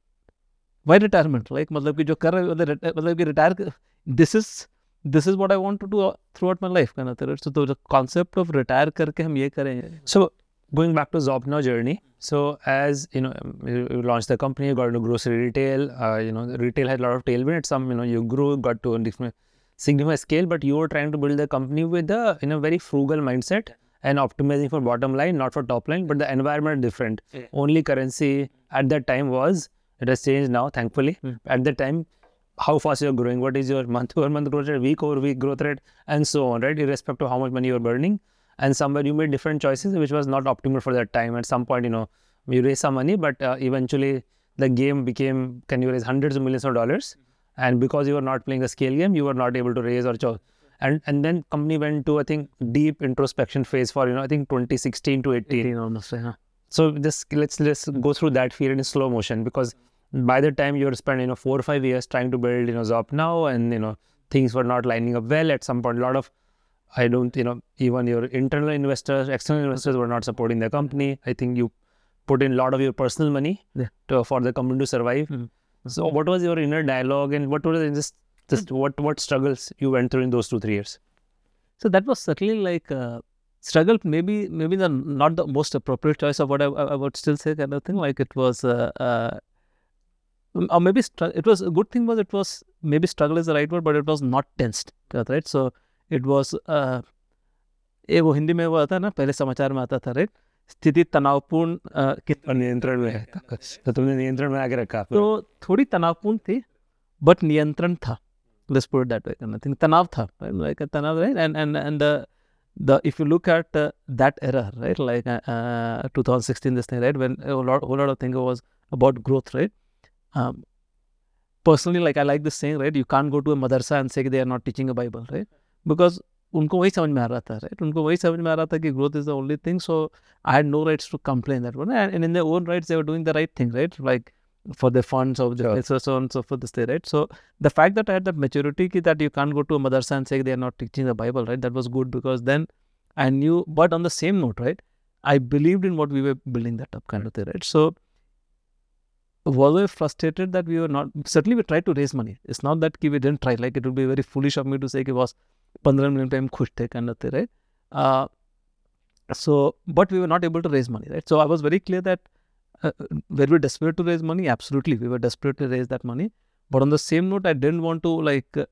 why retirement? Like, matlab ki jo kar rahe ho, matlab ki retire. This is This is what I want to do throughout my life. So, the concept of retire करके हम ये करेंगे. So, going back to ZopNow journey. So, as, you know, you launched the company, you got into grocery retail. Uh, you know, retail had a lot of tailwind. Some, you know, you grew, got to a significant scale. But you were trying to build the company with a, you know, very frugal mindset and optimizing for bottom line, not for top line. But the environment different. Yeah. Only currency at that time was, it has changed now, thankfully. Mm. At that time, how fast you're growing, what is your month-over-month growth rate, week-over-week growth rate, and so on, right? Irrespective of how much money you're burning. And somewhere you made different choices, which was not optimal for that time. At some point, you know, you raised some money, but uh, eventually the game became, can you raise hundreds of millions of dollars? And because you were not playing the scale game, you were not able to raise or choose. And and then company went to, I think, deep introspection phase for, you know, I think twenty sixteen to eighteen. eighteen almost, yeah. So this, let's just go through that period in slow motion because by the time you're spending, you know, four or five years trying to build, you know, ZopNow, and, you know, things were not lining up well at some point. A lot of, I don't, you know, even your internal investors, external investors were not supporting the company. I think you put in a lot of your personal money yeah. to, for the company to survive. Mm-hmm. So what was your inner dialogue and what was just, just mm-hmm. what, what struggles you went through in those two, three years? So that was certainly like a struggle, maybe, maybe the, not the most appropriate choice of what I, I would still say kind of thing. Like it was, uh, uh, or maybe str- it was a good thing was it was maybe struggle is the right word but it was not tensed right so it was uh ये वो हिंदी में वो आता है ना पहले समाचार में आता था right स्थिति तनावपूर्ण कितना नियंत्रण में है तो तुमने नियंत्रण में आके रखा तो थोड़ी तनावपूर्ण थी but niyantaran tha. Let's put it that way. And I think tanav tha, right? Like a tanav, right? And and and the the if you look at uh, that era, right? Like uh, twenty sixteen, this thing, right? When a lot, whole lot of thing was about growth, right? Um, personally, like I like this saying, right? You can't go to a madrasa and say they are not teaching a Bible, right? Because unko wahi samajh mein aa raha tha, right? Unko wahi samajh mein aa raha tha ki growth is the only thing. So I had no rights to complain that one, and, and in their own rights, they were doing the right thing, right? Like for the funds of the sure. so on and so forth, this day, right? So the fact that I had that maturity ki that you can't go to a madrasa and say they are not teaching the Bible, right? That was good because then I knew. But on the same note, right, I believed in what we were building that up, kind right. of thing, right? So was I frustrated that we were not? Certainly, we tried to raise money. It's not that ki we didn't try. Like it would be very foolish of me to say ki was fifteen million time khush the, kind of thing, right? Uh, so, but we were not able to raise money, right? So I was very clear that. Uh, were we desperate to raise money? Absolutely, we were desperate to raise that money. But on the same note, I didn't want to like uh,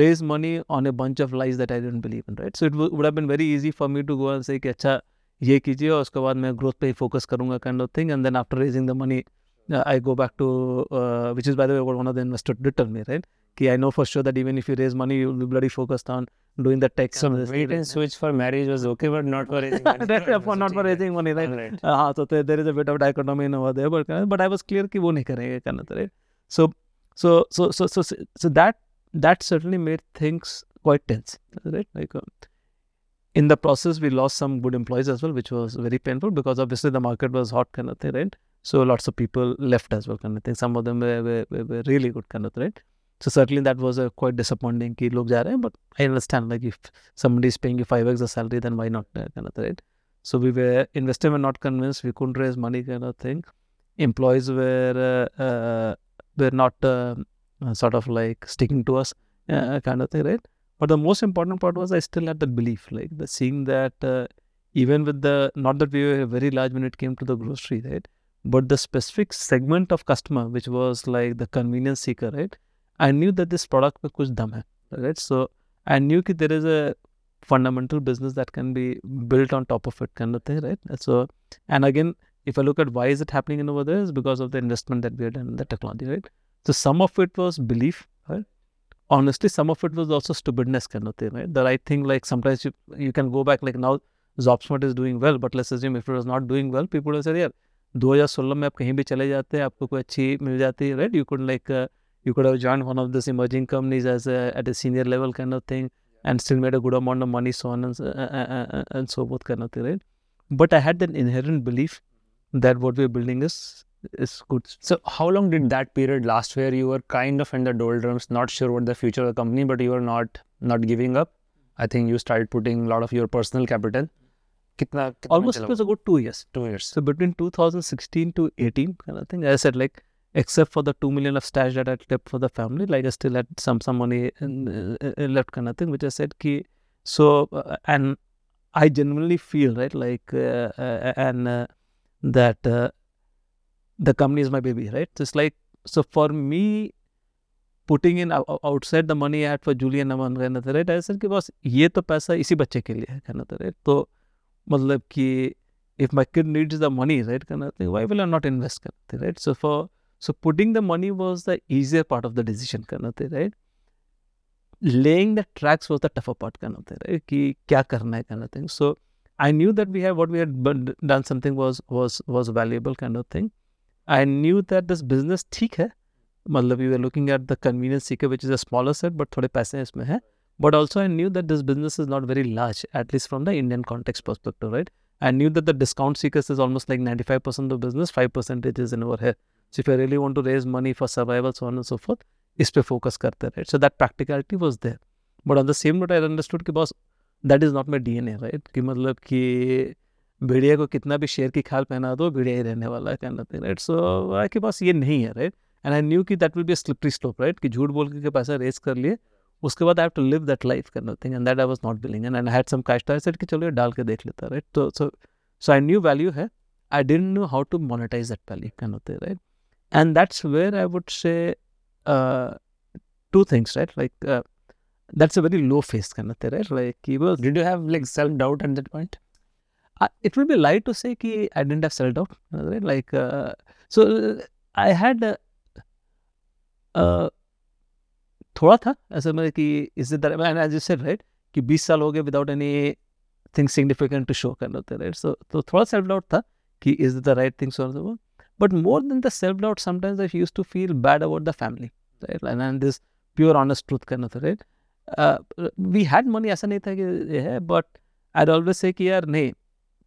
raise money on a bunch of lies that I didn't believe in, right? So it w- would have been very easy for me to go and say, "Okay, acha, ye kijiye, aur uske baad main growth pe hi focus karunga," kind of thing. And then after raising the money, uh, I go back to uh, which is by the way what one of the investors did tell me, right? Ki I know for sure that even if you raise money, you'll be bloody focused on doing the tech. Yeah, wait thing, and right? switch for marriage was okay, but not for raising money. for not for raising money, right? right. Uh, so there is a bit of dichotomy over there, but but I was clear ki wo nahi karenge, kind of, right? So so so so so so that that certainly made things quite tense, right? Like uh, in the process, we lost some good employees as well, which was very painful because obviously the market was hot, kind of, right? So lots of people left as well, kind of thing. Some of them were, were, were, were really good, kind of, right? So certainly that was a quite disappointing ki log ja rahe hain, but I understand like if somebody is paying you five x the salary, then why not, kind of, right? So we were, investors were not convinced, we couldn't raise money, kind of thing. Employees were uh, uh, were not uh, sort of like sticking to us, uh, kind of thing, right? But the most important part was I still had the belief, like the seeing that uh, even with the, not that we were very large when it came to the grocery, right? But the specific segment of customer, which was like the convenience seeker, right? I knew that this product pe kuch dam hai, right? So I knew that there is a fundamental business that can be built on top of it, kind of thing, right? So, and again, if I look at why is it happening in over there, it's because of the investment that we had done in the technology, right? So some of it was belief, right? Honestly, some of it was also stupidness, kind of thing, right? The right thing, like sometimes you, you can go back, like now ZopSmart is doing well, but let's assume if it was not doing well, people would have said, yeah, twenty sixteen mein aap kahin bhi chale jaate, aapko koi achhi mil jati, right? You could like, uh, you could have joined one of these emerging companies as a, at a senior level, kind of thing, yeah. And still made a good amount of money, so on and, uh, uh, and so forth, kind of thing, right? But I had that inherent belief that what we're building is is good. So how long did that period last where you were kind of in the doldrums, not sure what the future of the company, but you were not not giving up? I think you started putting a lot of your personal capital. Kitna, kitna Almost it was a good two years. Two years. So between two thousand sixteen to eighteen, kind of thing, as I said, like, except for the two million of stash that I kept for the family, like I still had some some money in, uh, left, kind of thing, which I said ki, so, uh, and I genuinely feel, right, like, uh, uh, and uh, that uh, the company is my baby, right? It's like, so for me, putting in uh, outside the money I had for Julie and Aman, kind of thing, right? I said ki, boss, ye to paisa isi bacche ke liye hai, kind of thing, right? So, matlab ki, if my kid needs the money, right, kind of thing, why will I not invest, kind of thing, right? So, for So putting the money was the easier part of the decision, kind of thing, right? Laying the tracks was the tougher part, kind of thing, right? Ki kya karna hai, kind of thing. So I knew that we have what we had done something was was was valuable, kind of thing. I knew that this business theek hai. Matlab we were looking at the convenience seeker, which is a smaller set, but thode paise isme hai. But also I knew that this business is not very large, at least from the Indian context perspective, right? I knew that the discount seekers is almost like ninety-five percent of business, five percent is in our hair. So if I really want to raise money for survival, so on and so forth, is pe focus karte, right? So that practicality was there. But on the same note, I understood ki, boss, that is not my D N A, right? Ki matlab ki bhediya ko kitna bhi sher ki khal pehna do, bhediya hi rehne wala hai, kind of thing, right? So I ki boss ye nahi hai, right? And I knew ki that will be a slippery slope, right? Ki jhoot bol ke paisa raise kar liye, uske baad I have to live that life, kind of thing, and that I was not willing. And, and I had some cash. I said ki chalo ye dal ke dekh leta, right? So so so I knew value hai. I didn't know how to monetize that value, kind of thing, right? And that's where I would say uh, two things, right? Like, uh, that's a very low phase, kind of thing, right? Like, he was, did you have like self-doubt at that point? Uh, it will be lie to say ki I didn't have self-doubt, right? Like, uh, so I had, uh, uh, थोड़ा था ऐसा, मतलब कि इससे as you said right कि बीस साल हो गए without anything significant to show करना होता है राइट. सो तो थोड़ा सेल्फ डाउट था कि इज द राइट थिंग्स और वो, but more than the self doubt sometimes I use to feel bad about the family right. And this pure honest truth करना था राइट. वी हैड मनी, ऐसा नहीं था कि ये है, बट आई ऑलवेज से कि यार नहीं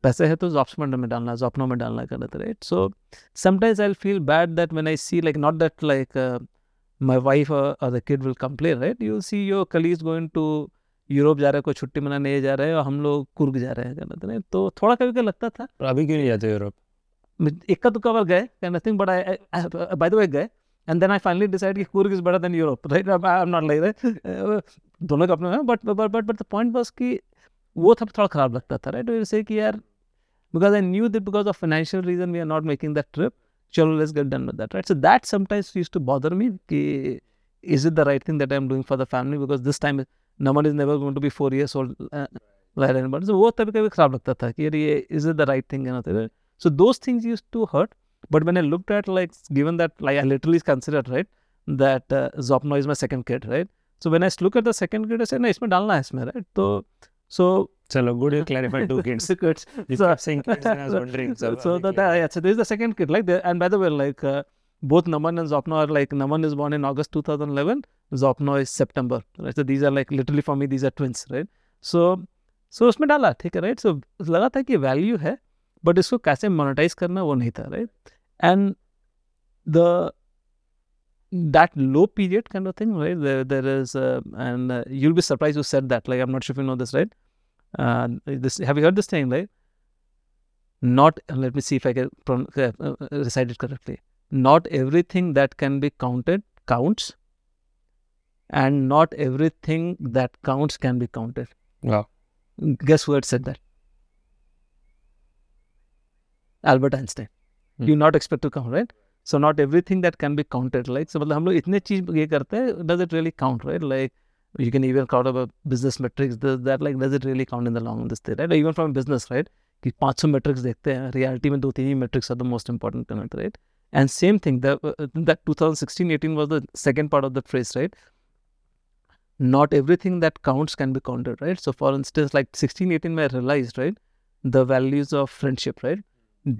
पैसे है तो ZopSmart में डालना, ZopNow में डालना करना था right. So sometimes I feel bad that when I see like not that like my wife or, or the kid will complain right, you see your colleagues going to Europe जा रहे हैं, कोई छुट्टी मनाने जा रहे हैं और हम लोग कुर्ग जा रहे हैं कहना था. तो थोड़ा कभी कभी लगता था अभी क्यों नहीं जाते यूरोप, इक्का दुक्का बार गए nothing but I by the way गए and then I finally decide कि Coorg is better than Europe right. I am not like that, दोनों का अपना है, but but but the point was कि वो था थोड़ा खराब लगता था राइट. से कि यार because I knew that because of financial reason we are not making that trip, चलो let's get done with that, right? So that sometimes used to bother me. Ki, is it the right thing that I'm doing for the family? Because this time, Naman is never going to be four years old. Uh, like anybody. So वो तभी कभी खराब लगता था कि ये is it the right thing? And so those things used to hurt. But when I looked at like, given that like I literally considered right that uh, ZopNow is my second kid, right? So when I look at the second kid, I said, no, इसमें डालना है इसमें, right? तो so चलो good you clarified two kids. Kids. You so, kept saying kids and I was wondering. So, so that, uh, yeah, so there is the second kid like that. And by the way, like uh, both Naman and Zopnow are like, Naman is born in August twenty eleven, Zopnow is September. Right? So these are like literally for me, these are twins, right? So, so उसमें डाला ठीक है right? So लगा था कि value है, but इसको कैसे monetize करना वो नहीं था right? And the that low period kind of thing right? There, there is uh, and uh, you'll be surprised who said that. Like I'm not sure if you know this right? Uh, this, have you heard this thing, right? Not, let me see if I can pron- uh, uh, recite it correctly. Not everything that can be counted counts, and not everything that counts can be counted. Wow. Guess who had said that? Albert Einstein. Hmm. You not expect to count, right? So not everything that can be counted, like so. मतलब हम लोग इतने चीज ये करते हैं, does it really count, right? Like you can even count up a business metrics, this, that, like, does it really count in the long run, this, that, right? Or even from business, right? कि five hundred metrics देखते हैं, reality में दो तीन ही metrics are the most important connect, right? And same thing, that, that twenty sixteen eighteen was the second part of that phrase, right? Not everything that counts can be counted, right? So for instance, like sixteen eighteen when I realized, right, the values of friendship, right?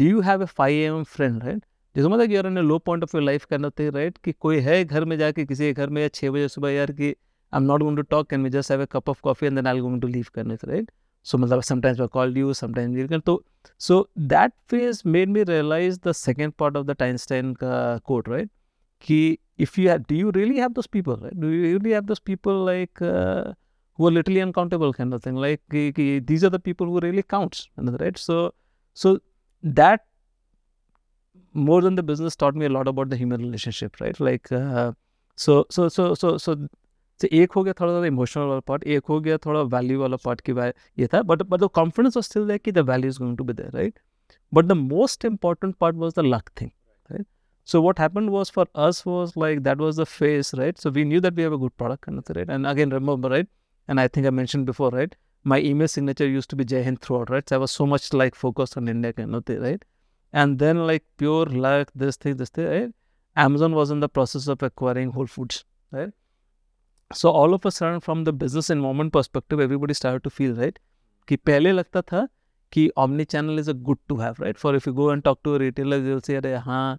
Do you have a five a.m. friend, right? जैसे मतलब यार in low point of your life कहना होता है, right? कि कोई है घर में जाके किसी के घर में या छः बजे सुबह यार कि I'm not going to talk, can we just have a cup of coffee and then I'm going to leave, right? So sometimes I call you, sometimes you can. So, so that phase made me realize the second part of the Einstein quote, right? Ki if you have, do you really have those people, right? Do you really have those people like uh, who are literally uncountable kind of thing? Like ki, ki, these are the people who really counts, right? So, so that more than the business taught me a lot about the human relationship, right? Like uh, so, so, so, so, so. So, एक हो गया थोड़ा ज़्यादा emotional वाला part, एक हो गया थोड़ा वैल्यू वाला पार्ट की ये था, but but the confidence was still there कि the value is going to be there right. But the most important part was the luck thing right. So what happened was for us was like that was the phase right. So we knew that we have a good product kind of right. And again remember right, and I think I mentioned before right, my email signature used to be Jai Hind throughout right. So I was so much like focused on India kind of right. And then like pure luck this thing this thing right. Amazon was in the process of acquiring Whole Foods right. So all of a sudden from the business environment perspective, everybody started to feel right कि पहले लगता था कि omni channel is a good to have right. For if you go and talk to a retailer, they'll say अरे हाँ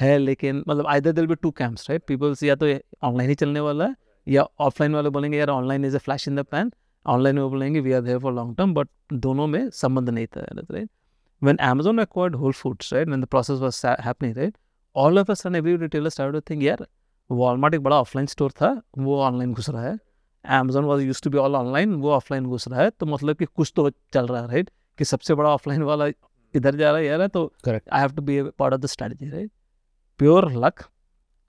है, लेकिन मतलब either there'll be two camps right. People say या तो online ही चलने वाला है या offline वाले बोलेंगे यार online is a flash in the pan, online में बोलेंगे we are there for long term, but दोनों में संबंध नहीं था right. When Amazon acquired Whole Foods right, when the process was happening right, all of a sudden every retailer started to think यार Walmart एक बड़ा ऑफलाइन स्टोर था, वो ऑनलाइन घुस रहा है, Amazon was used to be all online, वो offline घुस रहा है, तो मतलब कि कुछ तो चल रहा है राइट, कि सबसे बड़ा ऑफलाइन वाला इधर जा रहा है यार, तो correct I have to be part of the strategy right. Pure luck,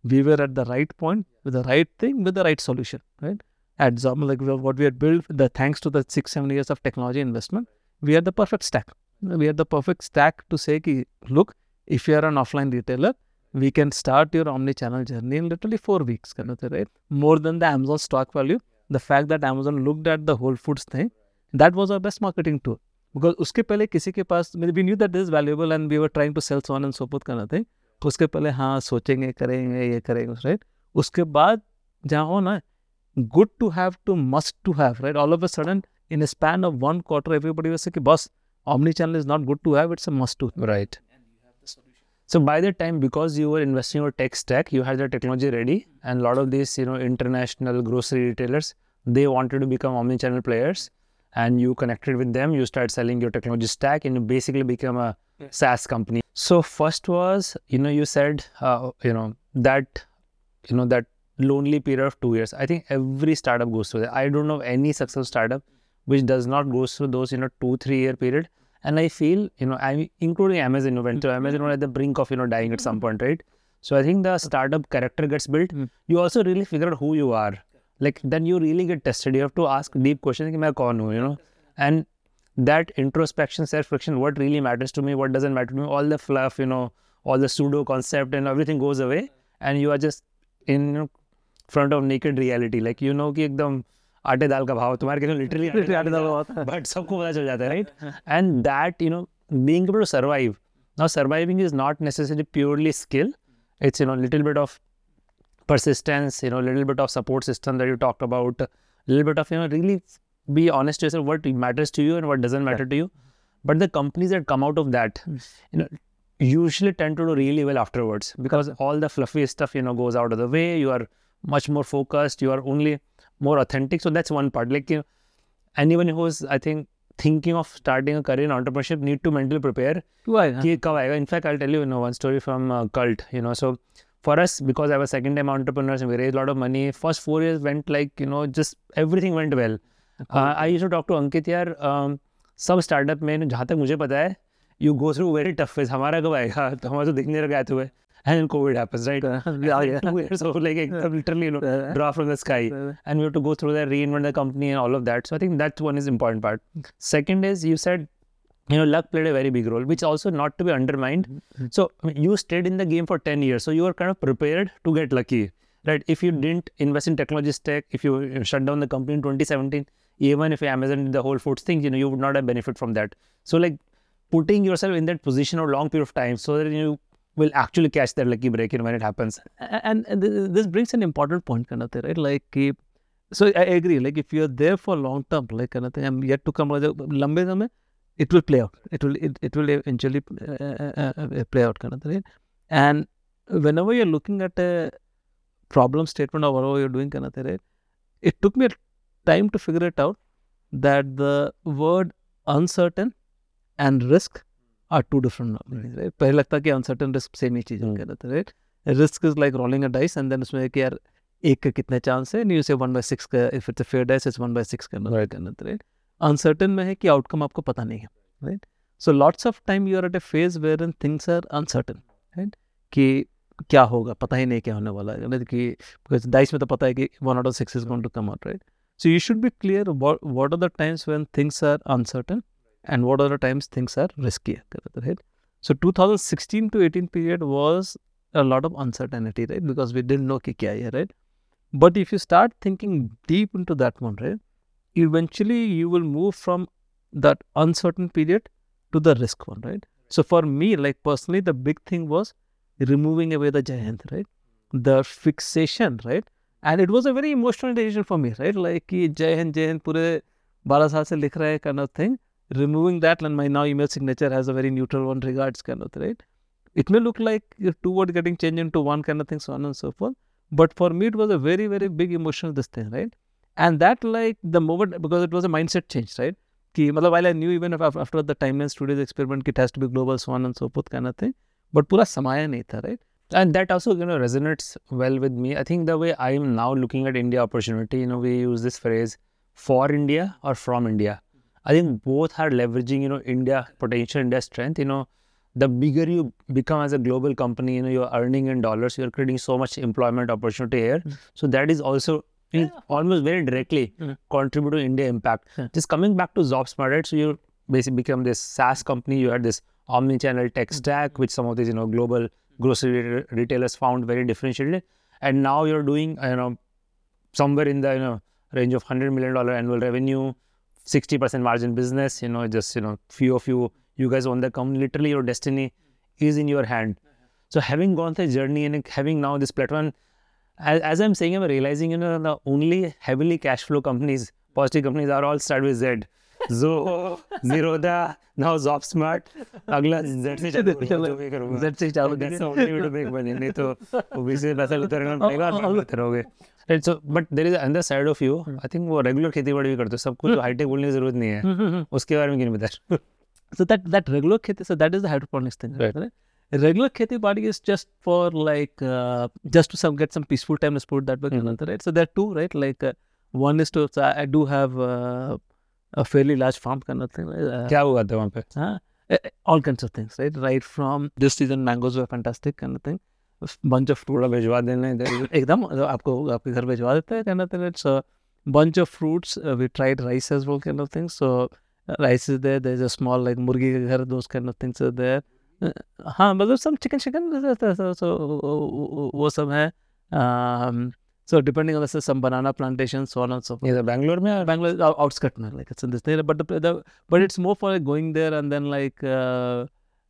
we were at the right point with the right thing with the right solution right. At Zomato like what we had built, the thanks to the six seven years of technology investment, we had the perfect stack, we had the perfect stack to say कि look, if you are an offline retailer, we can start your omni-channel journey in literally four weeks, kind of thing, right? More than the Amazon stock value, the fact that Amazon looked at the Whole Foods thing, that was our best marketing tool. Because उसके पहले किसी के पास, we knew that this is valuable and we were trying to sell so on and so forth, kind of thing. उसके पहले हाँ सोचेंगे, करेंगे, ये करेंगे, right? उसके बाद जहाँ हो ना, good to have to must to have, right? All of a sudden, in a span of one quarter, everybody was like, boss, omnichannel is not good to have, it's a must to have. Right. And you have the solution. So by the time, because you were investing in your tech stack, you had the technology ready, and a lot of these, you know, international grocery retailers, they wanted to become omnichannel players, and you connected with them, you started selling your technology stack, and you basically become a SaaS company. So first was, you know, you said, uh, you know, that, you know, that lonely period of two years. I think every startup goes through that. I don't know any successful startup which does not go through those, you know, two, three year period. And I feel, you know, I'm including Amazon, you know, so Amazon was at the brink of, you know, dying at some point, right? So I think the startup character gets built. You also really figure out who you are. Like, then you really get tested. You have to ask deep questions, like, who am I, you know? And that introspection, self-reflection, what really matters to me, what doesn't matter to me, all the fluff, you know, all the pseudo concept and everything goes away, and you are just in, you know, front of naked reality. Like, you know, ki ekdam aate dal ka bhav, tumhare ke literally aate dal ka bhav, but sabko pata chal jata hai, right? And that, you know, being able to survive. Now, surviving is not necessarily purely skill. It's, you know, little bit of persistence, you know, a little bit of support system that you talked about, a little bit of, you know, really be honest to yourself what matters to you and what doesn't matter yeah. to you. But the companies that come out of that, you know, usually tend to do really well afterwards, because okay. all the fluffy stuff, you know, goes out of the way. You are much more focused. You are only more authentic. So that's one part. Like, you know, anyone who is, I think, thinking of starting a career in entrepreneurship need to mentally prepare. In fact, I'll tell you, you know, one story from uh, Cult, you know, so for us, because I was second-time entrepreneurs and we raised a lot of money, first four years went like, you know, just everything went well. Okay. Uh, I used to talk to Ankit, yaar, um, sab startup mein, jahan tak mujhe pata hai, you go through very tough phase. Hamara kab aayega? To humara to dikhne laga hai. And then COVID happens, right? yeah, yeah. Two years of like, literally, you know, draw from the sky. And we have to go through that, reinvent the company and all of that. So I think that one is important part. Second is, you said, you know, luck played a very big role, which also not to be undermined. Mm-hmm. So I mean, you stayed in the game for ten years. So you were kind of prepared to get lucky, right? If you didn't invest in technology stack, if you shut down the company in twenty seventeen, even if Amazon did the Whole Foods thing, you know, you would not have benefit from that. So like putting yourself in that position for a long period of time so that you will actually catch that lucky break in when it happens. And, and this brings an important point, Kanate, right? Like, so I agree, like if you're there for long term, like Kanate, I'm yet to come, lambe samay, it will play out. It will it, it will eventually uh, uh, uh, play out, kind of, right? And whenever you're looking at a problem statement or whatever you're doing, kind of, right? It took me a time to figure it out that the word uncertain and risk are two different numbers, right? Pehle lagta ki uncertain risk same hi cheez hai, right? Risk is like rolling a dice, and then usme ki yaar ek ka kitne chance hai, and you say one by six. If it's a fair dice, it's one by six, kind of, right? Right? Uncertain mein hai ki outcome aapko pata nahi hai, right? So lots of time you are at a phase wherein things are uncertain, right? Ki kya hoga, pata hi nahi kya hone wala hai, right? Ki because dice mein to pata hai ki one out of six is going to come out, right? So you should be clear about what are the times when things are uncertain and what are the times things are risky, right? So twenty sixteen to eighteen period was a lot of uncertainty, right? Because we didn't know ki kya hai, right? But if you start thinking deep into that one, right, eventually you will move from that uncertain period to the risk one, right? So for me, like personally, the big thing was removing away the giant, right? The fixation, right? And it was a very emotional decision for me, right? Like giant, giant, pure twelve saal se likh raha hai kind of thing. Removing that, and my now email signature has a very neutral one regards kind of, right? It may look like two words getting changed into one kind of thing, so on and so forth. But for me, it was a very, very big emotional this thing, right? And that, like, the moment, because it was a mindset change, right? Ki, matlab, while I knew even if, after the Timeless Studios experiment, it has to be global, so on and so forth kind of thing. But pura samaya nahi tha, right? And that also, you know, resonates well with me. I think the way I am now looking at India opportunity, you know, we use this phrase, for India or from India. I think both are leveraging, you know, India potential, India strength. You know, the bigger you become as a global company, you know, you're earning in dollars, you're creating so much employment opportunity here. Mm. So that is also... Yeah. Almost very directly mm. contribute to India impact. Yeah. Just coming back to ZopSmart, right? So you basically become this SaaS company. You had this omnichannel tech stack, which some of these, you know, global grocery retailers found very differentiated. And now you're doing, you know, somewhere in the, you know, range of one hundred million dollars annual revenue, sixty percent margin business, you know, just, you know, few of you, you guys own the company. Literally your destiny is in your hand. So having gone through a journey and having now this platform, as, as I'm saying, I'm realizing, you know, the only heavily cash flow companies, positive companies, are all start with Z. Zo, Zerodha, now ZopSmart. Agla Z se chalu karoge. Z se chalu. That's the only way to make money. Nahi to obviously पैसा उतरेगा पड़ेगा और मत रहोगे. Right, so but there is another side of you. I think वो regular खेती बाड़ी भी करते हो. सब कुछ high tech बोलने की जरूरत नहीं है. उसके बारे में क्यों नहीं बता? So that that regular खेती, so that is the hydroponics thing, right? right? Regular खेती बाड़ी is just for like uh, just to some get some peaceful time. Let's put that way, mm-hmm. right? So there are two, right? Like uh, one is to so I do have. Uh, A fairly large farm kind of thing. क्या हुआ था वहाँ पे? हाँ, all kinds of things, right? Right from this season mangoes were fantastic kind of thing. Bunch of fruit भेजवा देना इधर. एकदम आपको आपके घर भेजवा देते हैं kind of thing. It's a bunch of fruits. Uh, we tried rice as well kind of thing. So uh, rice is there. There's a small like मुर्गी के घर those kind of things are there. हाँ मतलब some chicken chicken so वो सब है. So depending on the some banana plantations, so on and so forth. Yeah, Bangalore, mein Bangalore out, outskirts, like it's in this area. But the, the but it's more for like going there and then like uh,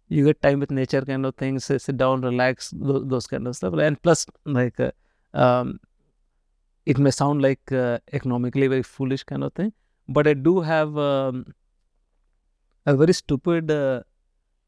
you get time with nature kind of things. Sit, sit down, relax, those, those kind of stuff. And plus, like uh, um, it may sound like uh, economically very foolish kind of thing, but I do have um, a very stupid uh,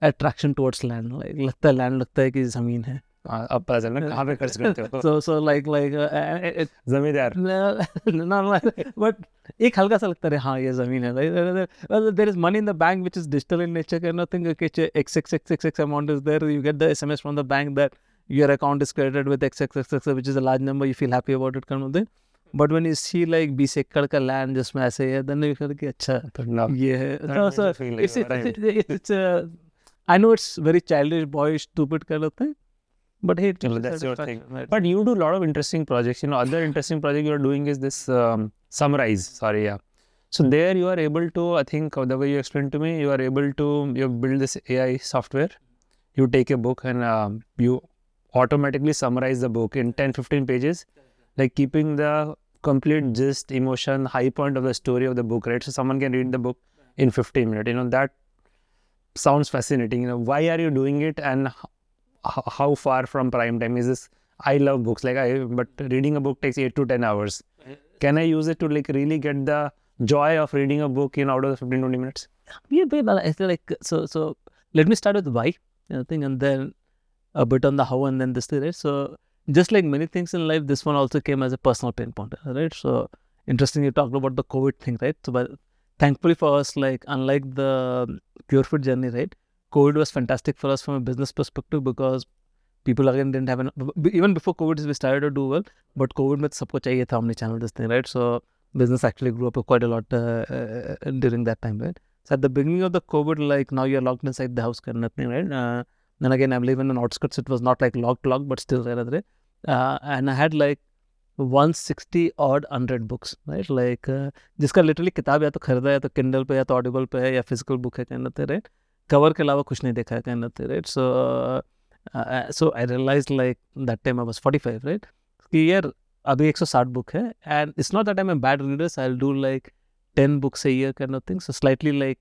attraction towards land. Like लगता land लगता है कि ज़मीन है. अब पता चलना कहाँ पे खर्च करते हो. So so like like ज़मींदार. No no but एक हल्का सा लगता है हाँ ये ज़मीन है. There is money in the bank which is digital in nature and nothing. X X X X X amount is there. You get the S M S from the bank that your account is credited with X X X X which is a large number. You feel happy about it kind of thing. But when you see like बीस एकड़ का land जिसमें ऐसे है then you feel कि अच्छा ये है. No so it's it's it's I know it's very childish, boyish, stupid kind of thing. But hey, no, that's your thing. Right. But you do a lot of interesting projects. You know, other interesting project you are doing is this um, Summarize. Sorry, yeah. So there you are able to, I think, the way you explained to me, you are able to, you build this A I software. You take a book and uh, you automatically summarize the book in ten to fifteen pages, like keeping the complete gist, emotion, high point of the story of the book, right? So someone can read the book in fifteen minutes. You know, that sounds fascinating. You know, why are you doing it and how far from prime time is this? I love books, like I, but reading a book takes eight to ten hours. Can I use it to like really get the joy of reading a book in out of the fifteen to twenty minutes? Yeah, well, I feel like, so, so let me start with why, you know, thing, and then a bit on the how and then this thing, right? So just like many things in life, this one also came as a personal pain point, right? So interesting, you talked about the COVID thing, right? So but thankfully for us, like unlike the Pure Food journey, right? COVID was fantastic for us from a business perspective because people again didn't have an, even before COVID we started to do well, but COVID mein sabko chahiye tha omnichannel this thing, right? So business actually grew up quite a lot uh, uh, during that time, right? So at the beginning of the COVID, like now you're locked inside the house kind of thing, right? Uh, and again I'm living in outskirts, it was not like locked locked but still there, right? Uh, and I had like one hundred sixty odd one hundred books, right? Like uh, jiska literally kitab ya to kharida ya to Kindle pe ya to Audible pe ya physical book hai kind of thing, right? Cover के अलावा कुछ नहीं देखा है kind of thing, right? So uh, so I realized like that time I was forty-five, right? कि यार अभी one hundred sixty book है and it's not that I'm a bad reader, so I'll do like ten books a year kind of thing, so slightly like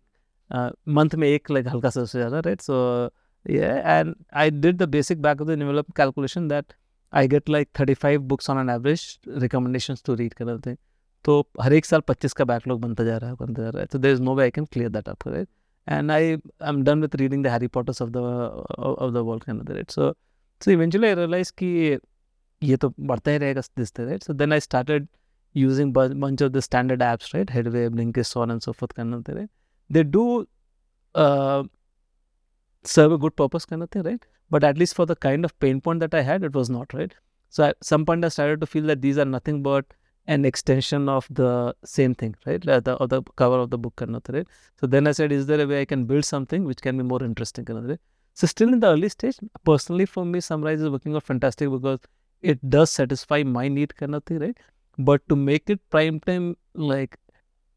uh, month में एक like हल्का सा ज़्यादा, right? So yeah, and I did the basic back of the envelope calculation that I get like thirty-five books on an average recommendations to read kind of thing. तो हर एक साल twenty-five का backlog बनता जा रहा है बनता जा रहा है, so there is no way I can clear that up, right? And I am done with reading the Harry Potters of the of, of the world kind of thing, right? So so eventually I realized कि ये तो बढ़ता ही रहेगा this thing, right? So then I started using bunch, bunch of the standard apps, right? Headway, Blinkist, so on and so forth kind of thing, right? They do uh, serve a good purpose kind of thing, right? But at least for the kind of pain point that I had, it was not, right? So at some point I started to feel that these are nothing but an extension of the same thing, right? Like the, or the cover of the book kind of thing, right? So then I said, is there a way I can build something which can be more interesting kind of thing? So still in the early stage, personally for me, Summarize is working out fantastic because it does satisfy my need kind of thing, right? But to make it prime time, like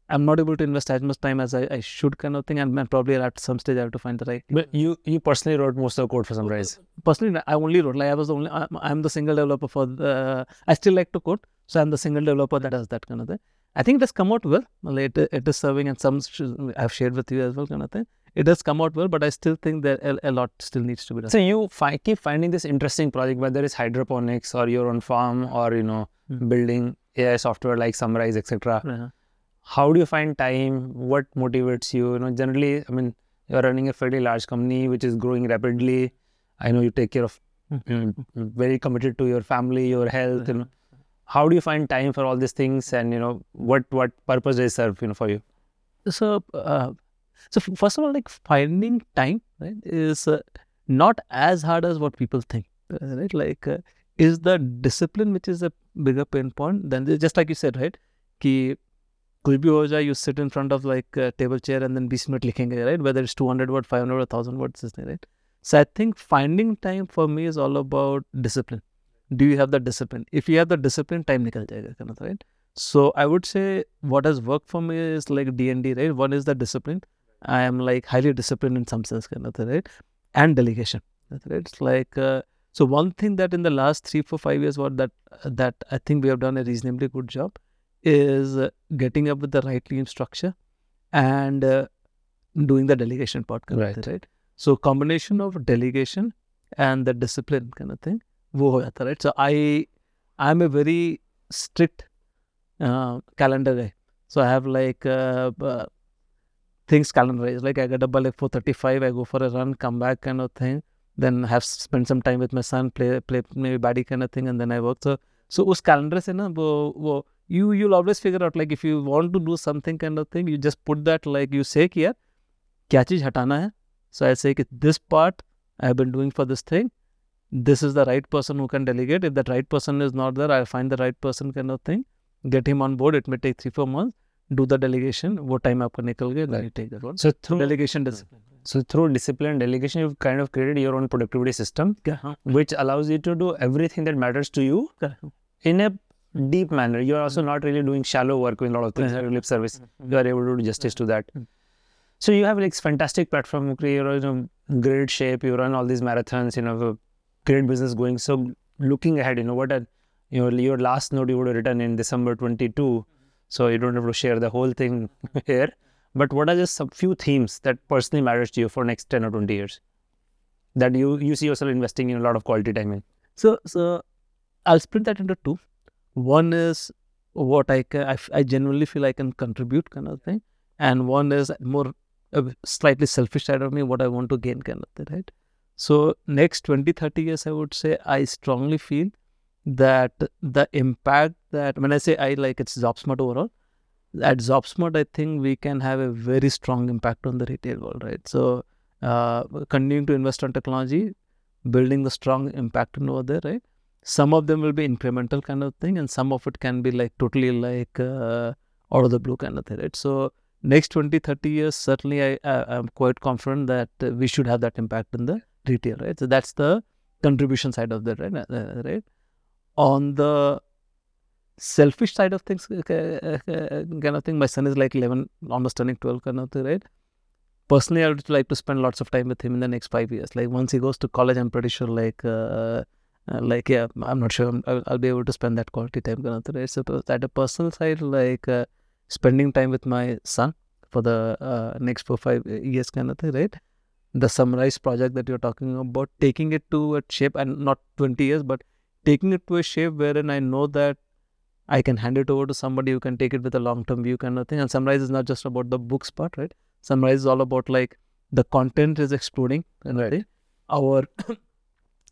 I'm not able to invest as much time as I, I should kind of thing, and I'm probably at some stage I have to find the right. But you you personally wrote most of the code for Summarize. Personally, I only wrote. Like I was the only. I'm, I'm the single developer for the. I still like to code. So I'm the single developer that does that kind of thing. I think it has come out well. It, it is serving and some sh- I've shared with you as well kind of thing. it does come out well, but I still think that a, a lot still needs to be done. So you fi- keep finding this interesting project, whether it's hydroponics or your own farm or, you know, mm-hmm. building A I software like Summarize, et cetera. Uh-huh. How do you find time? What motivates you? You know, generally, I mean, you're running a fairly large company which is growing rapidly. I know you take care of, you know, very committed to your family, your health. Uh-huh. You know, how do you find time for all these things, and you know, what what purpose they serve, you know, for you? So, uh, so first of all, like finding time, right, is uh, not as hard as what people think, right? Like, uh, is the discipline which is a bigger pain point than this. Just like you said, right? Ki kuch bhi ho jaye, you sit in front of like a table chair and then twenty minute likhenge, right? Whether it's two hundred words, five hundred, one thousand words, right? So I think finding time for me is all about discipline. Do you have the discipline? If you have the discipline, time nikal jayega, right? So I would say what has worked for me is like D and D, right? One is the discipline. I am like highly disciplined in some sense, right? And delegation, right? It's like, uh, so one thing that in the last three, four, five years, what that that I think we have done a reasonably good job is getting up with the right team structure and uh, doing the delegation part, right. right? So combination of delegation and the discipline kind of thing. Right? So I I'm a very strict uh, calendar guy. So I have like uh, uh, things calendarized. Like I get up by like four thirty-five, I go for a run, come back kind of thing. Then have spent some time with my son, play play maybe body kind of thing, and then I work. So so us calendar se na, wo, wo, you you'll always figure out like if you want to do something kind of thing, you just put that like you say ki yaar, kya cheez hatana hai. So I say ki this part I have been doing for this thing. This is the right person who can delegate. If that right person is not there, I'll find the right person kind of thing. Get him on board. It may take three four months. Do the delegation. Wo time aapka nikal gaya, then you take that one. So through delegation discipline. So through discipline and delegation, you've kind of created your own productivity system, uh-huh. which allows you to do everything that matters to you uh-huh. in a deep manner. You're also uh-huh. not really doing shallow work with a lot of things, uh-huh. lip service. Uh-huh. You are able to do justice uh-huh. to that. Uh-huh. So you have like fantastic platform, Mukri, you're in a great shape, you run all these marathons, you know, great business going. So looking ahead, you know, what are, you know, your last note you would have written in December twenty-two, so you don't have to share the whole thing here. But what are just some few themes that personally matters to you for next ten or twenty years that you, you see yourself investing in a lot of quality time in? So, so I'll split that into two. One is what I can, I, I genuinely feel I can contribute kind of thing. And one is more a slightly selfish side of me, what I want to gain kind of thing, right? So next twenty, thirty years, I would say I strongly feel that the impact that, when I say I like it's ZopSmart overall, at ZopSmart, I think we can have a very strong impact on the retail world, right? So, uh, continuing to invest on technology, building the strong impact over there, right? Some of them will be incremental kind of thing, and some of it can be like totally like uh, out of the blue kind of thing, right? So, next twenty, thirty years, certainly I, I, I'm quite confident that we should have that impact in the retail, right? So, that's the contribution side of that, right? Uh, right? On the selfish side of things, kind of thing. My son is like eleven, almost turning twelve, kind of thing, right? Personally, I would like to spend lots of time with him in the next five years. Like once he goes to college, I'm pretty sure, like, uh, like yeah, I'm not sure I'll, I'll be able to spend that quality time, kind of thing, right? So at a personal side, like uh, spending time with my son for the uh, next four five years, kind of thing, right? The Summarize project that you're talking about, taking it to a shape, and not twenty years, but taking it to a shape wherein I know that I can hand it over to somebody who can take it with a long-term view kind of thing. And Summarize is not just about the books part, right? Summarize is all about like the content is exploding. Kind of right. Our,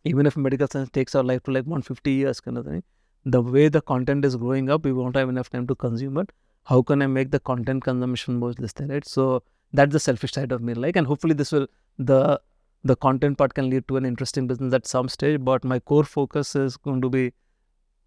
even if medical science takes our life to like one hundred fifty years kind of thing, the way the content is growing up, we won't have enough time to consume it. How can I make the content consumption more less than, right? So that's the selfish side of me. Like, and hopefully this will, the the content part can lead to an interesting business at some stage, but my core focus is going to be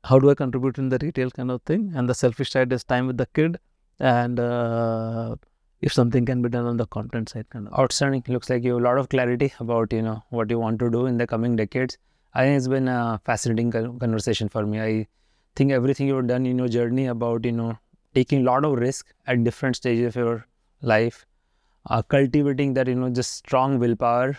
how do I contribute in the retail kind of thing? And the selfish side is time with the kid, and uh, if something can be done on the content side kind of. Outstanding. Looks like you have a lot of clarity about, you know, what you want to do in the coming decades. I think it's been a fascinating conversation for me. I think everything you've done in your journey about, you know, taking a lot of risk at different stages of your life, uh, cultivating that, you know, just strong willpower,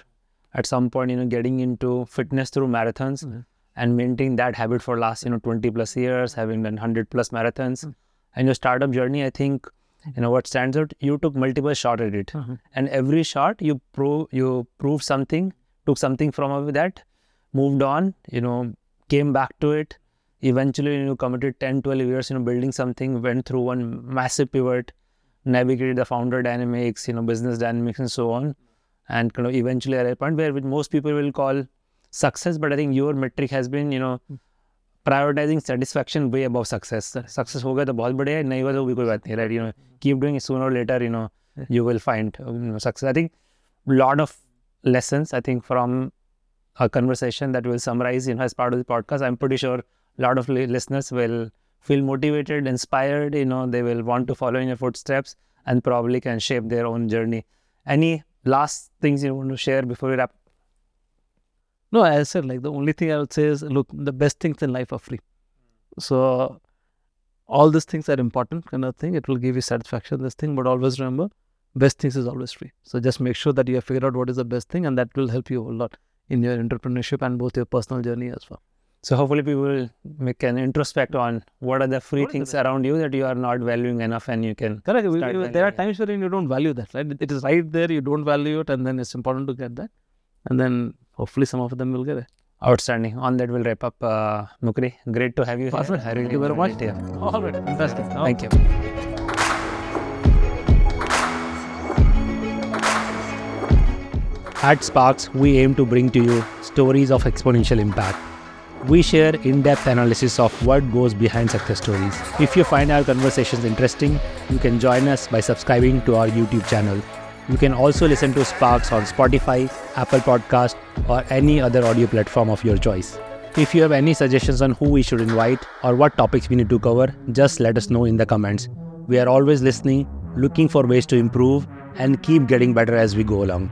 at some point, you know, getting into fitness through marathons. Mm-hmm. And maintaining that habit for last, you know, twenty plus years, having done one hundred plus marathons. Mm. And your startup journey, I think You know what stands out? You took multiple shots at it, mm-hmm. and every shot you prove you proved something, took something from over that, moved on. You know, came back to it. Eventually, you know, committed ten, twelve years, you know, building something. Went through one massive pivot, navigated the founder dynamics, you know, business dynamics, and so on. And you know, eventually at a point where which most people will call success, but I think your metric has been, you know, prioritizing satisfaction way above success. Success होगा तो बहुत बढ़िया, नहीं होगा तो भी कोई बात नहीं, right? You know, keep doing it, sooner or later, you know, you will find you know, success. I think lot of lessons. I think from a conversation that we'll summarize, you know, as part of the podcast. I'm pretty sure a lot of listeners will feel motivated, inspired. You know, they will want to follow in your footsteps and probably can shape their own journey. Any last things you want to share before we wrap? No, as I said, like the only thing I would say is, look, the best things in life are free. So all these things are important kind of thing. It will give you satisfaction, this thing. But always remember, best things is always free. So just make sure that you have figured out what is the best thing, and that will help you a lot in your entrepreneurship and both your personal journey as well. So hopefully people make an introspect on what are the free what things around you that you are not valuing enough, and you can. Correct. We, we, there are times wherein you don't value that, right? It is right there, you don't value it, and then it's important to get that. And then hopefully some of them will get it. Outstanding. On that, we'll wrap up. Uh, Mukri, great to have you here. Perfect. I really Thank you very much. All right. Fantastic. Thank you. At Sparks, we aim to bring to you stories of exponential impact. We share in-depth analysis of what goes behind success stories. If you find our conversations interesting, you can join us by subscribing to our YouTube channel. You can also listen to Sparks on Spotify, Apple Podcast, or any other audio platform of your choice. If you have any suggestions on who we should invite or what topics we need to cover, just let us know in the comments. We are always listening, looking for ways to improve, and keep getting better as we go along.